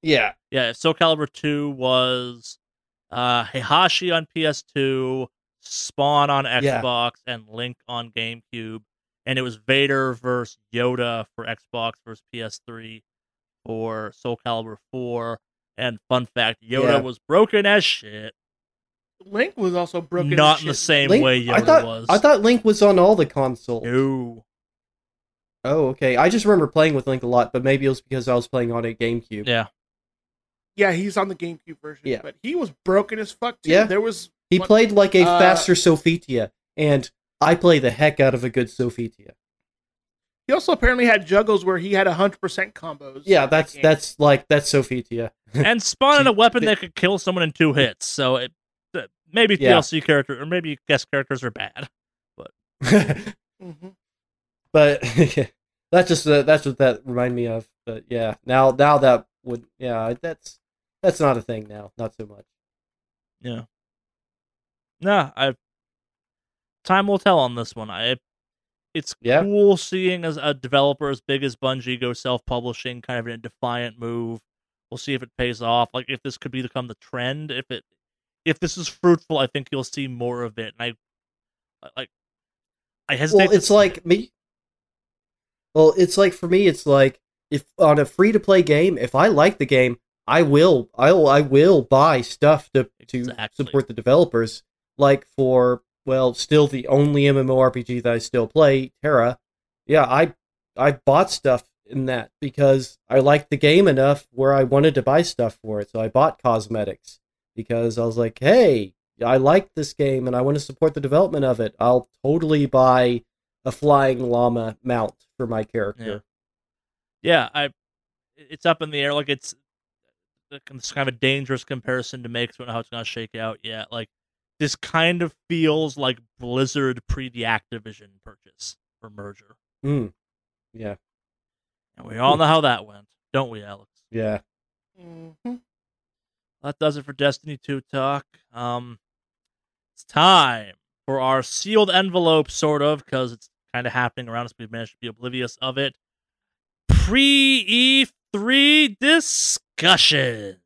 Yeah. Yeah, Soul Calibur 2 was Heihachi on PS2, Spawn on Xbox, and Link on GameCube. And it was Vader versus Yoda for Xbox versus PS3 for Soul Calibur 4. And fun fact, Yoda was broken as shit. Link was also broken as shit. Not in the same way Yoda was. I thought Link was on all the consoles. No. Oh, okay. I just remember playing with Link a lot, but maybe it was because I was playing on a GameCube. Yeah. Yeah, he's on the GameCube version, but he was broken as fuck, too. Yeah. He played like a faster Sophitia, and I play the heck out of a good Sophitia. He also apparently had juggles where he had 100% combos. Yeah, that's Sophitia. And Spawn had a weapon that could kill someone in 2 hits, so maybe DLC character, or maybe guest characters are bad. But... mm-hmm. But yeah, that's what that reminded me of. But yeah, now that would that's not a thing now, not so much. Yeah. Nah, time will tell on this one. It's cool seeing as a developer as big as Bungie go self-publishing, kind of in a defiant move. We'll see if it pays off. Like if this could become the trend. If this is fruitful, I think you'll see more of it. And I hesitate. Well, for me, if on a free-to-play game, if I like the game, I will buy stuff to support the developers. Like for, still the only MMORPG that I still play, Terra. Yeah, I bought stuff in that because I liked the game enough where I wanted to buy stuff for it. So I bought cosmetics because I was like, hey, I like this game and I want to support the development of it. I'll totally buy a flying llama mount for my character. Yeah, it's up in the air. Like it's kind of a dangerous comparison to make. So I don't know how it's gonna shake out yet. Like this kind of feels like Blizzard pre the Activision purchase or merger. Mm. Yeah, and we all know how that went, don't we, Alex? Yeah. Mm-hmm. That does it for Destiny 2 talk. It's time for our sealed envelope, sort of, because it's kind of happening around us. We've managed to be oblivious of it. Pre-E3 discussions.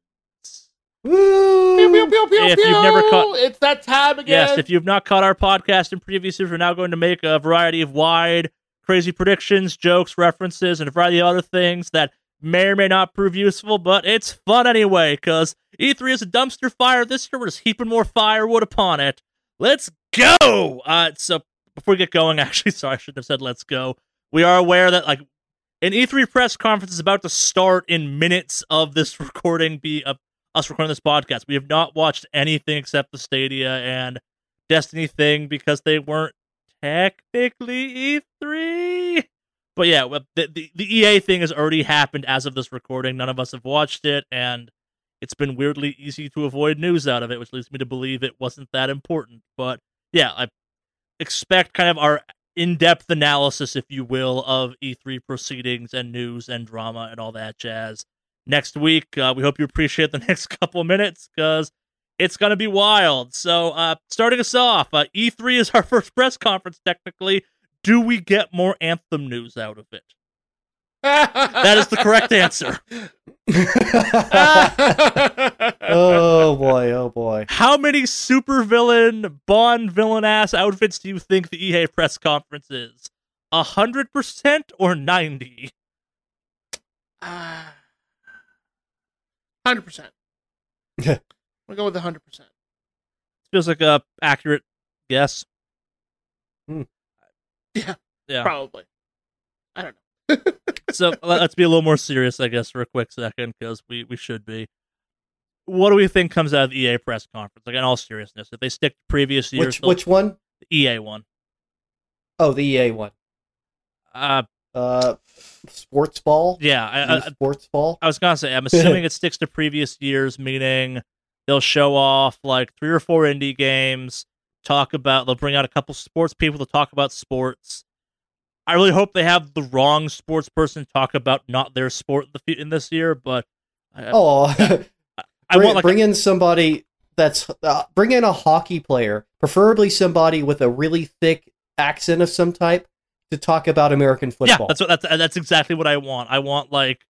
Woo! Pew, pew, pew, pew, if pew. You've never caught... It's that time again. Yes, if you've not caught our podcast in previous years, we're now going to make a variety of wide, crazy predictions, jokes, references, and a variety of other things that may or may not prove useful, but it's fun anyway, because E3 is a dumpster fire this year. We're just heaping more firewood upon it. Let's go! So, before we get going, actually, sorry, I shouldn't have said let's go. We are aware that, an E3 press conference is about to start in minutes of this recording, us recording this podcast. We have not watched anything except the Stadia and Destiny thing because they weren't technically E3. But yeah, the EA thing has already happened as of this recording. None of us have watched it, and it's been weirdly easy to avoid news out of it, which leads me to believe it wasn't that important. But yeah, I expect kind of our in-depth analysis, if you will, of E3 proceedings and news and drama and all that jazz next week. We hope you appreciate the next couple of minutes because it's going to be wild. So starting us off, E3 is our first press conference technically. Do we get more Anthem news out of it? That is the correct answer. Oh boy, oh boy. How many supervillain, Bond villain-ass outfits do you think the EA press conference is? 100% or 90? 100%. We'll go with 100%. Feels like a accurate guess. Hmm. Yeah, probably. I don't know. So let's be a little more serious, I guess, for a quick second, because we should be. What do we think comes out of the EA press conference? Like, in all seriousness, if they stick to previous years, which one? The EA one. Oh, the EA one. Sports ball. Yeah, sports ball. I was gonna say, I'm assuming it sticks to previous years, meaning they'll show off like 3 or 4 indie games. talk about, they'll bring out a couple sports people to talk about sports. I really hope they have the wrong sports person talk about not their sport in this year, but I want to bring in somebody that's bring in a hockey player, preferably somebody with a really thick accent of some type, to talk about American football. Yeah, that's exactly what I want. I want like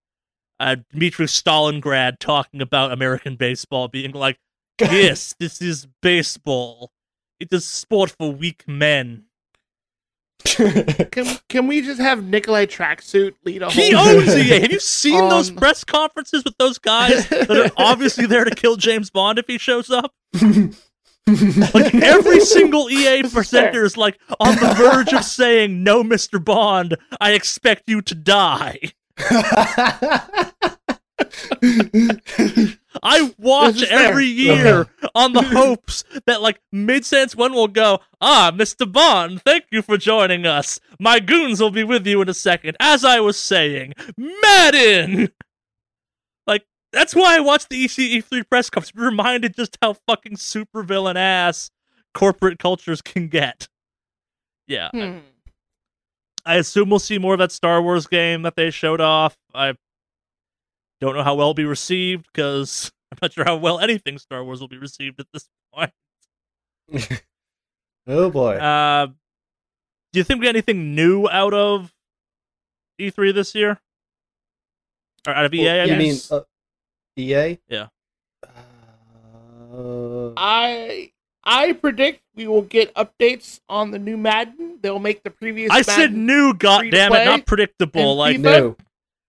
Dmitry Stalingrad talking about American baseball, being like, "Yes, this is baseball. It is sport for weak men." Can we just have Nikolai Tracksuit lead a whole... He owns EA! Have you seen those press conferences with those guys that are obviously there to kill James Bond if he shows up? Like, every single EA presenter is like on the verge of saying, "No, Mr. Bond, I expect you to die." I watch every year on the hopes that, like, Mid-Sans 1 will go, "Ah, Mr. Bond, thank you for joining us. My goons will be with you in a second. As I was saying, Madden!" Like, that's why I watch the E3 press conference. We're reminded just how fucking supervillain ass corporate cultures can get. Yeah. I assume we'll see more of that Star Wars game that they showed off. I don't know how well it'll be received, because I'm not sure how well anything Star Wars will be received at this point. Oh, boy. Do you think we got anything new out of E3 this year? Or out of EA, I guess? You mean EA? Yeah. I predict we will get updates on the new Madden. They'll make the previous Madden said new, goddammit, not predictable. Like, no.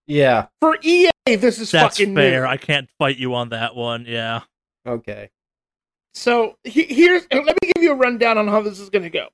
Yeah. For EA, this is fucking fair. New. I can't fight you on that one. Yeah. Okay. So let me give you a rundown on how this is going to go.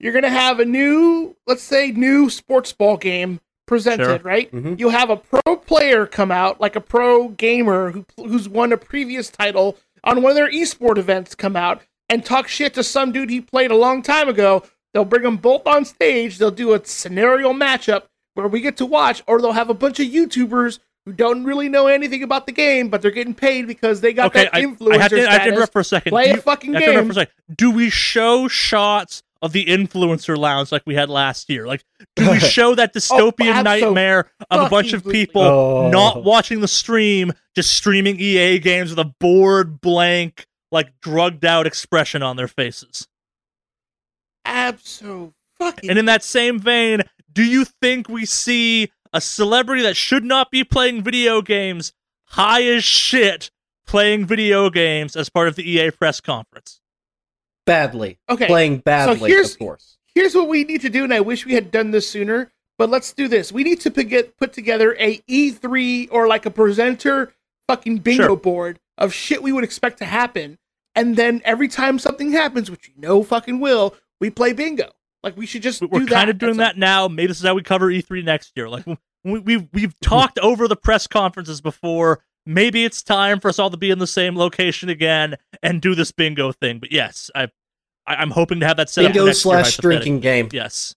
You're going to have a new, let's say, new sports ball game presented, sure, right? Mm-hmm. You'll have a pro player come out, like a pro gamer who's won a previous title on one of their esport events, come out and talk shit to some dude he played a long time ago. They'll bring them both on stage. They'll do a scenario matchup where we get to watch, or they'll have a bunch of YouTubers who don't really know anything about the game, but they're getting paid because they got that influencer status. I have to interrupt for a second. Play a fucking game. Do we show shots of the influencer lounge like we had last year? Like, do we show that dystopian nightmare of a bunch of people not watching the stream, just streaming EA games with a bored, blank, like, drugged-out expression on their faces? Absolutely. And in that same vein, do you think we see a celebrity that should not be playing video games, high as shit, playing video games as part of the EA press conference? Badly. Okay. Playing badly, so of course. Here's what we need to do, and I wish we had done this sooner, but let's do this. We need to put together a E3 or like a presenter fucking bingo board of shit we would expect to happen, and then every time something happens, which you know fucking will, we play bingo. Like, we should just do that. We're kind of doing that now. Maybe this is how we cover E3 next year. Like, we've talked over the press conferences before. Maybe it's time for us all to be in the same location again and do this bingo thing. But yes, I'm hoping to have that set up next year. Bingo / drinking game. Yes.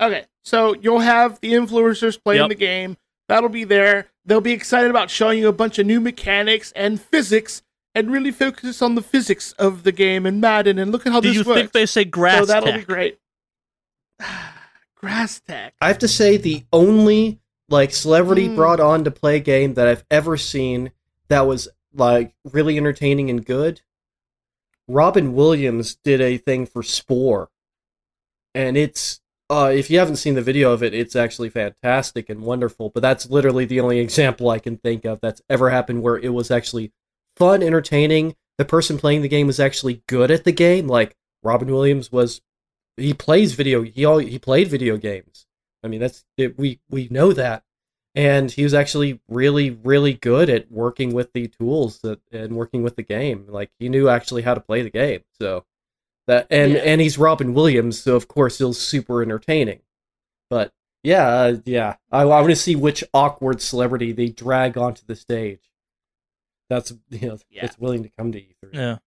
Okay, so you'll have the influencers playing the game. That'll be there. They'll be excited about showing you a bunch of new mechanics and physics, and really focus on the physics of the game and Madden, and look at how this works. Do you think they say grass tech? So that'll be great. Grass tech. I have to say, the only celebrity brought on to play a game that I've ever seen that was really entertaining and good, Robin Williams did a thing for Spore. And it's, if you haven't seen the video of it, it's actually fantastic and wonderful, but that's literally the only example I can think of that's ever happened where it was actually fun, entertaining. The person playing the game was actually good at the game. Like, Robin Williams was, he played video games. I mean, that's it, we know that, and he was actually really, really good at working with the tools and working with the game. Like, he knew actually how to play the game. So that, and he's Robin Williams, so of course he's super entertaining. But yeah, I want to see which awkward celebrity they drag onto the stage. That's it's willing to come to E3. Yeah.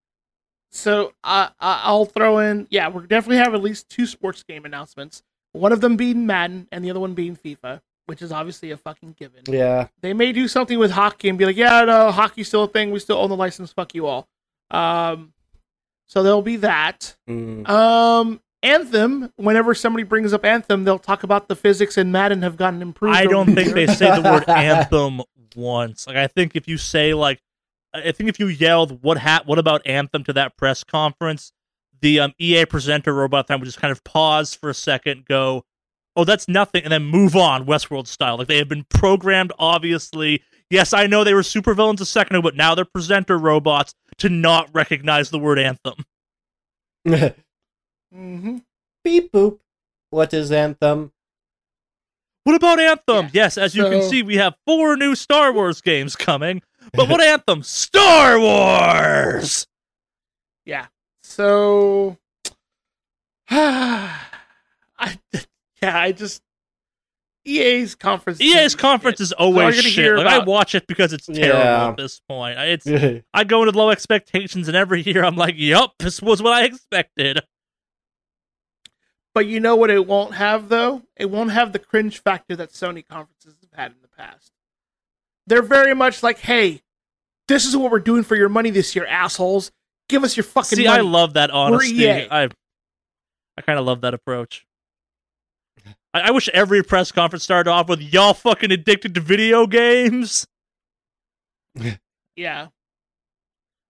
So I'll throw in. Yeah, we'll definitely have at least two sports game announcements. One of them being Madden, and the other one being FIFA, which is obviously a fucking given. Yeah. They may do something with hockey and be like, "Yeah, no, hockey's still a thing. We still own the license. Fuck you all." So there'll be that. Anthem, whenever somebody brings up Anthem, they'll talk about the physics in Madden have gotten improved. I don't think they say the word Anthem once. Like, I think if you say, like, I think if you yelled, what about Anthem to that press conference, the EA presenter robot time would just kind of pause for a second, go, oh, that's nothing, and then move on, Westworld style. Like, they have been programmed, obviously. Yes, I know they were supervillains a second ago, but now they're presenter robots to not recognize the word Anthem. Mm-hmm. Beep boop. What is Anthem? What about Anthem? Yeah. Yes, as you can see, we have 4 new Star Wars games coming. But what Anthem? Star Wars! Yeah. So... EA's conference is always shit. Like, I watch it because it's terrible at this point. I go into low expectations, and every year I'm like, yup, this was what I expected. But you know what it won't have, though? It won't have the cringe factor that Sony conferences have had in the past. They're very much like, hey, this is what we're doing for your money this year, assholes. Give us your fucking money. I love that honesty. I kind of love that approach. I wish every press conference started off with, y'all fucking addicted to video games. Yeah.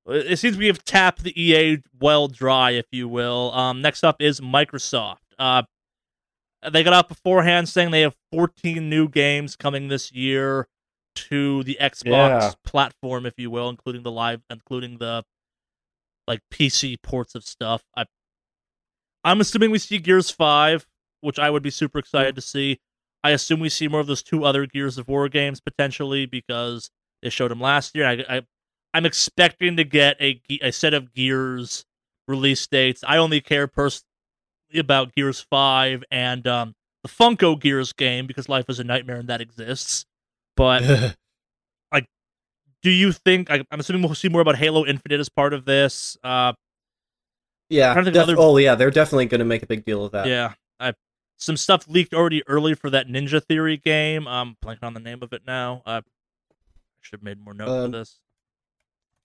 It seems we have tapped the EA well dry, if you will. Next up is Microsoft. They got out beforehand saying they have 14 new games coming this year to the Xbox platform, if you will, including the like PC ports of stuff. I'm assuming we see Gears 5. Which I would be super excited to see. I assume we see more of those 2 other Gears of War games, potentially, because they showed them last year. I'm expecting to get a set of Gears release dates. I only care personally about Gears 5 and the Funko Gears game, because life is a nightmare and that exists. But, like, do you think... I'm assuming we'll see more about Halo Infinite as part of this. They're definitely going to make a big deal of that. Yeah. Some stuff leaked already early for that Ninja Theory game. I'm blanking on the name of it now. I should have made more notes of this.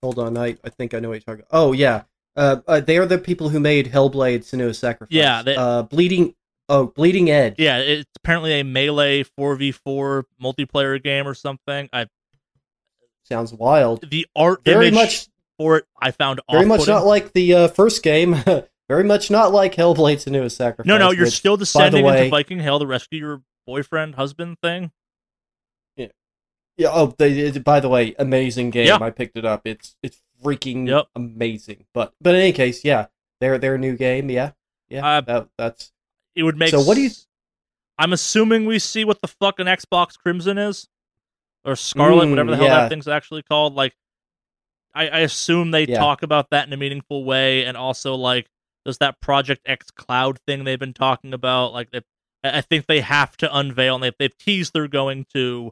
Hold on, I think I know what you're talking about. Oh, yeah. They are the people who made Hellblade: Senua's Sacrifice. Yeah. Bleeding Edge. Yeah, it's apparently a melee 4v4 multiplayer game or something. Sounds wild. The art very image much, for it I found off-putting. Very much not like the first game. Very much not like Hellblade: Senua's Sacrifice. No, you're still descending into Viking Hell to rescue your boyfriend, husband thing. Yeah. Oh, by the way, amazing game. Yeah. I picked it up. It's freaking amazing. But in any case, yeah, their new game. Yeah. That's it. Would make so. What do you? I'm assuming we see what the fuck an Xbox Crimson is, or Scarlet, whatever the hell that thing's actually called. Like, I assume they talk about that in a meaningful way, and also like. There's that Project X Cloud thing they've been talking about. Like, I think they have to unveil, and they've teased they're going to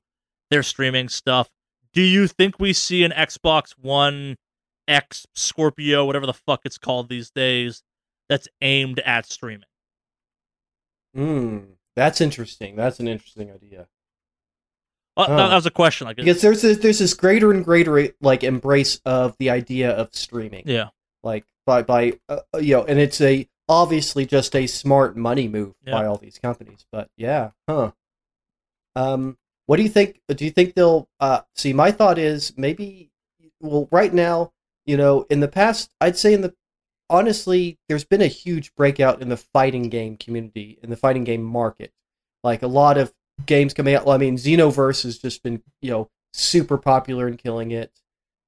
their streaming stuff. Do you think we see an Xbox One X Scorpio, whatever the fuck it's called these days, that's aimed at streaming? That's interesting. That's an interesting idea. That was a question. Like, because there's this greater and greater like embrace of the idea of streaming. Yeah. Like. By and it's obviously just a smart money move by all these companies. But what do you think? Do you think they'll see? My thought is maybe. Well, right now, in the past, I'd say honestly, there's been a huge breakout in the fighting game community, in the fighting game market. Like a lot of games coming out. Well, I mean, Xenoverse has just been super popular and killing it.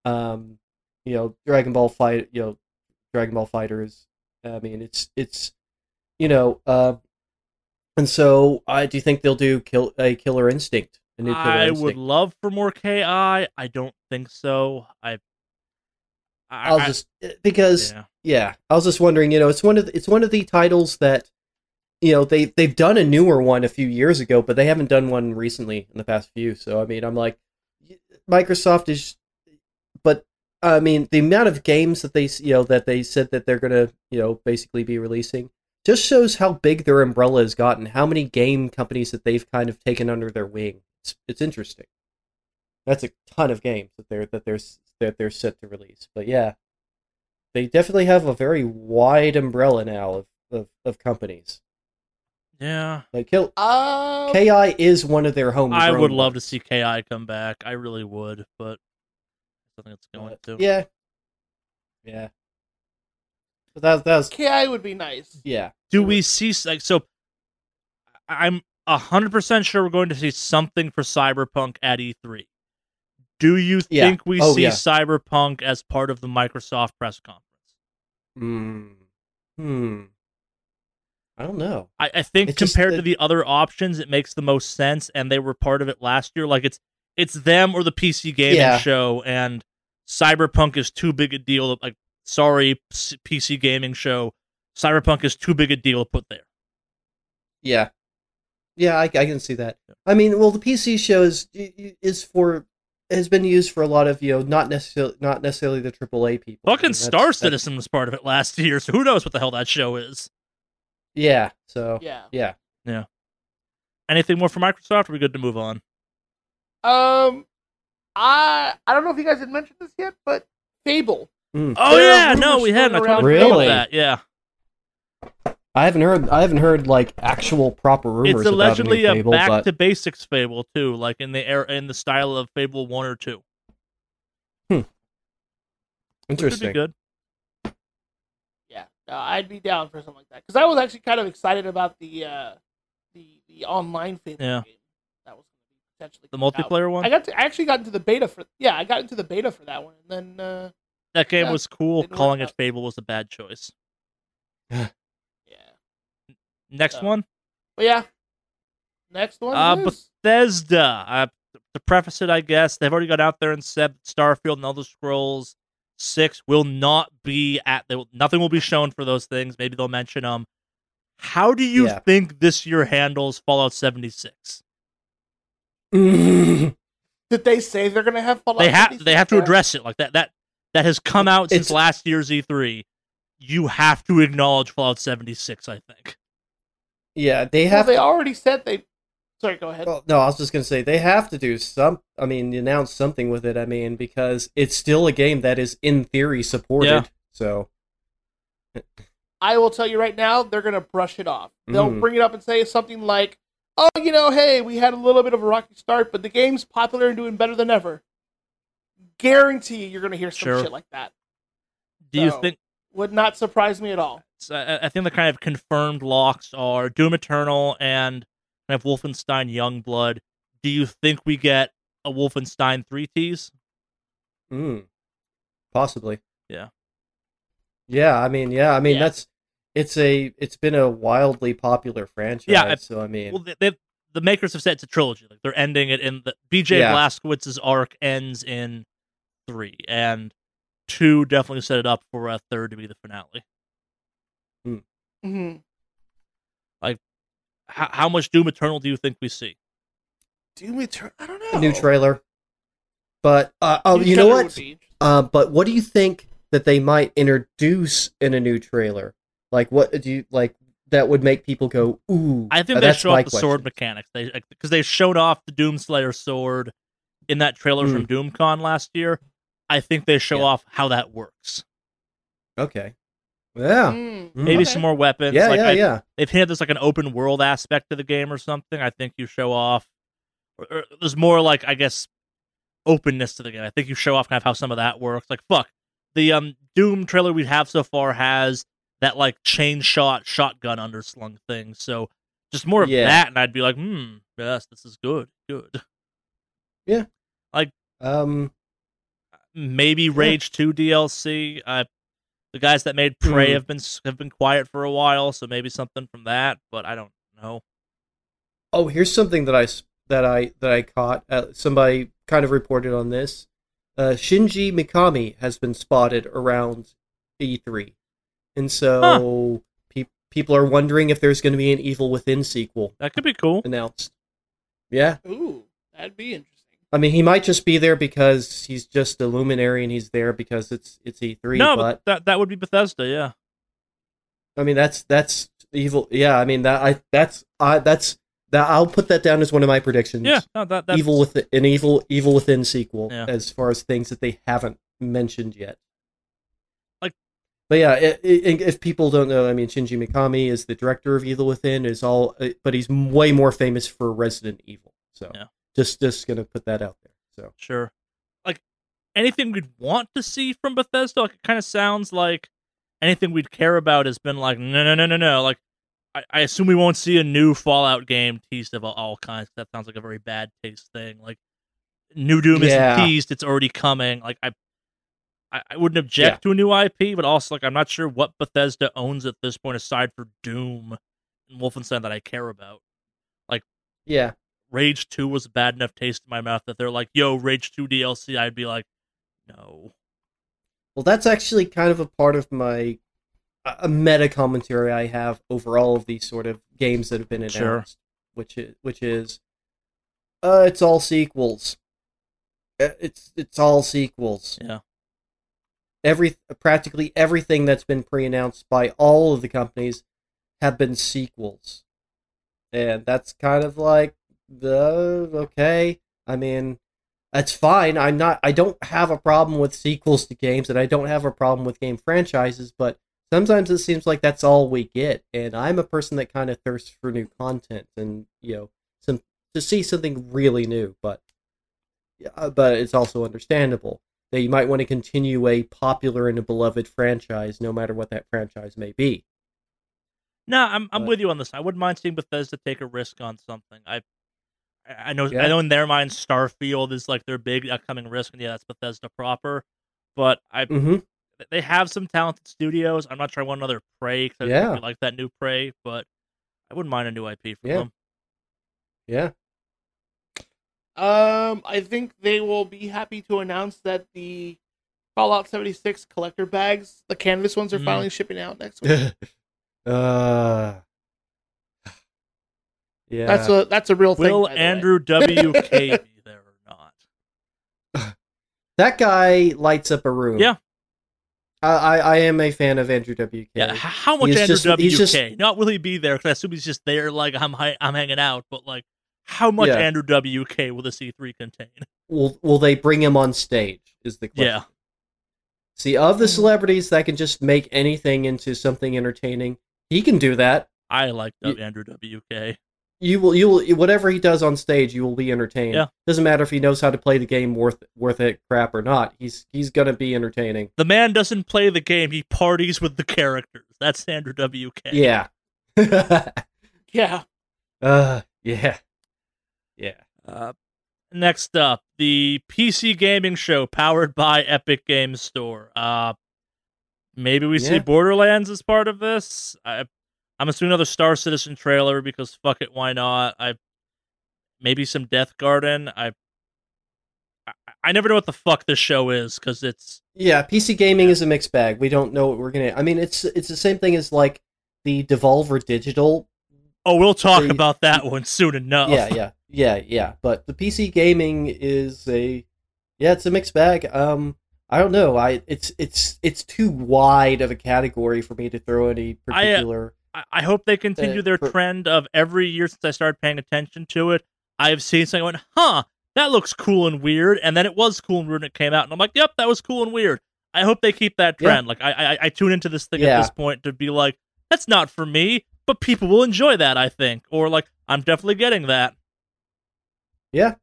Dragon Ball Fight. Dragon Ball Fighters. I mean, and so I do think they'll do Killer Instinct. A new Killer Instinct. Would love for more KI. I don't think so. I was just wondering. It's one of the titles that they've done a newer one a few years ago, but they haven't done one recently in the past few. So I mean, I'm like, Microsoft is, but. I mean, the amount of games that they said that they're gonna basically be releasing just shows how big their umbrella has gotten. How many game companies that they've kind of taken under their wing. It's interesting. That's a ton of games that they're set to release. But yeah, they definitely have a very wide umbrella now of companies. Yeah. Like KI is one of their homegrown. I would love to see KI come back. I really would, but I think it's going to. Yeah. Yeah. But that's KI would be nice. Yeah. Do we see I'm 100% sure we're going to see something for Cyberpunk at E3. Do you think we see Cyberpunk as part of the Microsoft press conference? I don't know. I think compared to the other options, it makes the most sense, and they were part of it last year. Like it's them or the PC gaming show, and Cyberpunk is too big a deal. Like, sorry, PC gaming show, Cyberpunk is too big a deal to put there. Yeah, yeah, I can see that. I mean, well, the PC show has been used for a lot of not necessarily the AAA people. Fucking Star Citizen was part of it last year, so who knows what the hell that show is. Yeah, so... Yeah. Anything more from Microsoft, or are we good to move on? I don't know if you guys had mentioned this yet, but Fable. Oh, yeah, no, we hadn't. I totally forgot about that, yeah. I haven't heard, like, actual proper rumors about Fable. It's allegedly a back-to-basics Fable, too, like, in the style of Fable 1 or 2. Interesting. Which would be good. I'd be down for something like that, because I was actually kind of excited about the online Fable game that was potentially the multiplayer one. I got into the beta for that one, and then that game was cool. Calling it Fable was a bad choice. Next one. But yeah. Next one. Bethesda. To preface it, I guess they've already got out there and said Starfield and Elder Scrolls 6 will not be nothing will be shown for those things. Maybe they'll mention them. How do you think this year handles Fallout 76? Did they say they're going to have Fallout 76? They have to address it like that. That has come out since last year's E3. You have to acknowledge Fallout 76, I think. Yeah, they have. Well, they already said they. Sorry, go ahead. Well, no, I was just going to say, they have to do announce something with it, because it's still a game that is, in theory, supported, so... I will tell you right now, they're going to brush it off. They'll bring it up and say something like, oh, hey, we had a little bit of a rocky start, but the game's popular and doing better than ever. Guarantee you're going to hear some shit like that. Do you think... Would not surprise me at all. I think the kind of confirmed locks are Doom Eternal and... have Wolfenstein Youngblood. Do you think we get a Wolfenstein 3 tease? Possibly. Yeah. Yeah. It's been a wildly popular franchise. Yeah, well, the makers have said it's a trilogy. Like, they're ending it in BJ Blazkowicz's arc ends in 3, and 2 definitely set it up for a 3rd to be the finale. How much Doom Eternal do you think we see? Doom Eternal? I don't know. A new trailer. But, you know what? But what do you think that they might introduce in a new trailer? Like, what do you, like, that would make people go, ooh. I think they show off the sword mechanics. Because they showed off the Doomslayer sword in that trailer from DoomCon last year. I think they show off how that works. Okay. Yeah. Maybe some more weapons. Yeah. They've hinted there's like an open world aspect to the game or something. I think you show off... Or there's more like, I guess, openness to the game. I think you show off kind of how some of that works. Like, fuck. The Doom trailer we have so far has that like chain shotgun underslung thing. So just more of that, and I'd be like, yes, this is good. Yeah. Like, maybe Rage 2 DLC. The guys that made Prey have been quiet for a while, so maybe something from that, but I don't know. Oh, here's something that I caught. Somebody kind of reported on this. Shinji Mikami has been spotted around E3, and so people are wondering if there's going to be an Evil Within sequel. That could be cool. Announced. Yeah. Ooh, that'd be interesting. I mean, he might just be there because he's just a luminary, and he's there because it's E3. No, but that would be Bethesda, yeah. I mean, that's evil. Yeah, I mean that I'll put that down as one of my predictions. Yeah, no, that's... Evil Within sequel as far as things that they haven't mentioned yet. Like But yeah, if people don't know, I mean, Shinji Mikami is the director of Evil Within, but he's way more famous for Resident Evil. So yeah. just gonna put that out there. So sure, like anything we'd want to see from Bethesda, like, it kind of sounds like anything we'd care about has been like no. Like I assume we won't see a new Fallout game teased of all kinds. That sounds like a very bad taste thing. Like New Doom isn't teased; it's already coming. Like I wouldn't object to a new IP, but also, like, I'm not sure what Bethesda owns at this point aside for Doom and Wolfenstein that I care about. Like, yeah, Rage 2 was a bad enough taste in my mouth that they're like, yo, Rage 2 DLC, I'd be like, no. Well, that's actually kind of a part of my meta commentary I have over all of these sort of games that have been announced, which is it's all sequels. It's all sequels. Yeah. Practically everything that's been pre-announced by all of the companies have been sequels, and that's kind of like okay. I mean, that's fine. I don't have a problem with sequels to games, and I don't have a problem with game franchises. But sometimes it seems like that's all we get, and I'm a person that kind of thirsts for new content and to see something really new. But it's also understandable that you might want to continue a popular and a beloved franchise, no matter what that franchise may be. No, I'm with you on this. I wouldn't mind seeing Bethesda take a risk on something. I know in their mind, Starfield is like their big upcoming risk, and yeah, that's Bethesda proper. But they have some talented studios. I'm not sure I want another Prey, because I really like that new Prey, but I wouldn't mind a new IP from them. Yeah. I think they will be happy to announce that the Fallout 76 collector bags, the canvas ones, are finally shipping out next week. Yeah, that's a real thing. Will Andrew WK be there or not? That guy lights up a room. Yeah, I am a fan of Andrew WK. Yeah, how much Andrew WK? Not will he be there? Because I assume he's just there, like I'm hanging out, but like. How much Andrew WK will the E3 contain? Will they bring him on stage is the question. Yeah. See, of the celebrities that can just make anything into something entertaining, he can do that. I like Andrew WK. You will whatever he does on stage, you will be entertained. Yeah. Doesn't matter if he knows how to play the game worth it crap or not. He's gonna be entertaining. The man doesn't play the game, he parties with the characters. That's Andrew WK. Yeah. Yeah. Yeah. Yeah. Next up, the PC gaming show powered by Epic Games Store. Maybe we see Borderlands as part of this. I'm assuming another Star Citizen trailer because fuck it, why not? Maybe some Death Garden. I never know what the fuck this show is because it's PC gaming is a mixed bag. We don't know what we're gonna. I mean, it's the same thing as like the Devolver Digital. Oh, we'll talk about that one soon enough. Yeah. But the PC gaming is it's a mixed bag. I don't know. It's too wide of a category for me to throw any particular. I hope they continue their trend of every year since I started paying attention to it. I've seen something going, that looks cool and weird, and then it was cool and weird, and it came out, and I'm like, yep, that was cool and weird. I hope they keep that trend. Yeah. Like I tune into this thing at this point to be like, that's not for me. But people will enjoy that, I think, or like I'm definitely getting that. Yeah.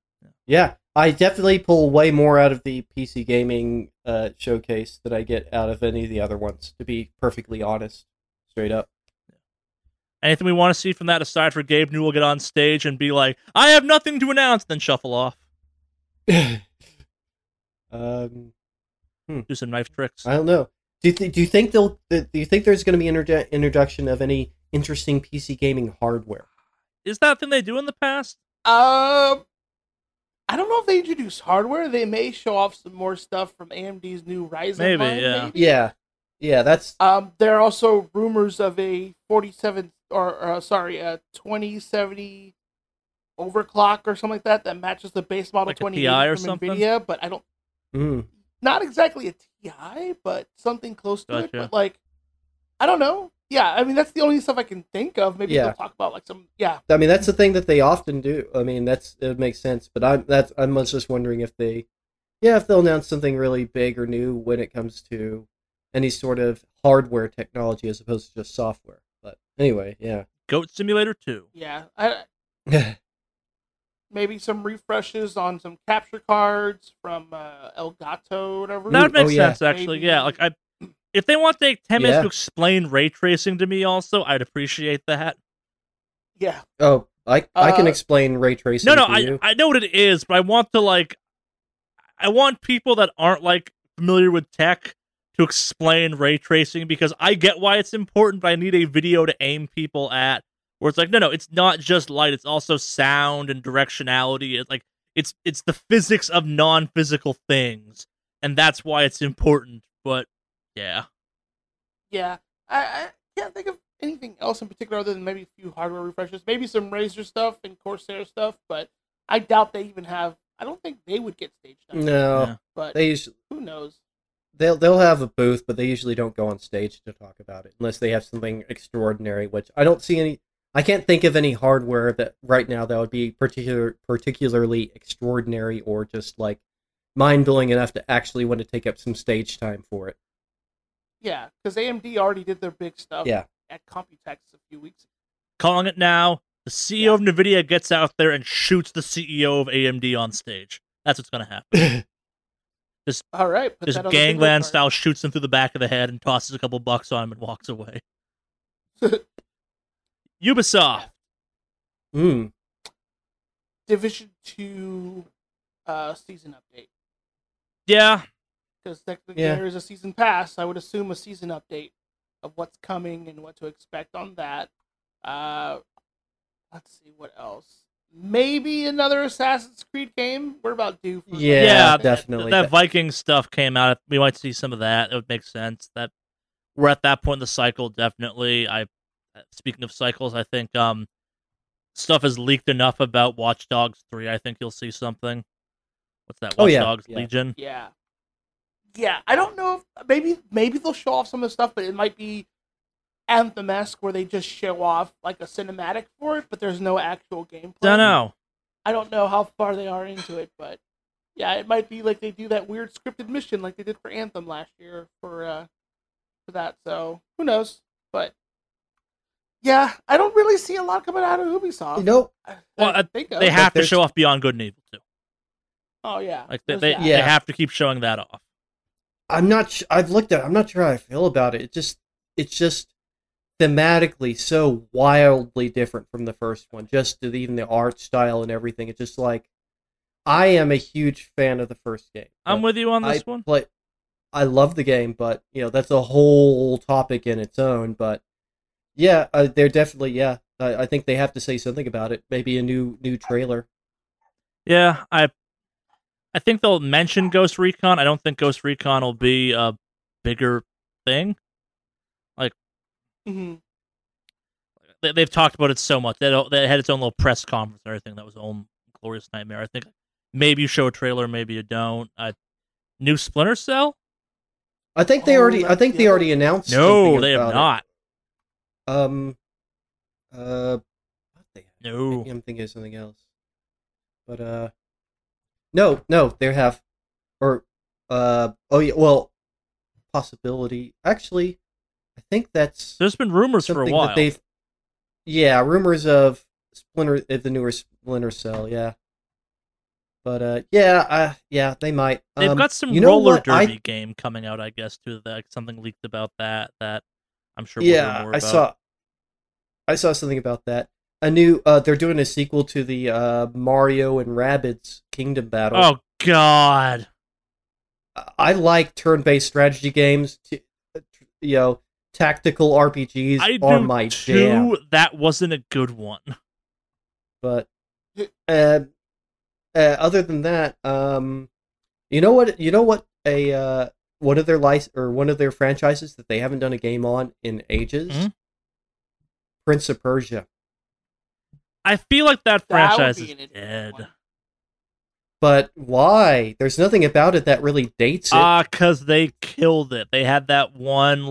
I definitely pull way more out of the PC gaming showcase than I get out of any of the other ones. To be perfectly honest, straight up. Anything we want to see from that aside for Gabe Newell get on stage and be like, "I have nothing to announce," then shuffle off. Do some knife tricks. I don't know. Do you think there's going to be introduction of any interesting PC gaming hardware? Is that a thing they do in the past? I don't know if they introduce hardware. They may show off some more stuff from AMD's new Ryzen line. Yeah. That's there are also rumors of a 2070 overclock or something like that that matches the base model, like 2080 from NVIDIA. But I don't. Not exactly a TI, but something close to it. But like, I don't know. Yeah, I mean, that's the only stuff I can think of. Maybe they'll talk about like some. Yeah, I mean, that's the thing that they often do. I mean, it makes sense. But I'm just wondering if they'll announce something really big or new when it comes to any sort of hardware technology as opposed to just software. But anyway, yeah. Goat Simulator 2. Yeah. Maybe some refreshes on some capture cards from Elgato, whatever. That makes sense, actually. Maybe. Yeah, like if they want to take 10 minutes to explain ray tracing to me, also, I'd appreciate that. Yeah. Oh, I can explain ray tracing. No, I know what it is, but I want to I want people that aren't familiar with tech to explain ray tracing, because I get why it's important, but I need a video to aim people at. Where it's no, it's not just light. It's also sound and directionality. It's it's the physics of non-physical things, and that's why it's important. But yeah, I can't think of anything else in particular other than maybe a few hardware refreshes, maybe some Razer stuff and Corsair stuff. But I doubt they even have. I don't think they would get stage time. No, but they usually, who knows? They'll have a booth, but they usually don't go on stage to talk about it unless they have something extraordinary, which I don't see any. I can't think of any hardware that right now that would be particularly extraordinary or just mind-blowing enough to actually want to take up some stage time for it. Yeah, because AMD already did their big stuff at Computex a few weeks ago. Calling it now, the CEO of NVIDIA gets out there and shoots the CEO of AMD on stage. That's what's going to happen. This gangland style shoots him through the back of the head and tosses a couple bucks on him and walks away. Ubisoft. Mm. Division 2 season update. Yeah. Because technically there is a season pass. I would assume a season update of what's coming and what to expect on that. Let's see what else. Maybe another Assassin's Creed game. We're about due for that. Yeah, definitely. That Viking stuff came out. We might see some of that. It would make sense. That we're at that point in the cycle, definitely. Speaking of cycles, I think stuff has leaked enough about Watch Dogs 3. I think you'll see something. What's that? Watch Dogs Legion. Yeah, yeah. I don't know. If, maybe they'll show off some of the stuff, but it might be Anthem-esque where they just show off a cinematic for it, but there's no actual gameplay. I don't know how far they are into it, but yeah, it might be they do that weird scripted mission like they did for Anthem last year for that. So who knows? But yeah, I don't really see a lot coming out of Ubisoft. Nope. They have to show off Beyond Good and Evil too. Oh yeah. They have to keep showing that off. I've looked at it. I'm not sure how I feel about it. It's just thematically so wildly different from the first one. Just even the art style and everything. It's just I am a huge fan of the first game. I'm with you on this one. I love the game, but that's a whole topic in its own. But yeah, they're definitely, I think they have to say something about it. Maybe a new trailer. Yeah, I think they'll mention Ghost Recon. I don't think Ghost Recon will be a bigger thing. They've talked about it so much. They had its own little press conference and everything. That was own Glorious Nightmare. I think maybe you show a trailer, maybe you don't. New Splinter Cell? I think they already announced something. No, they have not. I'm thinking of something else. But no, they have possibility. Actually, I think there's been rumors for a while. Rumors of the newer Splinter Cell, yeah. But they might. They've got some roller derby game coming out, I guess, too. Something leaked about that I'm sure we'll hear more about. I saw something about that. A new they're doing a sequel to the Mario and Rabbids Kingdom Battle. Oh god. I like turn-based strategy games, tactical RPGs are my jam. That wasn't a good one. But other than that, one of their one of their franchises that they haven't done a game on in ages? Mm-hmm. Prince of Persia. I feel like that franchise is dead. One. But why? There's nothing about it that really dates it. Because they killed it. They had that one,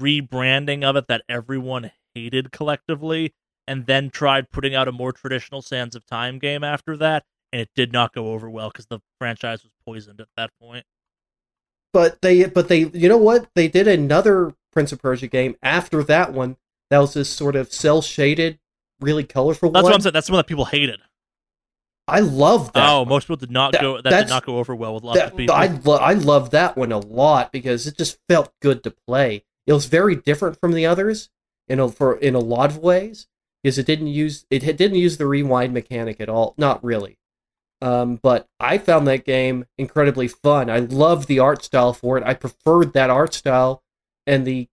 rebranding of it that everyone hated collectively, and then tried putting out a more traditional Sands of Time game after that, and it did not go over well because the franchise was poisoned at that point. But they you know what? They did another Prince of Persia game after that one. That was this sort of cel-shaded, really colorful one. That's what I'm saying. That's the one that people hated. I love that. Oh, most people did not did not go over well with lots of people. I love that one a lot because it just felt good to play. It was very different from the others in a lot of ways because it didn't use the rewind mechanic at all. Not really. But I found that game incredibly fun. I loved the art style for it. I preferred that art style and the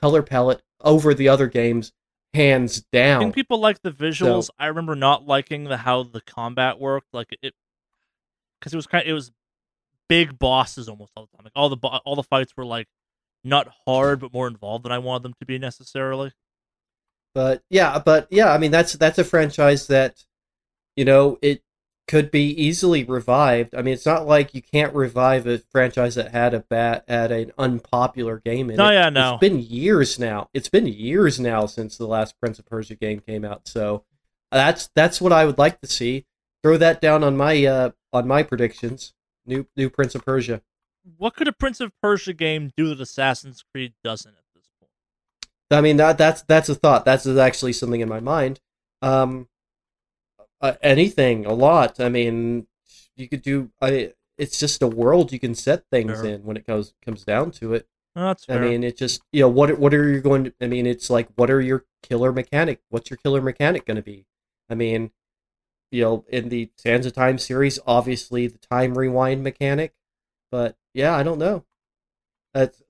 color palette over the other games, hands down. I think people like the visuals. So, I remember not liking how the combat worked, because it was big bosses almost all the time. Like all the fights were like not hard but more involved than I wanted them to be necessarily. But yeah, I mean that's a franchise that, you know, it could be easily revived. I mean, it's not like you can't revive a franchise that had an unpopular game in it. No. It's been years now since the last Prince of Persia game came out. So that's what I would like to see. Throw that down on my predictions. New Prince of Persia. What could a Prince of Persia game do that Assassin's Creed doesn't at this point? I mean, that's a thought. That's actually something in my mind. Anything, a lot. I mean, you could do. It's just a world you can set things fair. In when it comes down to it. No, that's fair. I mean, it just, you know, what are you going to? I mean, it's like, what are your killer mechanic? What's your killer mechanic going to be? I mean, you know, in the Sands of Time series, obviously the time rewind mechanic. But yeah, I don't know. That's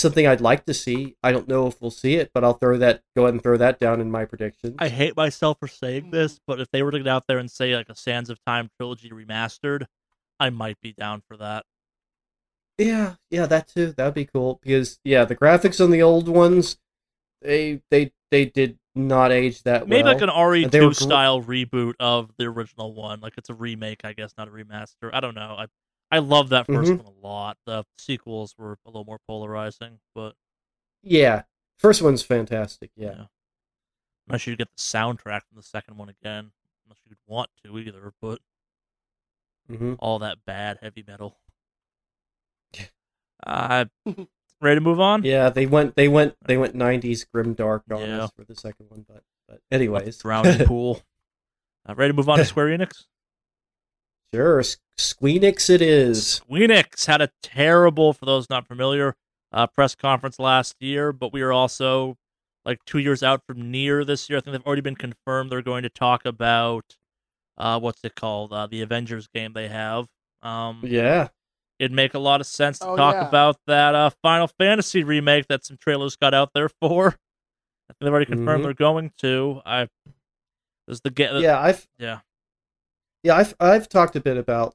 something I'd like to see. I don't know if we'll see it, but I'll go ahead and throw that down in my predictions. I hate myself for saying this, but if they were to get out there and say like a Sands of Time trilogy remastered, I might be down for that. Yeah, that too. That'd be cool because yeah, the graphics on the old ones, they did not age that well. Maybe like an RE2 style reboot of the original one, like it's a remake, I guess, not a remaster. I don't know. I love that first one a lot. The sequels were a little more polarizing, but yeah, first one's fantastic. Yeah. Unless you get the soundtrack from the second one again, unless you'd want to either, but all that bad heavy metal. Ready to move on? Yeah, they went 90s grimdark on us for the second one, but anyways, drowning pool. Ready to move on to Square Enix? Sure, Squeenix it is. Squeenix had a terrible, for those not familiar, press conference last year, but we are also like 2 years out from Nier this year. I think they've already been confirmed. They're going to talk about, the Avengers game they have. It'd make a lot of sense to talk about that Final Fantasy remake that some trailers got out there for. I think they've already confirmed they're going to. I've talked a bit about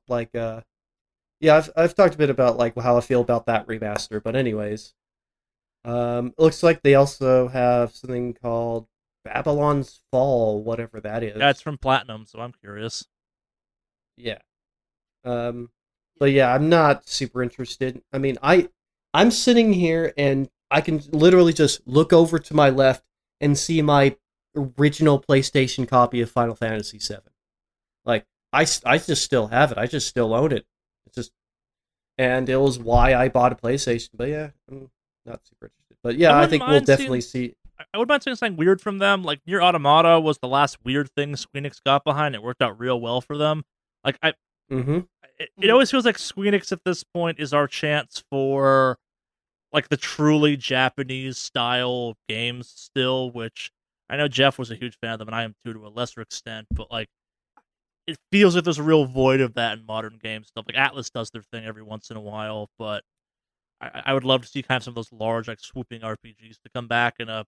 how I feel about that remaster, but anyways, it looks like they also have something called Babylon's Fall, whatever that is. That's from Platinum, so I'm curious. Yeah, but yeah, I'm not super interested. I mean, I'm sitting here and I can literally just look over to my left and see my original PlayStation copy of Final Fantasy VII. Like, I just still have it. I just still own it. It's just, and it was why I bought a PlayStation. But yeah, I'm not super interested. But yeah, I think we'll definitely see. I wouldn't mind seeing something weird from them. Like, Nier Automata was the last weird thing Squeenix got behind. It worked out real well for them. Like, it always feels like Squeenix at this point is our chance for like the truly Japanese style games still, which I know Jeff was a huge fan of them, and I am too to a lesser extent. But like, it feels like there's a real void of that in modern game stuff. Like Atlas does their thing every once in a while, but I would love to see kind of some of those large, like swooping RPGs to come back in a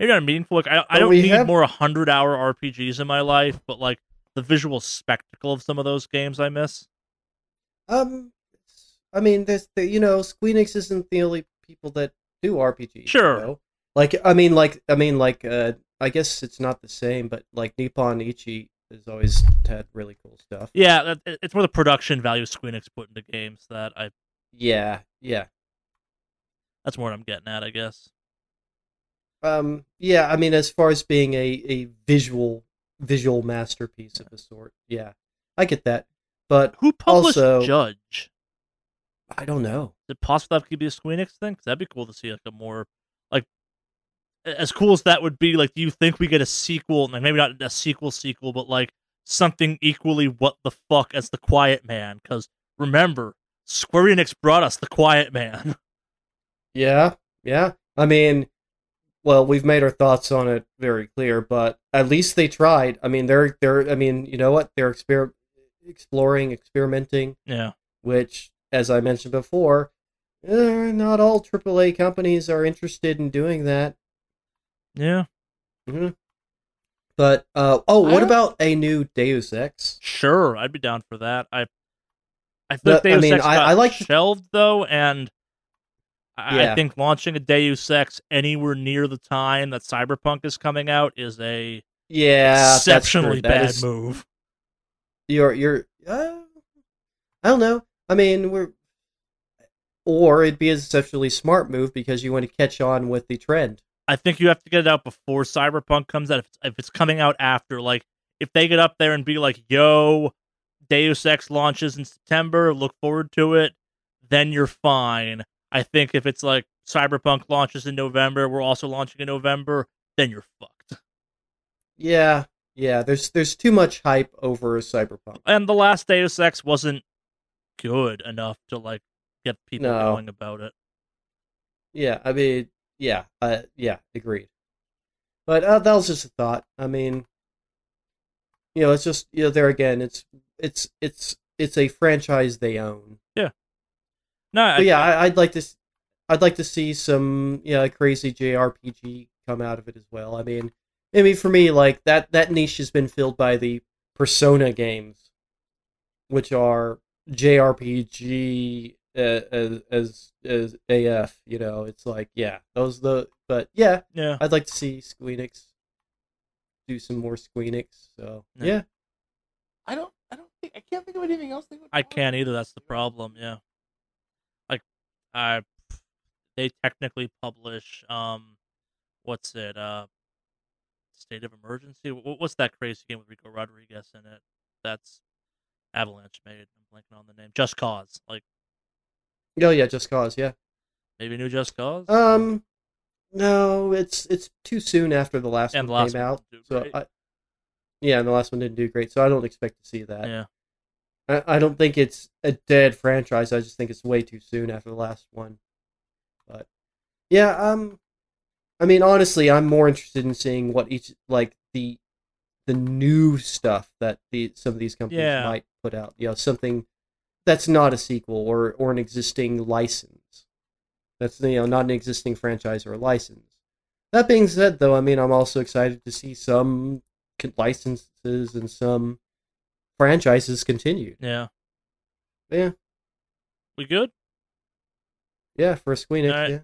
maybe not a meaningful. Like I don't need more 100-hour RPGs in my life, but like the visual spectacle of some of those games I miss. I mean, Squeenix isn't the only people that do RPGs. Sure. You know? I guess it's not the same, but like Nippon Ichi has always had really cool stuff. Yeah, it's more the production value Squeenix put into games that I... Yeah. That's more what I'm getting at, I guess. Yeah, I mean, as far as being a visual masterpiece of a sort, yeah, I get that. But who published Judge? I don't know. Is it possible that could be a Square Enix thing? Because that'd be cool to see, like, a more, like, as cool as that would be, like, do you think we get a sequel, like, maybe not a sequel, but, like, something equally what the fuck as The Quiet Man? Because, remember, Square Enix brought us The Quiet Man. Yeah. I mean, well, we've made our thoughts on it very clear, but at least they tried. I mean, you know what? They're experimenting. Yeah. Which, as I mentioned before, not all AAA companies are interested in doing that. Yeah. Mm-hmm. But, what about a new Deus Ex? Sure, I'd be down for that. I think Deus Ex got shelved, though, and I think launching a Deus Ex anywhere near the time that Cyberpunk is coming out is a exceptionally bad move. I don't know. I mean, or it'd be an exceptionally smart move because you want to catch on with the trend. I think you have to get it out before Cyberpunk comes out. If it's coming out after, like, if they get up there and be like, yo, Deus Ex launches in September, look forward to it, then you're fine. I think if it's like Cyberpunk launches in November, we're also launching in November, then you're fucked. Yeah, there's too much hype over Cyberpunk. And the last Deus Ex wasn't good enough to, like, get people going about it. Yeah, I mean, agreed. But that was just a thought. I mean, you know, it's just, you know, there again, it's a franchise they own. Yeah. No, I'd like to see some, you know, crazy JRPG come out of it as well. I mean, for me, like, that niche has been filled by the Persona games, which are JRPG as AF, you know. It's like, I'd like to see Square Enix do some more Square Enix. So no. Yeah, I can't think of anything else. I can't either. That's the problem. Yeah, like, they technically publish State of Emergency. What's that crazy game with Rico Rodriguez in it? That's Avalanche made. I'm blanking on the name. Just Cause, like. Oh yeah, Just Cause, yeah. Maybe new Just Cause? No, it's too soon after the last one came out. And the last one didn't do great, so I don't expect to see that. Yeah. I don't think it's a dead franchise, I just think it's way too soon after the last one. But yeah, I mean, honestly, I'm more interested in seeing what each, like, the new stuff that some of these companies might put out. You know, something that's not a sequel or an existing license. That's, you know, not an existing franchise or a license. That being said, though, I mean, I'm also excited to see some licenses and some franchises continued. Yeah. Yeah. We good? Yeah, for a Squeenix, right. Yeah.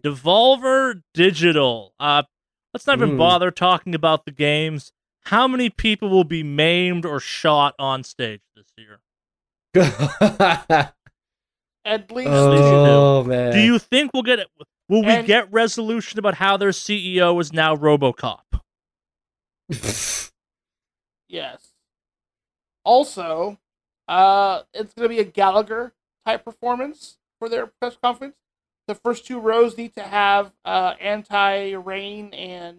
Devolver Digital. Let's not even bother talking about the games. How many people will be maimed or shot on stage this year? At least man. Do you think we'll get it? We get resolution about how their CEO is now RoboCop? Yes. Also, it's going to be a Gallagher type performance for their press conference. The first two rows need to have anti-rain and,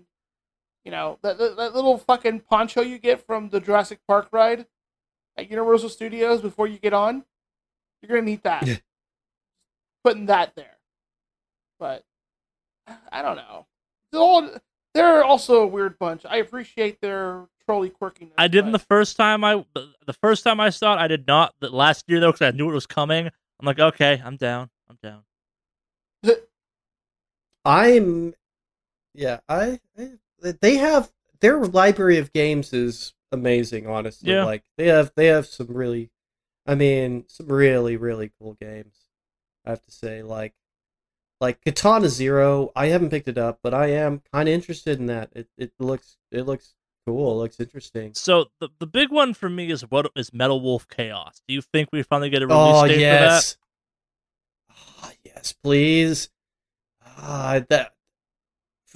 you know, that little fucking poncho you get from the Jurassic Park ride at Universal Studios before you get on. You're going to need that. Yeah. Putting that there. But, I don't know. They're also a weird bunch. I appreciate their trolley quirkiness. I didn't the first time I saw it, I did not. The last year, though, because I knew it was coming. I'm like, okay, I'm down. They have, their library of games is amazing, honestly. Yeah. Like, they have some really, I mean, some really, really cool games, I have to say. Like Katana Zero, I haven't picked it up, but I am kind of interested in that. It looks cool. It looks interesting. So the big one for me is what is Metal Wolf Chaos. Do you think we finally get a release date for that? Oh, yes, please. For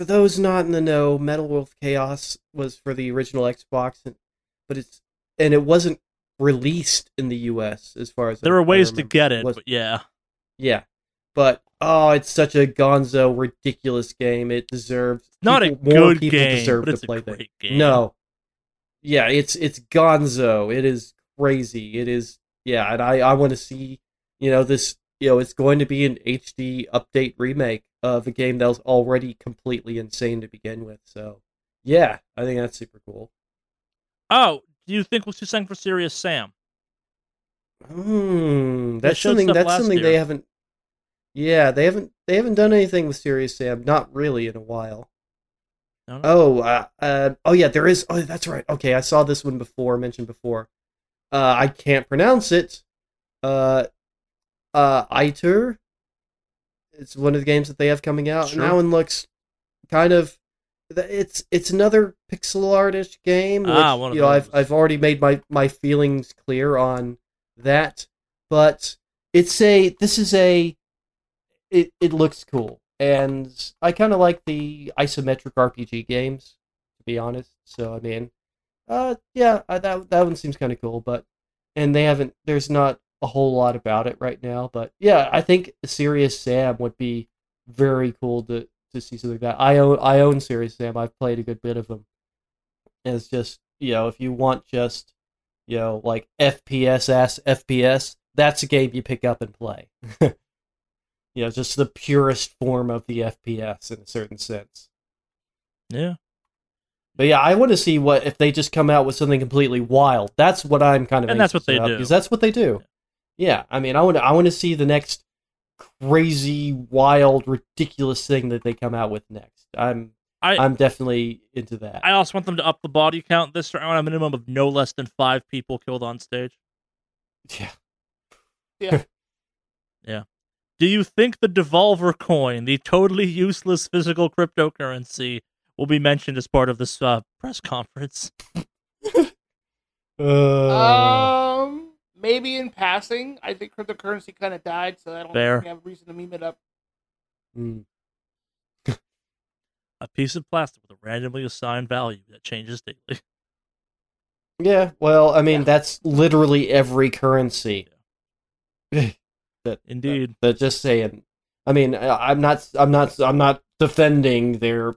those not in the know, Metal Wolf Chaos was for the original Xbox, but it wasn't released in the U.S. as far as there are ways to get it, but yeah, Yeah. But, oh, it's such a gonzo, ridiculous game. It deserves... Not people, a good game, deserve but it's to play a great that. Game. No. Yeah, it's gonzo. It is crazy. It is... Yeah, and I want to see, you know, this... You know, it's going to be an HD update remake of a game that was already completely insane to begin with. So, yeah, I think that's super cool. Oh, do you think we'll see something for Serious Sam? That's something they haven't... Yeah, they haven't done anything with Serious Sam. Not really in a while. No. Oh yeah, there is... Oh, that's right. Okay, I saw this one before, mentioned before. I can't pronounce it. ITER. It's one of the games that they have coming out. Sure. And that one looks kind of... It's another pixel art-ish game, which I've already made my feelings clear on that. But it looks cool. And I kind of like the isometric RPG games, to be honest. So I mean, that one seems kind of cool, but there's not a whole lot about it right now, but yeah, I think Serious Sam would be very cool to see something like that. I own Serious Sam. I've played a good bit of them. And it's just, you know, if you want just, you know, like FPS, that's a game you pick up and play. You know, just the purest form of the FPS in a certain sense. Yeah. But yeah, I want to see what if they just come out with something completely wild. That's what I'm kind of anxious about. And that's what they do. Because that's what they do. Yeah, I mean, I want to see the next crazy, wild, ridiculous thing that they come out with next. I'm definitely into that. I also want them to up the body count this round. I want a minimum of no less than 5 people killed on stage. Yeah. Yeah. Do you think the Devolver coin, the totally useless physical cryptocurrency, will be mentioned as part of this press conference? Maybe in passing. I think cryptocurrency kind of died, so I don't think I have a reason to meme it up. Mm. A piece of plastic with a randomly assigned value that changes daily. Yeah, well, I mean, that's literally every currency. Yeah. Indeed. But just saying. I mean, I'm not defending their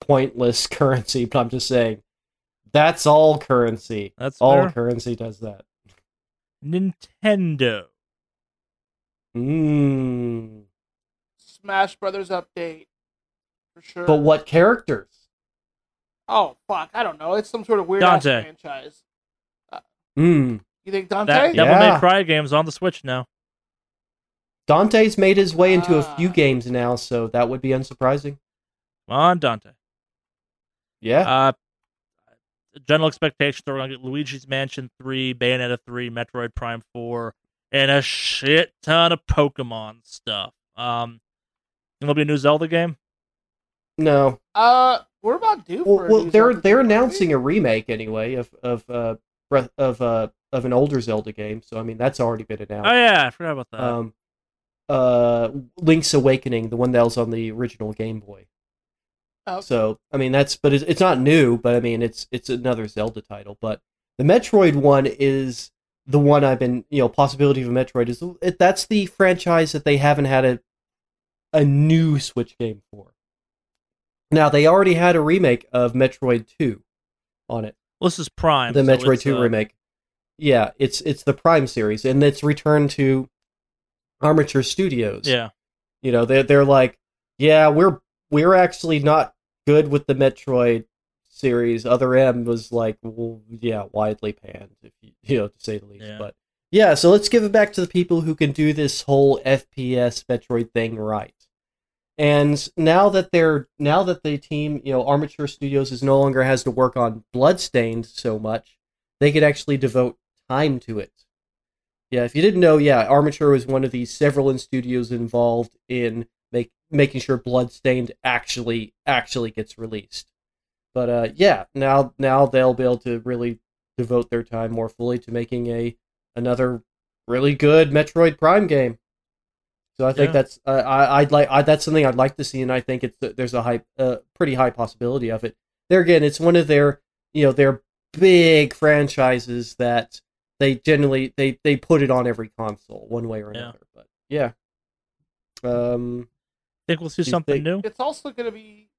pointless currency, but I'm just saying that's all currency. That's all currency does that. Nintendo. Smash Brothers update. For sure. But what characters? Oh, fuck. I don't know. It's some sort of weird ass franchise. You think Dante? Devil May Cry game's on the Switch now. Dante's made his way into a few games now, so that would be unsurprising. Come on, Dante. Yeah. General expectations are we're going to get Luigi's Mansion 3, Bayonetta 3, Metroid Prime 4, and a shit ton of Pokemon stuff. There'll be a new Zelda game? No. What about Doom? Well, they're announcing a remake anyway of an older Zelda game, so I mean that's already been announced. Oh yeah, I forgot about that. Link's Awakening, the one that was on the original Game Boy. Oh. So I mean that's, but it's not new, but I mean it's another Zelda title. But the Metroid one is the one I've been, you know, possibility of a Metroid is that's the franchise that they haven't had a new Switch game for. Now they already had a remake of Metroid 2 on it. Well, this is Prime, the Metroid 2 remake. Yeah, it's the Prime series, and it's returned to Armature Studios. Yeah, you know they're like, yeah, we're actually not good with the Metroid series. Other M was like, well, yeah, widely panned, if you know, to say the least. Yeah. But yeah, so let's give it back to the people who can do this whole FPS Metroid thing right. And now that the team, you know, Armature Studios is no longer has to work on Bloodstained so much, they could actually devote time to it. Yeah, if you didn't know, yeah, Armature was one of the several studios involved in making sure Bloodstained actually gets released. But yeah, now they'll be able to really devote their time more fully to making another really good Metroid Prime game. So I think that's that's something I'd like to see, and I think there's a pretty high possibility of it. There again, it's one of their, you know, their big franchises that they generally they put it on every console one way or another. But yeah, Think we'll see something new? It's also going to be...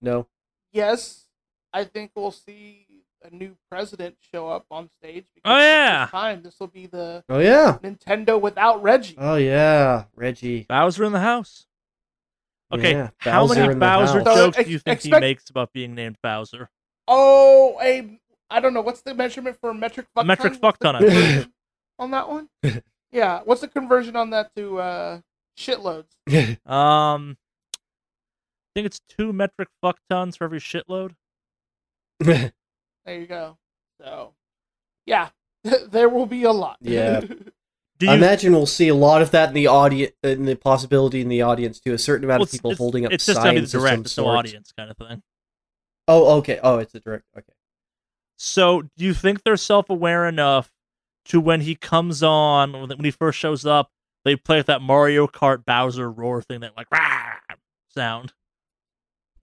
No. Yes, I think we'll see a new president show up on stage. Because this will be the Nintendo without Reggie. Oh, yeah, Reggie. Bowser in the house. Okay, yeah, how many Bowser jokes do you think he makes about being named Bowser? Oh, I don't know. What's the measurement for metric fuck ton on that one? Yeah, what's the conversion on that to shitloads? I think it's 2 metric fuck tons for every shitload. There you go. So, yeah, there will be a lot. Yeah. I imagine we'll see a lot of that in the audience, in the possibility in the audience too. A certain amount of people holding up signs of some sort. It's no audience kind of thing. Oh, okay. Oh, it's a direct. Okay. So, do you think they're self-aware enough to when he comes on, when he first shows up, they play with that Mario Kart Bowser roar thing, that like rah sound?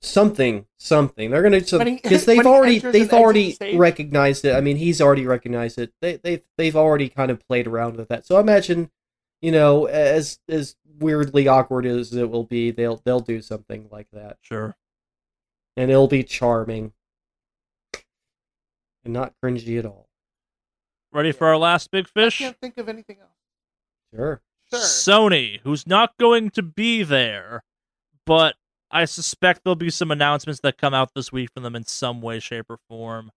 Something. They're gonna because they've already recognized it. I mean, he's already recognized it. They've already kind of played around with that. So I imagine, as weirdly awkward as it will be, they'll do something like that. Sure. And it'll be charming and not cringy at all. Ready for our last big fish? I can't think of anything else. Sure. Sony, who's not going to be there, but I suspect there'll be some announcements that come out this week from them in some way, shape, or form.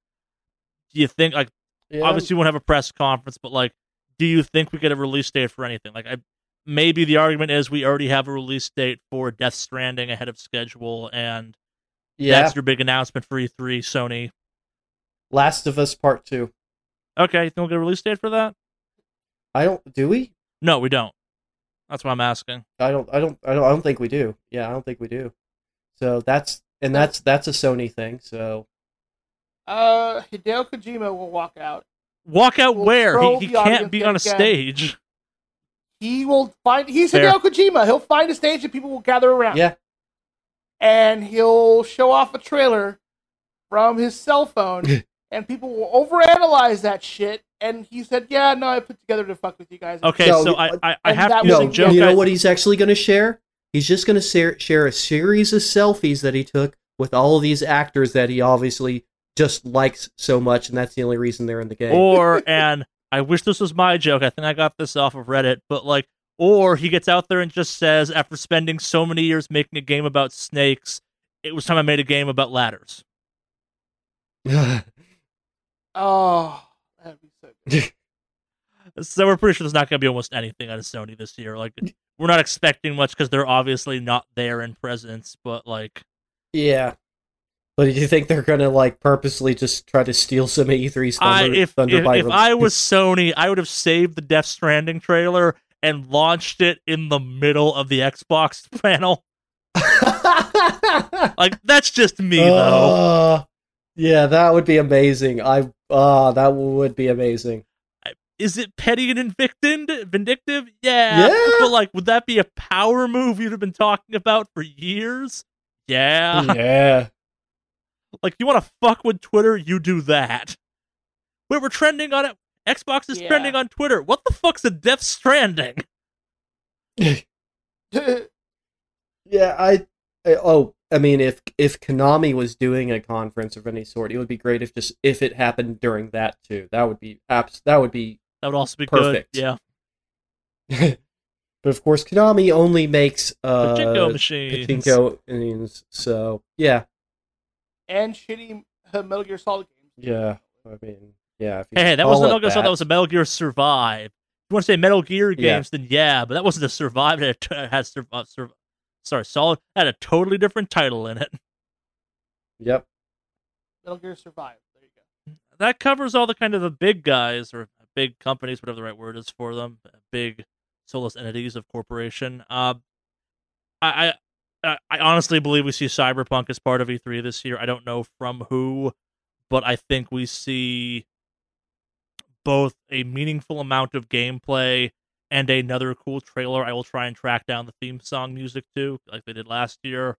Do you think, obviously we won't have a press conference, but, do you think we get a release date for anything? Maybe the argument is we already have a release date for Death Stranding ahead of schedule, and that's your big announcement for E3, Sony. Last of Us Part 2. Okay, you think we'll get a release date for that? Do we? No, we don't. That's what I'm asking. I don't think we do. Yeah, I don't think we do. So that's a Sony thing. So, Hideo Kojima will walk out. Walk out where? He can't be on a stage. He will find. He's Fair. Hideo Kojima. He'll find a stage and people will gather around. Yeah. And he'll show off a trailer from his cell phone, and people will overanalyze that shit. And he said, "Yeah, no, I put together to fuck with you guys." Okay, so I have to use a joke. You know what he's actually going to share? He's just going to share a series of selfies that he took with all of these actors that he obviously just likes so much, and that's the only reason they're in the game. Or, and I wish this was my joke. I think I got this off of Reddit, but or he gets out there and just says, after spending so many years making a game about snakes, it was time I made a game about ladders. Oh. So we're pretty sure there's not going to be almost anything out of Sony this year. We're not expecting much because they're obviously not there in presence. But yeah. But do you think they're going to purposely just try to steal some E3's thunder by? If I was Sony, I would have saved the Death Stranding trailer and launched it in the middle of the Xbox panel. That's just me though. Yeah, that would be amazing. That would be amazing. Is it petty and vindictive? Yeah. But would that be a power move you'd have been talking about for years? Yeah. You want to fuck with Twitter? You do that. Wait, we're trending on it. Xbox is trending on Twitter. What the fuck's a Death Stranding? If Konami was doing a conference of any sort, it would be great if it happened during that too. That would also be perfect. Good. Yeah. But of course, Konami only makes pachinko machines. So yeah. And shitty Metal Gear Solid games. Yeah, Hey, that wasn't Metal Gear Solid. That was a Metal Gear Survive. If you want to say Metal Gear games? Then but that wasn't a Survive. It had Survive. Sorry, Solid had a totally different title in it. Yep. Metal Gear Survive. There you go. That covers all the kind of the big guys, or big companies, whatever the right word is for them. Big soulless entities of corporation. I honestly believe we see Cyberpunk as part of E3 this year. I don't know from who, but I think we see both a meaningful amount of gameplay and another cool trailer. I will try and track down the theme song music too, like they did last year.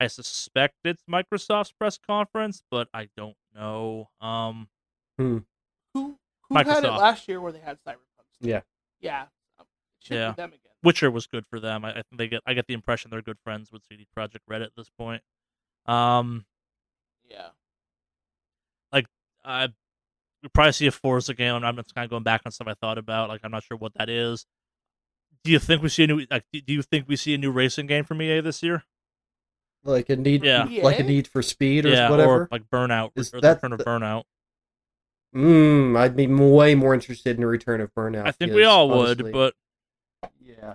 I suspect it's Microsoft's press conference, but I don't know. Who had it last year where they had Cyberpunk? Yeah. Yeah. It should be them again. Witcher was good for them. I get the impression they're good friends with CD Projekt Red at this point. Yeah. Like you'll probably see a Forsaken. I'm just kind of going back on stuff I thought about. Like I'm not sure what that is. Do you think we see a new? Do you think we see a new racing game from EA this year? Like a need, like a Need for Speed, or whatever, or like Burnout, or the return of Burnout. I'd be way more interested in the return of Burnout. I think we all would, but yeah,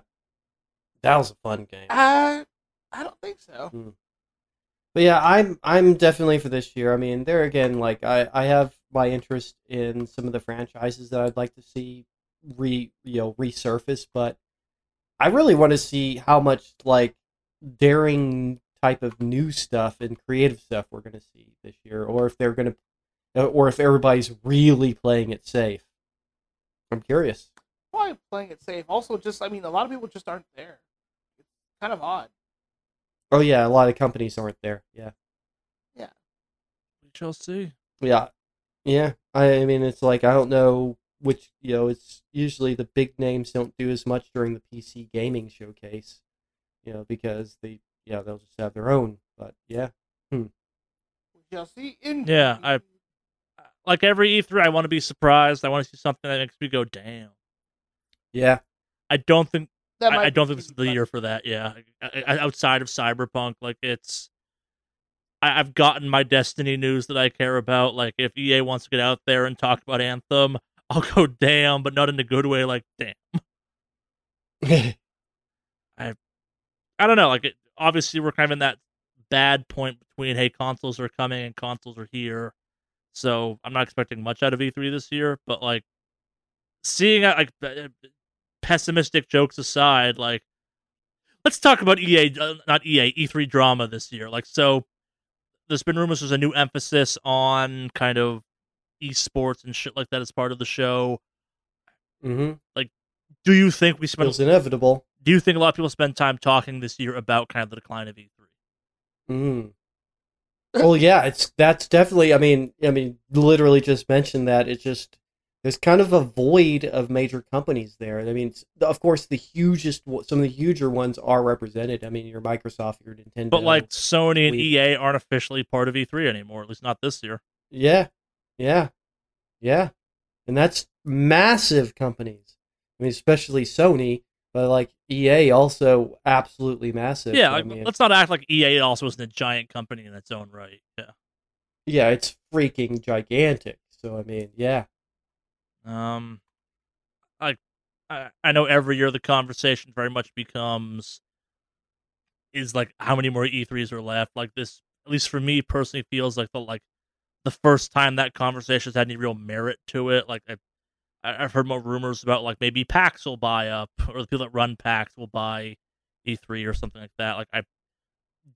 that was a fun game. I don't think so. But yeah, I'm definitely for this year. I mean, there again, like I have my interest in some of the franchises that I'd like to see resurface, but I really want to see how much like daring type of new stuff and creative stuff we're going to see this year, or if they're going to, or if everybody's really playing it safe. I'm curious. Why playing it safe? Also, just I mean, a lot of people just aren't there. It's kind of odd. Oh yeah, a lot of companies aren't there. Yeah. Yeah. We shall see. Yeah, yeah. I mean, it's like I don't know which It's usually the big names don't do as much during the PC gaming showcase, because they. Yeah, they'll just have their own, but yeah. Yeah, I like every E3, I want to be surprised. I want to see something that makes me go, damn. Yeah. I don't think this is the year for that, yeah. Outside of Cyberpunk, like it's... I've gotten my Destiny news that I care about. Like, if EA wants to get out there and talk about Anthem, I'll go, damn, but not in a good way, like, damn. I don't know, like... Obviously, we're kind of in that bad point between, hey, consoles are coming and consoles are here. So I'm not expecting much out of E3 this year. But, like, seeing, like, pessimistic jokes aside, like, let's talk about E3 drama this year. Like, so there's been rumors there's a new emphasis on kind of esports and shit like that as part of the show. Mm-hmm. Like, do you think we spent... It was inevitable. Do you think a lot of people spend time talking this year about kind of the decline of E3? Well, yeah, that's definitely. I mean, literally just mentioned that. It's just there's kind of a void of major companies there. I mean, of course, some of the huger ones are represented. I mean, your Microsoft, your Nintendo, but like Sony and EA aren't officially part of E3 anymore. At least not this year. Yeah, and that's massive companies. I mean, especially Sony. But, like, EA also absolutely massive. Yeah, like, let's not act like EA also isn't a giant company in its own right. Yeah, it's freaking gigantic. So, I mean, yeah. I know every year the conversation very much becomes, is, like, how many more E3s are left? Like, this, at least for me personally, feels like the first time that conversation's had any real merit to it. Like, I've heard more rumors about, like, maybe PAX will buy up, or the people that run PAX will buy E3 or something like that. Like,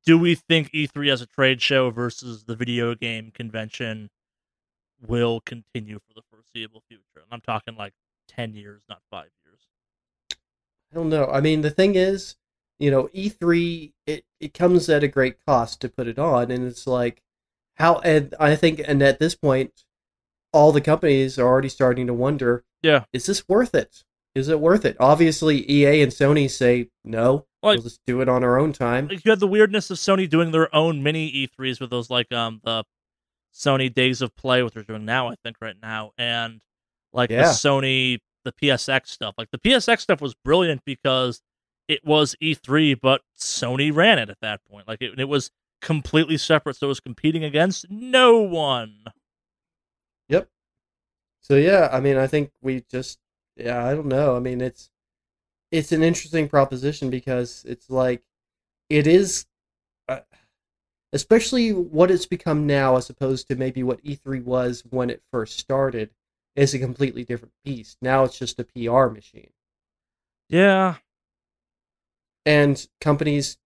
do we think E3 as a trade show versus the video game convention will continue for the foreseeable future? And I'm talking, like, 10 years, not 5 years. I don't know. I mean, the thing is, E3, it comes at a great cost to put it on, and it's like, and at this point, all the companies are already starting to wonder, is this worth it? Is it worth it? Obviously, EA and Sony say, no, we'll just do it on our own time. Like, you had the weirdness of Sony doing their own mini E3s with those, like, the Sony Days of Play, which they're doing now, I think, right now, and, like, the Sony, the PSX stuff. Like, the PSX stuff was brilliant because it was E3, but Sony ran it at that point. Like, it was completely separate, so it was competing against no one. Yep. So yeah, I mean, I think we just, I don't know. I mean, it's an interesting proposition because it's like, it is, especially what it's become now, as opposed to maybe what E3 was when it first started, is a completely different beast. Now it's just a PR machine. Yeah. And companies,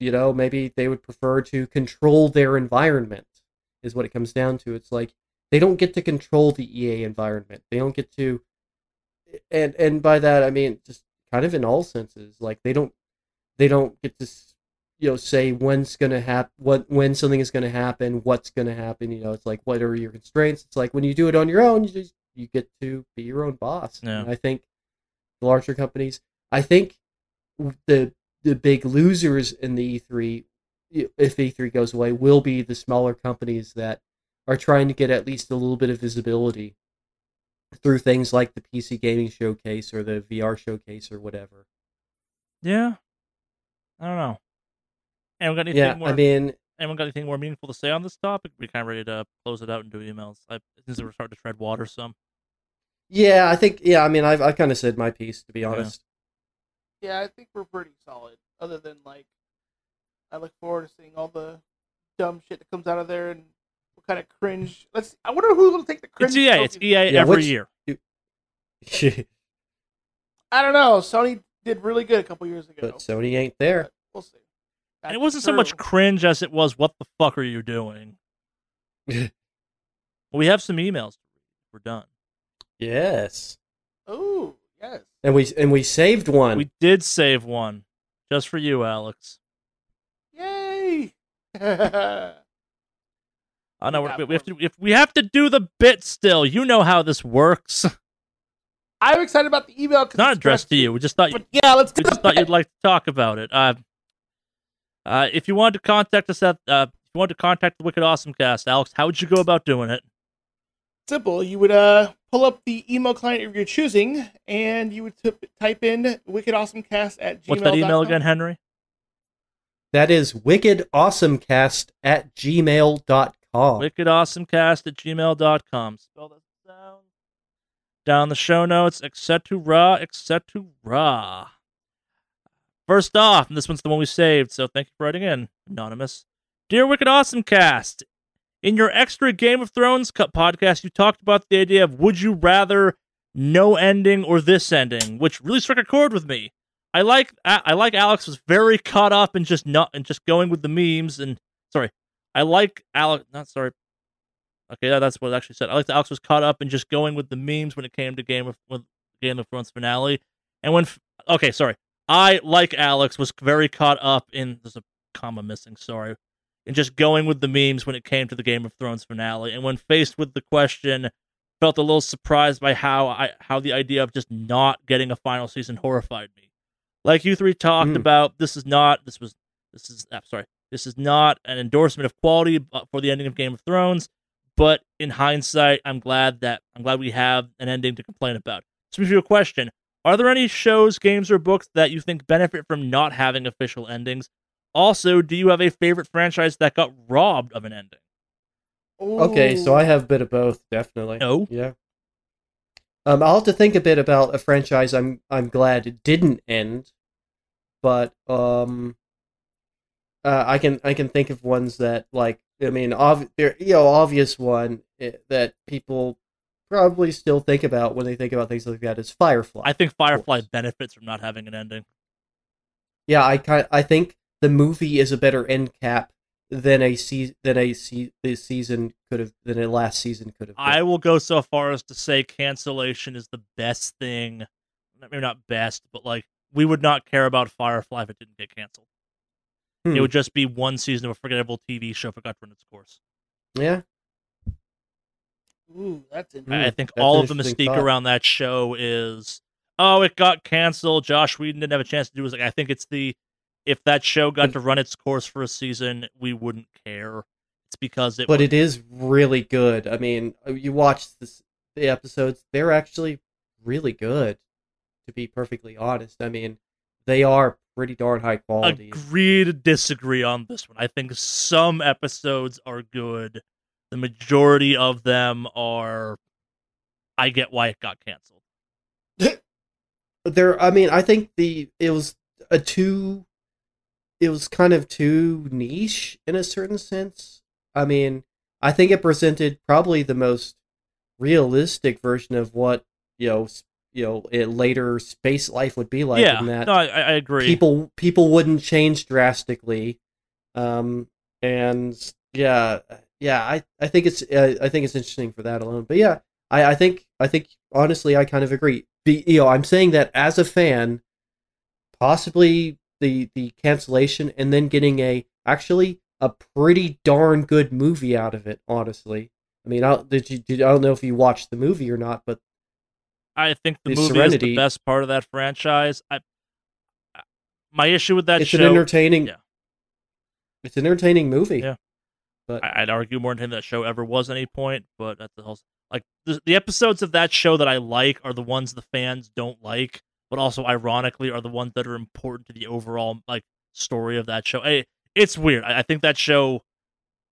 maybe they would prefer to control their environment, is what it comes down to. It's like, they don't get to control the EA environment. They don't get to, and by that I mean just kind of in all senses. Like they don't get to, say when's gonna happen, when something is gonna happen, what's gonna happen. It's like what are your constraints? It's like when you do it on your own, you get to be your own boss. Yeah. And I think the larger companies, I think the big losers in the E3, if E3 goes away, will be the smaller companies that are trying to get at least a little bit of visibility through things like the PC gaming showcase or the VR showcase or whatever. Yeah. I don't know. Anyone got anything more meaningful to say on this topic? We're kind of ready to close it out and do emails. Since we're starting to tread water some. Yeah, I think. Yeah, I mean, I kind of said my piece, to be honest. Yeah, I think we're pretty solid. Other than I look forward to seeing all the dumb shit that comes out of there and what kind of cringe. I wonder who's gonna take the cringe. It's EA. It's EA every year. I don't know. Sony did really good a couple years ago. But Sony ain't there. But we'll see. And it wasn't so much cringe as it was, what the fuck are you doing? We have some emails. We're done. Yes. Oh, yes. And we saved one. We did save one. Just for you, Alex. Yay! I know we have to do the bit still. You know how this works. I'm excited about the email. It's not addressed to you. We just thought you'd like to talk about it. If you wanted to contact us the Wicked Awesome Cast, Alex, how would you go about doing it? Simple. You would pull up the email client of your choosing, and you would type in wickedawesomecast@gmail.com. What's that email again, Henry? That is wickedawesomecast@gmail.com. Wickedawesomecast@gmail.com. Spell that down. Down the show notes, etc. First off, and this one's the one we saved, so thank you for writing in, Anonymous. Dear Wicked Awesome Cast, in your extra Game of Thrones Cup podcast, you talked about the idea of would you rather no ending or this ending, which really struck a chord with me. I like Alex was very caught up in just going with the memes and that's what it actually said. I like that Alex was caught up in just going with the memes when it came to Game of Thrones finale, and I, like Alex, was very caught up in... There's a comma missing, sorry. And just going with the memes when it came to the Game of Thrones finale. And when faced with the question, felt a little surprised by how the idea of just not getting a final season horrified me. Like you three talked about, this is not an endorsement of quality for the ending of Game of Thrones, but in hindsight, I'm glad we have an ending to complain about. So if you have a question, are there any shows, games, or books that you think benefit from not having official endings? Also, do you have a favorite franchise that got robbed of an ending? Ooh. Okay, so I have a bit of both, definitely. Oh? Yeah. I'll have to think a bit about a franchise I'm glad it didn't end, but I can think of ones that, obvious one that people probably still think about when they think about things like that is Firefly. I think Firefly benefits from not having an ending. Yeah, I think the movie is a better end cap than a last season could have been. I will go so far as to say cancellation is the best thing. Maybe not best, but we would not care about Firefly if it didn't get canceled. It would just be one season of a forgettable TV show forgot to run its course. Yeah. Ooh, that's interesting. I think all of the mystique around that show is, it got canceled. Josh Whedon didn't have a chance to do it. I think it's if that show got to run its course for a season, we wouldn't care. It's because it. But it is really good. I mean, you watch the episodes; they're actually really good. To be perfectly honest, I mean, they are pretty darn high quality. Agree to disagree on this one. I think some episodes are good. The majority of them are, I get why it got canceled. I think it was kind of too niche in a certain sense. I mean, I think it presented probably the most realistic version of what, later space life would be like. Yeah, in that I agree. People wouldn't change drastically. I think it's interesting for that alone. But yeah, I think honestly, I kind of agree. I'm saying that as a fan, possibly the cancellation and then getting a pretty darn good movie out of it. Honestly, I mean, I don't know if you watched the movie or not, but I think the movie is the best part of that franchise. I My issue with that show... It's an entertaining movie. Yeah. But I'd argue more entertaining than that show ever was at any point, but that's the whole... Like, the episodes of that show that I like are the ones the fans don't like, but also, ironically, are the ones that are important to the overall, like, story of that show. It's weird. I think that show...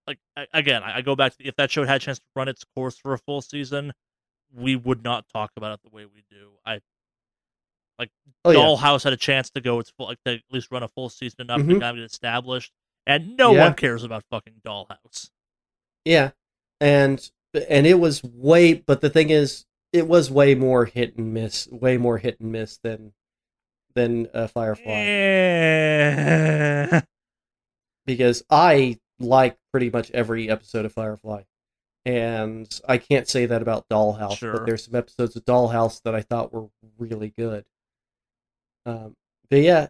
Like, again, I go back to... If that show had a chance to run its course for a full season, we would not talk about it the way we do. Dollhouse had a chance to go its full, like, to at least run a full season enough to kind of get established, and no one cares about fucking Dollhouse. Yeah, and it was way, but the thing is, it was way more hit and miss than Firefly. Yeah. Because I like pretty much every episode of Firefly. And I can't say that about Dollhouse, but there's some episodes of Dollhouse that I thought were really good. Funny,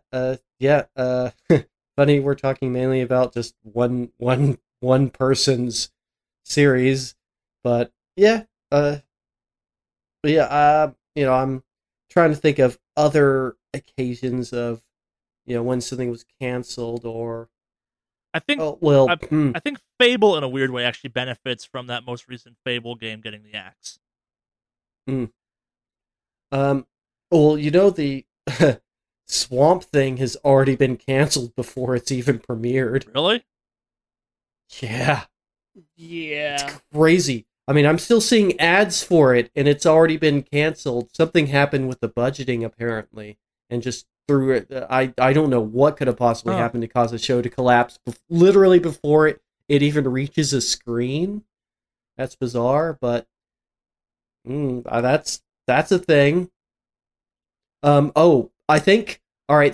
we're talking mainly about just one person's series, but I'm trying to think of other occasions of, you know, when something was canceled or. I think Fable, in a weird way, actually benefits from that most recent Fable game getting the axe. Mm. Well, you know, the Swamp Thing has already been canceled before it's even premiered. Really? Yeah. Yeah. It's crazy. I mean, I'm still seeing ads for it, and it's already been canceled. Something happened with the budgeting, apparently, and just... through it, I don't know what could have possibly happened to cause a show to collapse literally before it even reaches a screen. That's bizarre, but that's a thing. I think I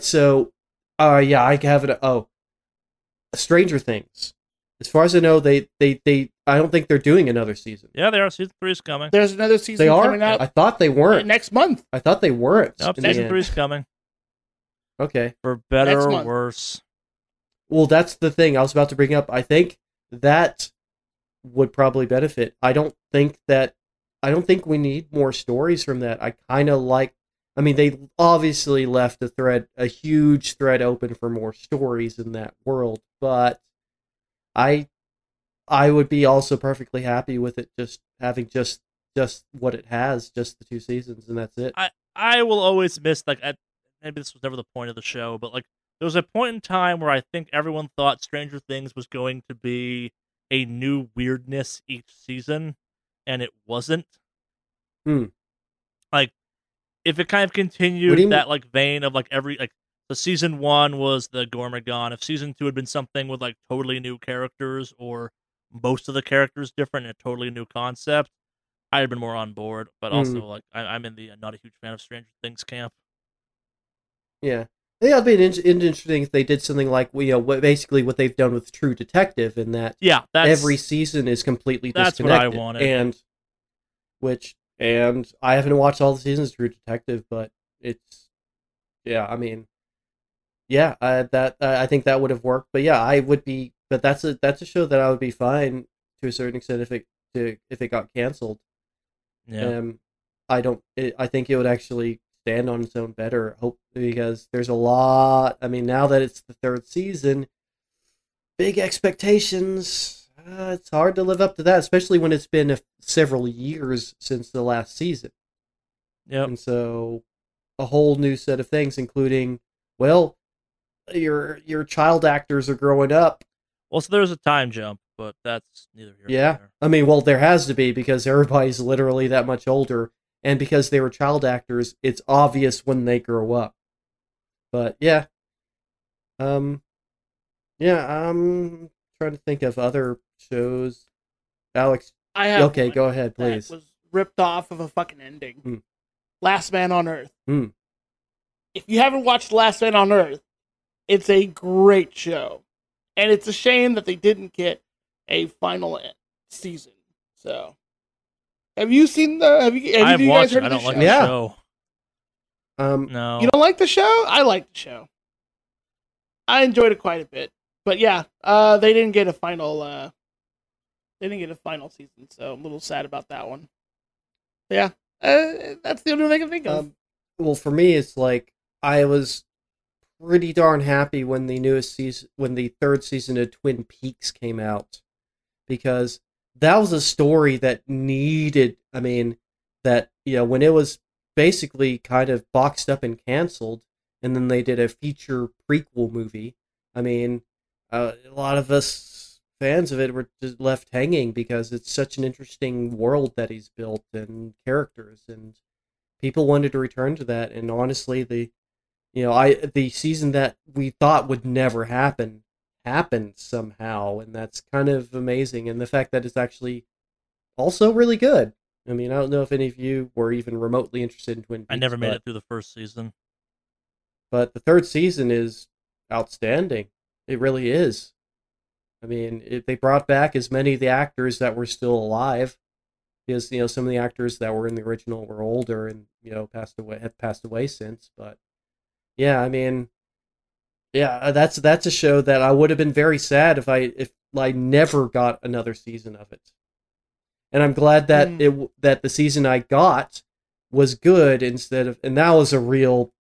have it. Stranger Things. As far as I know, they I don't think they're doing another season. Yeah, they are. Season 3 is coming. There's another season coming out. I thought they weren't. Next month. I thought they weren't. Nope, season 3 is coming. Okay. For better or worse. Well, that's the thing I was about to bring up. I think that would probably benefit. I don't think we need more stories from that. They obviously left a huge thread open for more stories in that world, but I would be also perfectly happy with it just having just what it has, just the 2 seasons, and that's it. I will always miss, like, maybe this was never the point of the show, but, like, there was a point in time where I think everyone thought Stranger Things was going to be a new weirdness each season, and it wasn't. Hmm. Like, if it kind of continued that, like, vein of, like, every, like, the season 1 was the Gormagon. If season 2 had been something with, like, totally new characters or most of the characters different and a totally new concept, I had been more on board, but also, like, I'm in the not a huge fan of Stranger Things camp. Yeah, I think it'd be interesting if they did something like, you know, basically what they've done with True Detective, in that every season is completely disconnected. That's what I wanted, and I haven't watched all the seasons of True Detective, but I think that would have worked. But yeah, but that's a show that I would be fine to a certain extent if it got canceled. Yeah, I think it would actually stand on its own better, hopefully, because there's a lot. I mean, now that it's the 3rd season, big expectations. It's hard to live up to that, especially when it's been several years since the last season. Yeah, and so a whole new set of things, including, well, your child actors are growing up. Well, so there's a time jump, but that's neither here nor there. Yeah, I mean, well, there has to be, because everybody's literally that much older. And because they were child actors, it's obvious when they grow up. But yeah. I'm trying to think of other shows. Alex, go ahead, please. That was ripped off of a fucking ending. Mm. Last Man on Earth. Mm. If you haven't watched Last Man on Earth, it's a great show. And it's a shame that they didn't get a final season. So... Have you seen the? Have you guys heard of the show? I don't like the show. No, you don't like the show. I like the show. I enjoyed it quite a bit, but yeah, they didn't get a final. They didn't get a final season, so I'm a little sad about that one. Yeah, that's the only thing I can think of. Well, for me, it's like I was pretty darn happy when the newest season, when the third season of Twin Peaks came out, because that was a story that needed, I mean, that, you know, when it was basically kind of boxed up and canceled, and then they did a feature prequel movie, I mean, a lot of us fans of it were just left hanging because it's such an interesting world that he's built and characters, and people wanted to return to that. And honestly, the season that we thought would never happen happened somehow, and that's kind of amazing. And the fact that it's actually also really good. I mean, I don't know if any of you were even remotely interested in Twin Peaks. I never made it through the first season. But the third season is outstanding. It really is. I mean, they brought back as many of the actors that were still alive, because, you know, some of the actors that were in the original were older and, you know, have passed away since. But yeah, I mean, yeah, that's a show that I would have been very sad if I never got another season of it. And I'm glad that that the season I got was good instead of, and that's a real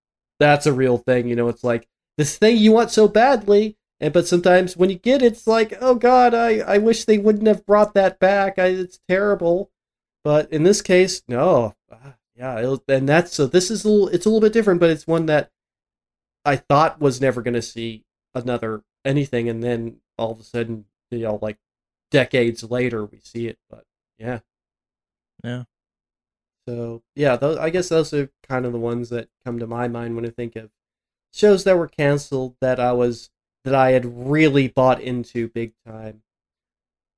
thing, you know. It's like this thing you want so badly, but sometimes when you get it, it's like, oh God, I wish they wouldn't have brought that back. It's terrible. But in this case, no, it's a little bit different, but it's one that I thought was never going to see anything, and then all of a sudden, you know, like decades later, we see it. But yeah, yeah. So yeah, I guess those are kind of the ones that come to my mind when I think of shows that were canceled that I had really bought into big time.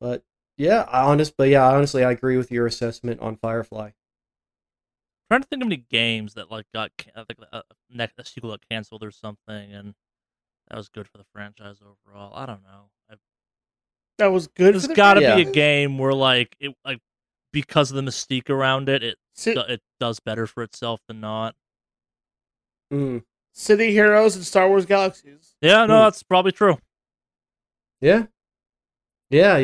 But yeah, honestly, I agree with your assessment on Firefly. I'm trying to think of any games that like got a sequel got canceled or something, and that was good for the franchise overall. I don't know. That was good. There's got to be a game where like because of the mystique around it, it does better for itself than not. Mm. City Heroes and Star Wars Galaxies. Yeah, no, that's probably true. Yeah. Yeah.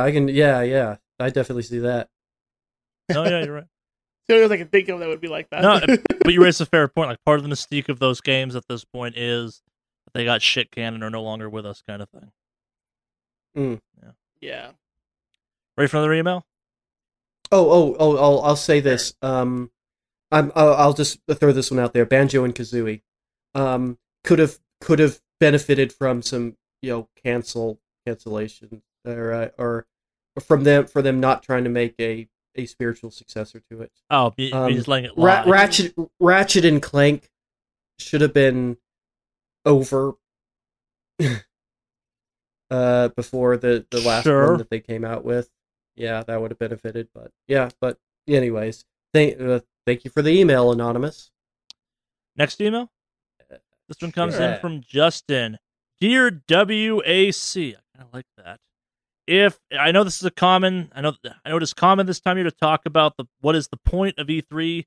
I definitely see that. Oh, yeah, you're right. The only ones I can think of that would be like that. No, but you raise a fair point. Like, part of the mystique of those games at this point is that they got shit canned and are no longer with us, kind of thing. Mm. Yeah. Ready for another email? Oh! I'll say this. I'll just throw this one out there. Banjo and Kazooie, could have benefited from some, you know, cancellation or from them not trying to make a spiritual successor to it. Oh, just letting it lie. Ratchet and Clank should have been over before the last one that they came out with. Yeah, that would have benefited, but anyways, thank you for the email, Anonymous. Next email? This one comes in from Justin. Dear WAC, I kind of like that. I know it is common this time of year to talk about what is the point of E3,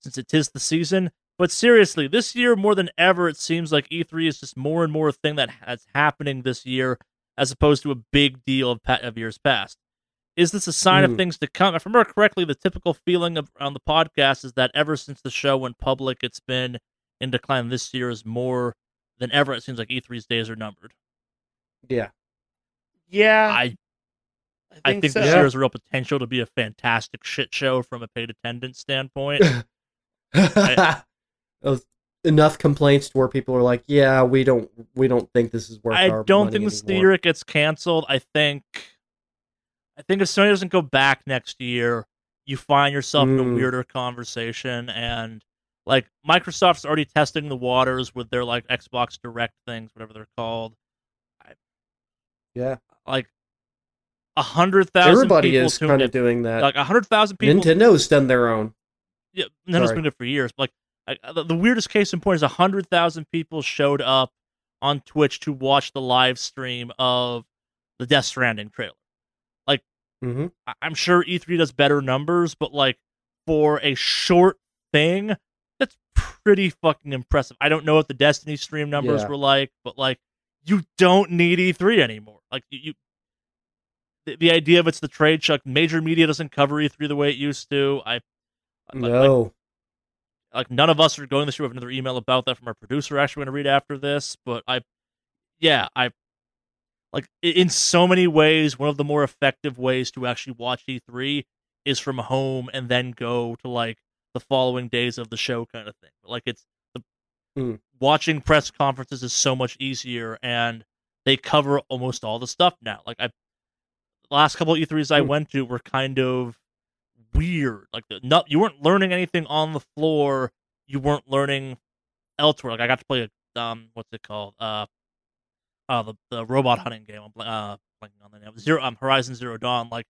since it is the season, but seriously, this year more than ever, it seems like E3 is just more and more a thing that's happening this year, as opposed to a big deal of years past. Is this a sign of things to come? If I remember correctly, the typical feeling on the podcast is that ever since the show went public, it's been in decline. This year is more than ever. It seems like E3's days are numbered. Yeah. Yeah. I think this year is real potential to be a fantastic shit show from a paid attendance standpoint. Enough complaints to where people are like, yeah, we don't think this is worth our money. I don't think this year gets canceled. I think if Sony doesn't go back next year, you find yourself in a weirder conversation, and like Microsoft's already testing the waters with their like Xbox Direct things, whatever they're called. Yeah, like 100,000. Everybody is kind of doing that. Like 100,000 people. Nintendo's done their own. Yeah, Nintendo's been good for years. But like the weirdest case in point is 100,000 people showed up on Twitch to watch the live stream of the Death Stranding trailer. Mm-hmm. I'm sure E3 does better numbers, but like for a short thing, that's pretty fucking impressive. I don't know what the Destiny stream numbers were like, but like you don't need E3 anymore. Like the idea of it's the trade show. Major media doesn't cover E3 the way it used to. I no. Like, none of us are going this year. We have another email about that from our producer, actually, going to read after this. But I in so many ways, one of the more effective ways to actually watch E3 is from home and then go to, like, the following days of the show kind of thing. Like, it's watching press conferences is so much easier, and they cover almost all the stuff now. Like, the last couple of E3s I went to were kind of weird. Like, you weren't learning anything on the floor. You weren't learning elsewhere. Like, I got to play a what's it called? The robot hunting game. I'm blanking on the name. Horizon Zero Dawn. Like,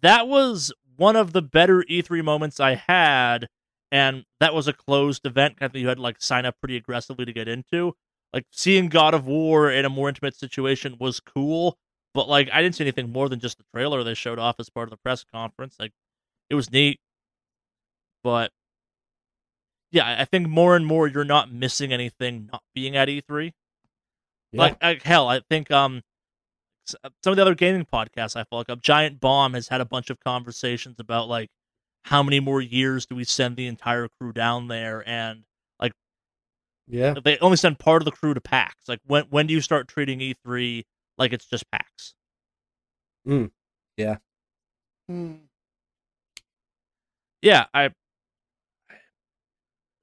that was one of the better E3 moments I had, and that was a closed event. I think you had to, like, sign up pretty aggressively to get into. Like, seeing God of War in a more intimate situation was cool, but, like, I didn't see anything more than just the trailer they showed off as part of the press conference. Like, it was neat, but yeah, I think more and more you're not missing anything not being at E3. Yeah. Like, hell, I think some of the other gaming podcasts I follow, like Giant Bomb, has had a bunch of conversations about, like, how many more years do we send the entire crew down there, and, like, yeah, they only send part of the crew to PAX. Like, when do you start treating E3 like it's just PAX? Yeah. Yeah,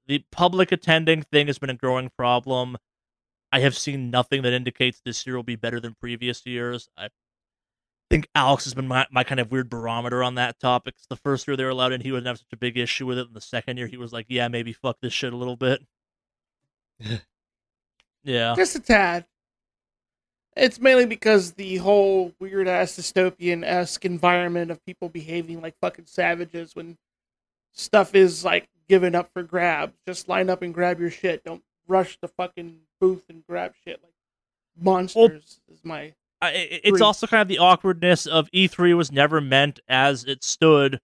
the public attending thing has been a growing problem. I have seen nothing that indicates this year will be better than previous years. I think Alex has been my kind of weird barometer on that topic. The first year they were allowed in, he wouldn't have such a big issue with it. And the second year, he was like, yeah, maybe fuck this shit a little bit. Yeah. Just a tad. It's mainly because the whole weird-ass dystopian-esque environment of people behaving like fucking savages when stuff is, like, given up for grabs. Just line up and grab your shit. Don't rush the fucking booth and grab shit like monsters. Well, is my... It's also kind of the awkwardness of E3 was never meant as it stood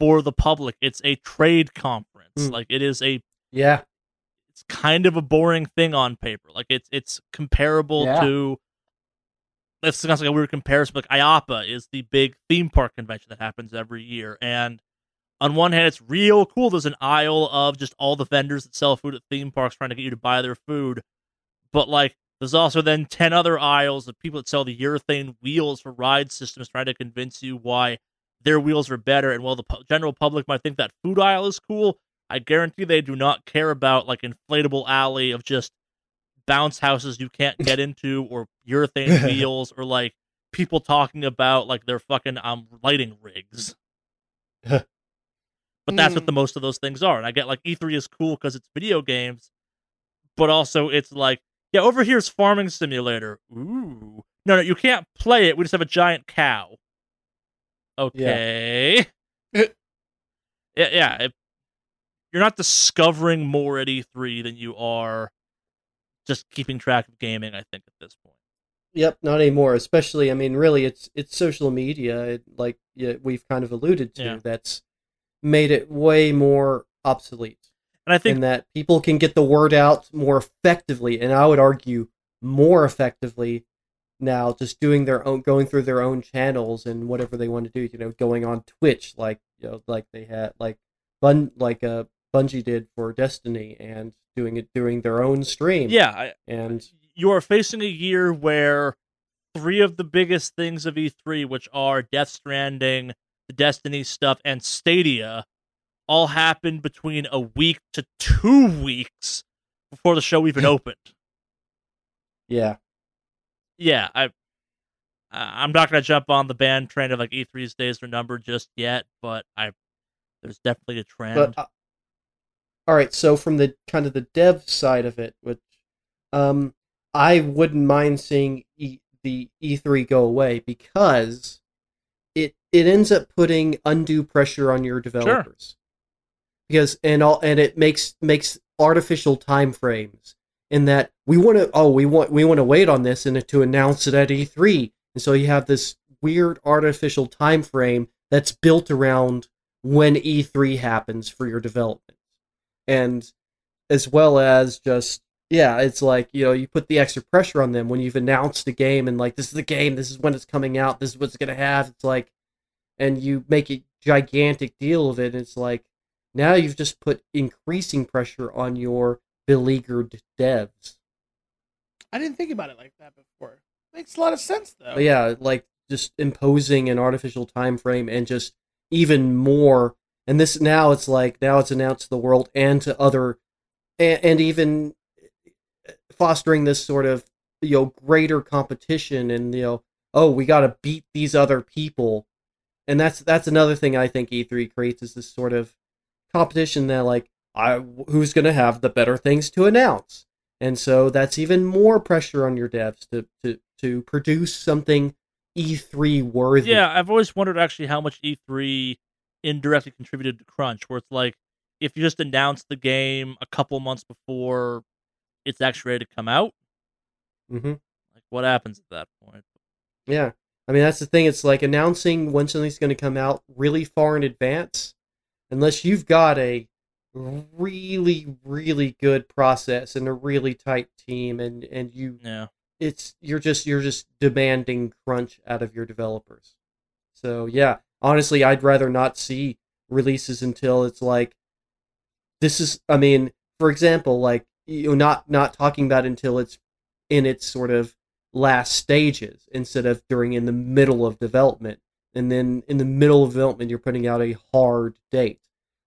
for the public. It's a trade conference. Like, it is a... Yeah. It's kind of a boring thing on paper. Like, it's comparable to... It sounds like a weird comparison, but, like, IAPA is the big theme park convention that happens every year, and on one hand, it's real cool. There's an aisle of just all the vendors that sell food at theme parks trying to get you to buy their food. But, like, there's also then 10 other aisles of people that sell the urethane wheels for ride systems trying to convince you why their wheels are better. And while the general public might think that food aisle is cool, I guarantee they do not care about, like, inflatable alley of just bounce houses you can't get into or urethane wheels or, like, people talking about, like, their fucking lighting rigs. But that's what the most of those things are. And I get, like, E3 is cool because it's video games, but also it's like, yeah, over here's Farming Simulator. Ooh. No, you can't play it. We just have a giant cow. Okay. Yeah. You're not discovering more at E3 than you are just keeping track of gaming, I think, at this point. Yep, not anymore. Especially, I mean, really, it's social media, we've kind of alluded to, that's made it way more obsolete. And I think that people can get the word out more effectively, and I would argue more effectively now, just doing their own, going through their own channels and whatever they want to do, you know, going on Twitch, like, you know, like they had, like Bungie did for Destiny, and doing their own stream. Yeah. And you are facing a year where three of the biggest things of E3, which are Death Stranding, the Destiny stuff, and Stadia, all happened between a week to 2 weeks before the show even opened. Yeah. Yeah, I'm not going to jump on the band train of, like, E3's days are numbered just yet, but there's definitely a trend. But, all right, so from the kind of the dev side of it, which I wouldn't mind seeing the E3 go away, because it ends up putting undue pressure on your developers. Sure. Because it makes artificial time frames in that we want to wait on this and to announce it at E3, and so you have this weird artificial time frame that's built around when E3 happens for your development, and as well as just it's like, you know, you put the extra pressure on them when you've announced a game and, like, this is the game, this is when it's coming out, this is what's gonna have. It's like, and you make a gigantic deal of it, and it's like, Now you've just put increasing pressure on your beleaguered devs. I didn't think about it like that before. Makes a lot of sense, though. But yeah, like just imposing an artificial time frame and just even more. And this now it's like, now it's announced to the world and to other, and even fostering this sort of, you know, greater competition and, you know, oh, we got to beat these other people. And that's another thing I think E3 creates is this sort of competition that, like, who's going to have the better things to announce? And so that's even more pressure on your devs to produce something E3 worthy. Yeah, I've always wondered actually how much E3 indirectly contributed to crunch, where it's like, if you just announce the game a couple months before it's actually ready to come out, mm-hmm. like what happens at that point? Yeah, I mean, that's the thing. It's like announcing when something's going to come out really far in advance, unless you've got a really, really good process and a really tight team, and you, yeah. It's you're just demanding crunch out of your developers. So yeah, honestly, I'd rather not see releases until it's like, this is, I mean, for example, like, you know, not talking about until it's in its sort of last stages instead of during in the middle of development. And then in the middle of development, you're putting out a hard date.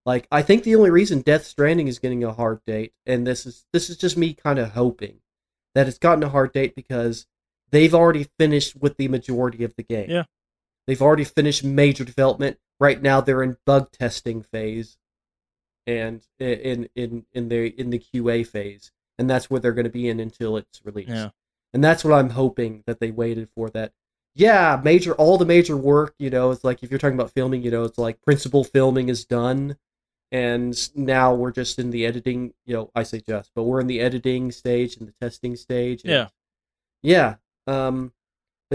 Like, I think the only reason Death Stranding is getting a hard date, and this is just me kind of hoping that it's gotten a hard date because they've already finished with the majority of the game. Yeah. They've already finished major development. Right now, they're in bug testing phase. And in the QA phase, and that's where they're going to be in until it's released. Yeah. And that's what I'm hoping that they waited for. That, yeah, all the major work. You know, it's like if you're talking about filming, you know, it's like principal filming is done, and now we're just in the editing. You know, I say just, but we're in the editing stage and the testing stage. And, yeah. But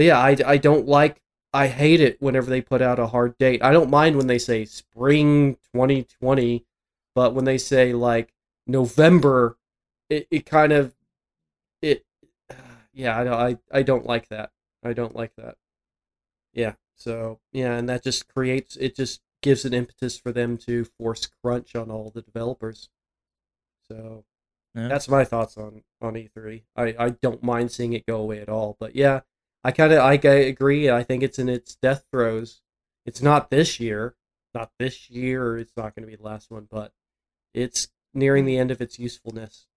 yeah, I don't like. I hate it whenever they put out a hard date. I don't mind when they say spring 2020. But when they say, like, November, I don't like that. I don't like that. Yeah, so, yeah, and that just creates, it just gives an impetus for them to force crunch on all the developers. So, That's my thoughts on E3. I don't mind seeing it go away at all. But, yeah, I agree. I think it's in its death throes. It's not this year. Not this year, it's not going to be the last one, but it's nearing the end of its usefulness.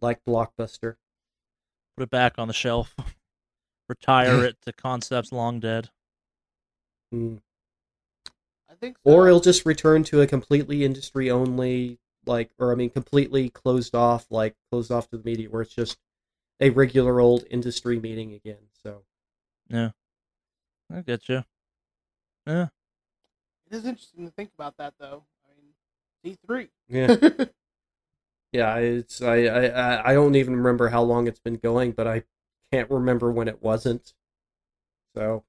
Like Blockbuster. Put it back on the shelf. Retire it to concepts long dead. Mm. I think so. Or it'll just return to a completely industry-only, like, or I mean, completely closed off to the media, where it's just a regular old industry meeting again, so. Yeah. I get you. Yeah. It is interesting to think about that, though. I mean, E3. Yeah, yeah. It's I don't even remember how long it's been going, but I can't remember when it wasn't. So,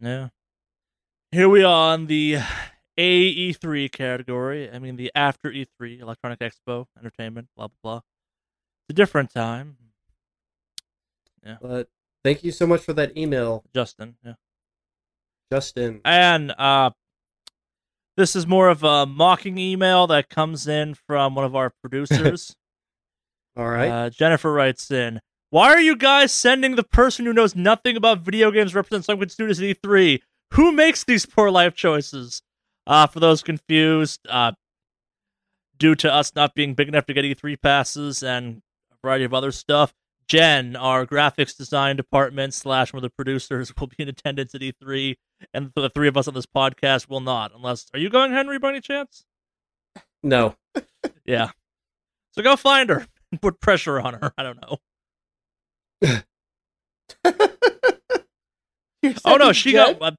yeah. Here we are on the AE3 category. I mean, the after E3, Electronic Expo, Entertainment, blah blah blah. It's a different time. Yeah. But thank you so much for that email, Justin. Yeah. Justin. And this is more of a mocking email that comes in from one of our producers. All right. Jennifer writes in, "Why are you guys sending the person who knows nothing about video games represents some good students at E3? Who makes these poor life choices?" For those confused, due to us not being big enough to get E3 passes and a variety of other stuff, Jen, our graphics design department / one of the producers, will be in attendance at E3, and the three of us on this podcast will not. Unless, are you going, Henry, by any chance? No. Yeah. So go find her and put pressure on her. I don't know. Oh no, she Jen? Got.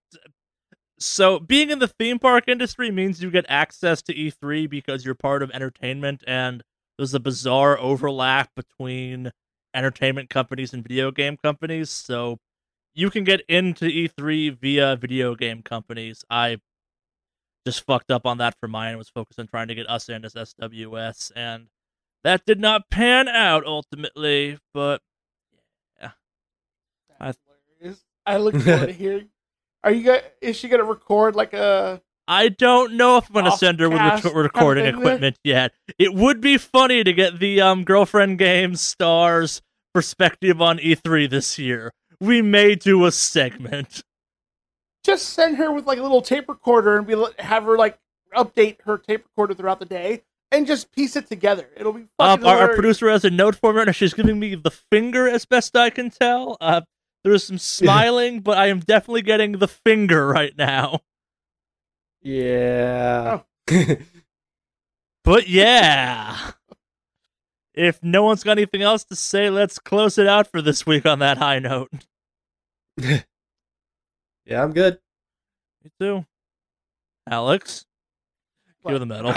So being in the theme park industry means you get access to E3 because you're part of entertainment, and there's a bizarre overlap between entertainment companies and video game companies, so you can get into E3 via video game companies. I just fucked up on that for mine and was focused on trying to get us in as SWS, and that did not pan out ultimately, but yeah. I look forward to hearing. Is she going to record like a I don't know if I'm going to send her with the recording equipment yet. It would be funny to get the Girlfriend Games stars perspective on E3 this year. We may do a segment. Just send her with like a little tape recorder and we have her like update her tape recorder throughout the day and just piece it together. It'll be fucking our producer has a note for me and she's giving me the finger as best I can tell. There's some smiling, but I am definitely getting the finger right now. Yeah. Oh. But yeah. If no one's got anything else to say, let's close it out for this week on that high note. Yeah, I'm good. Me too. Alex, give the medal.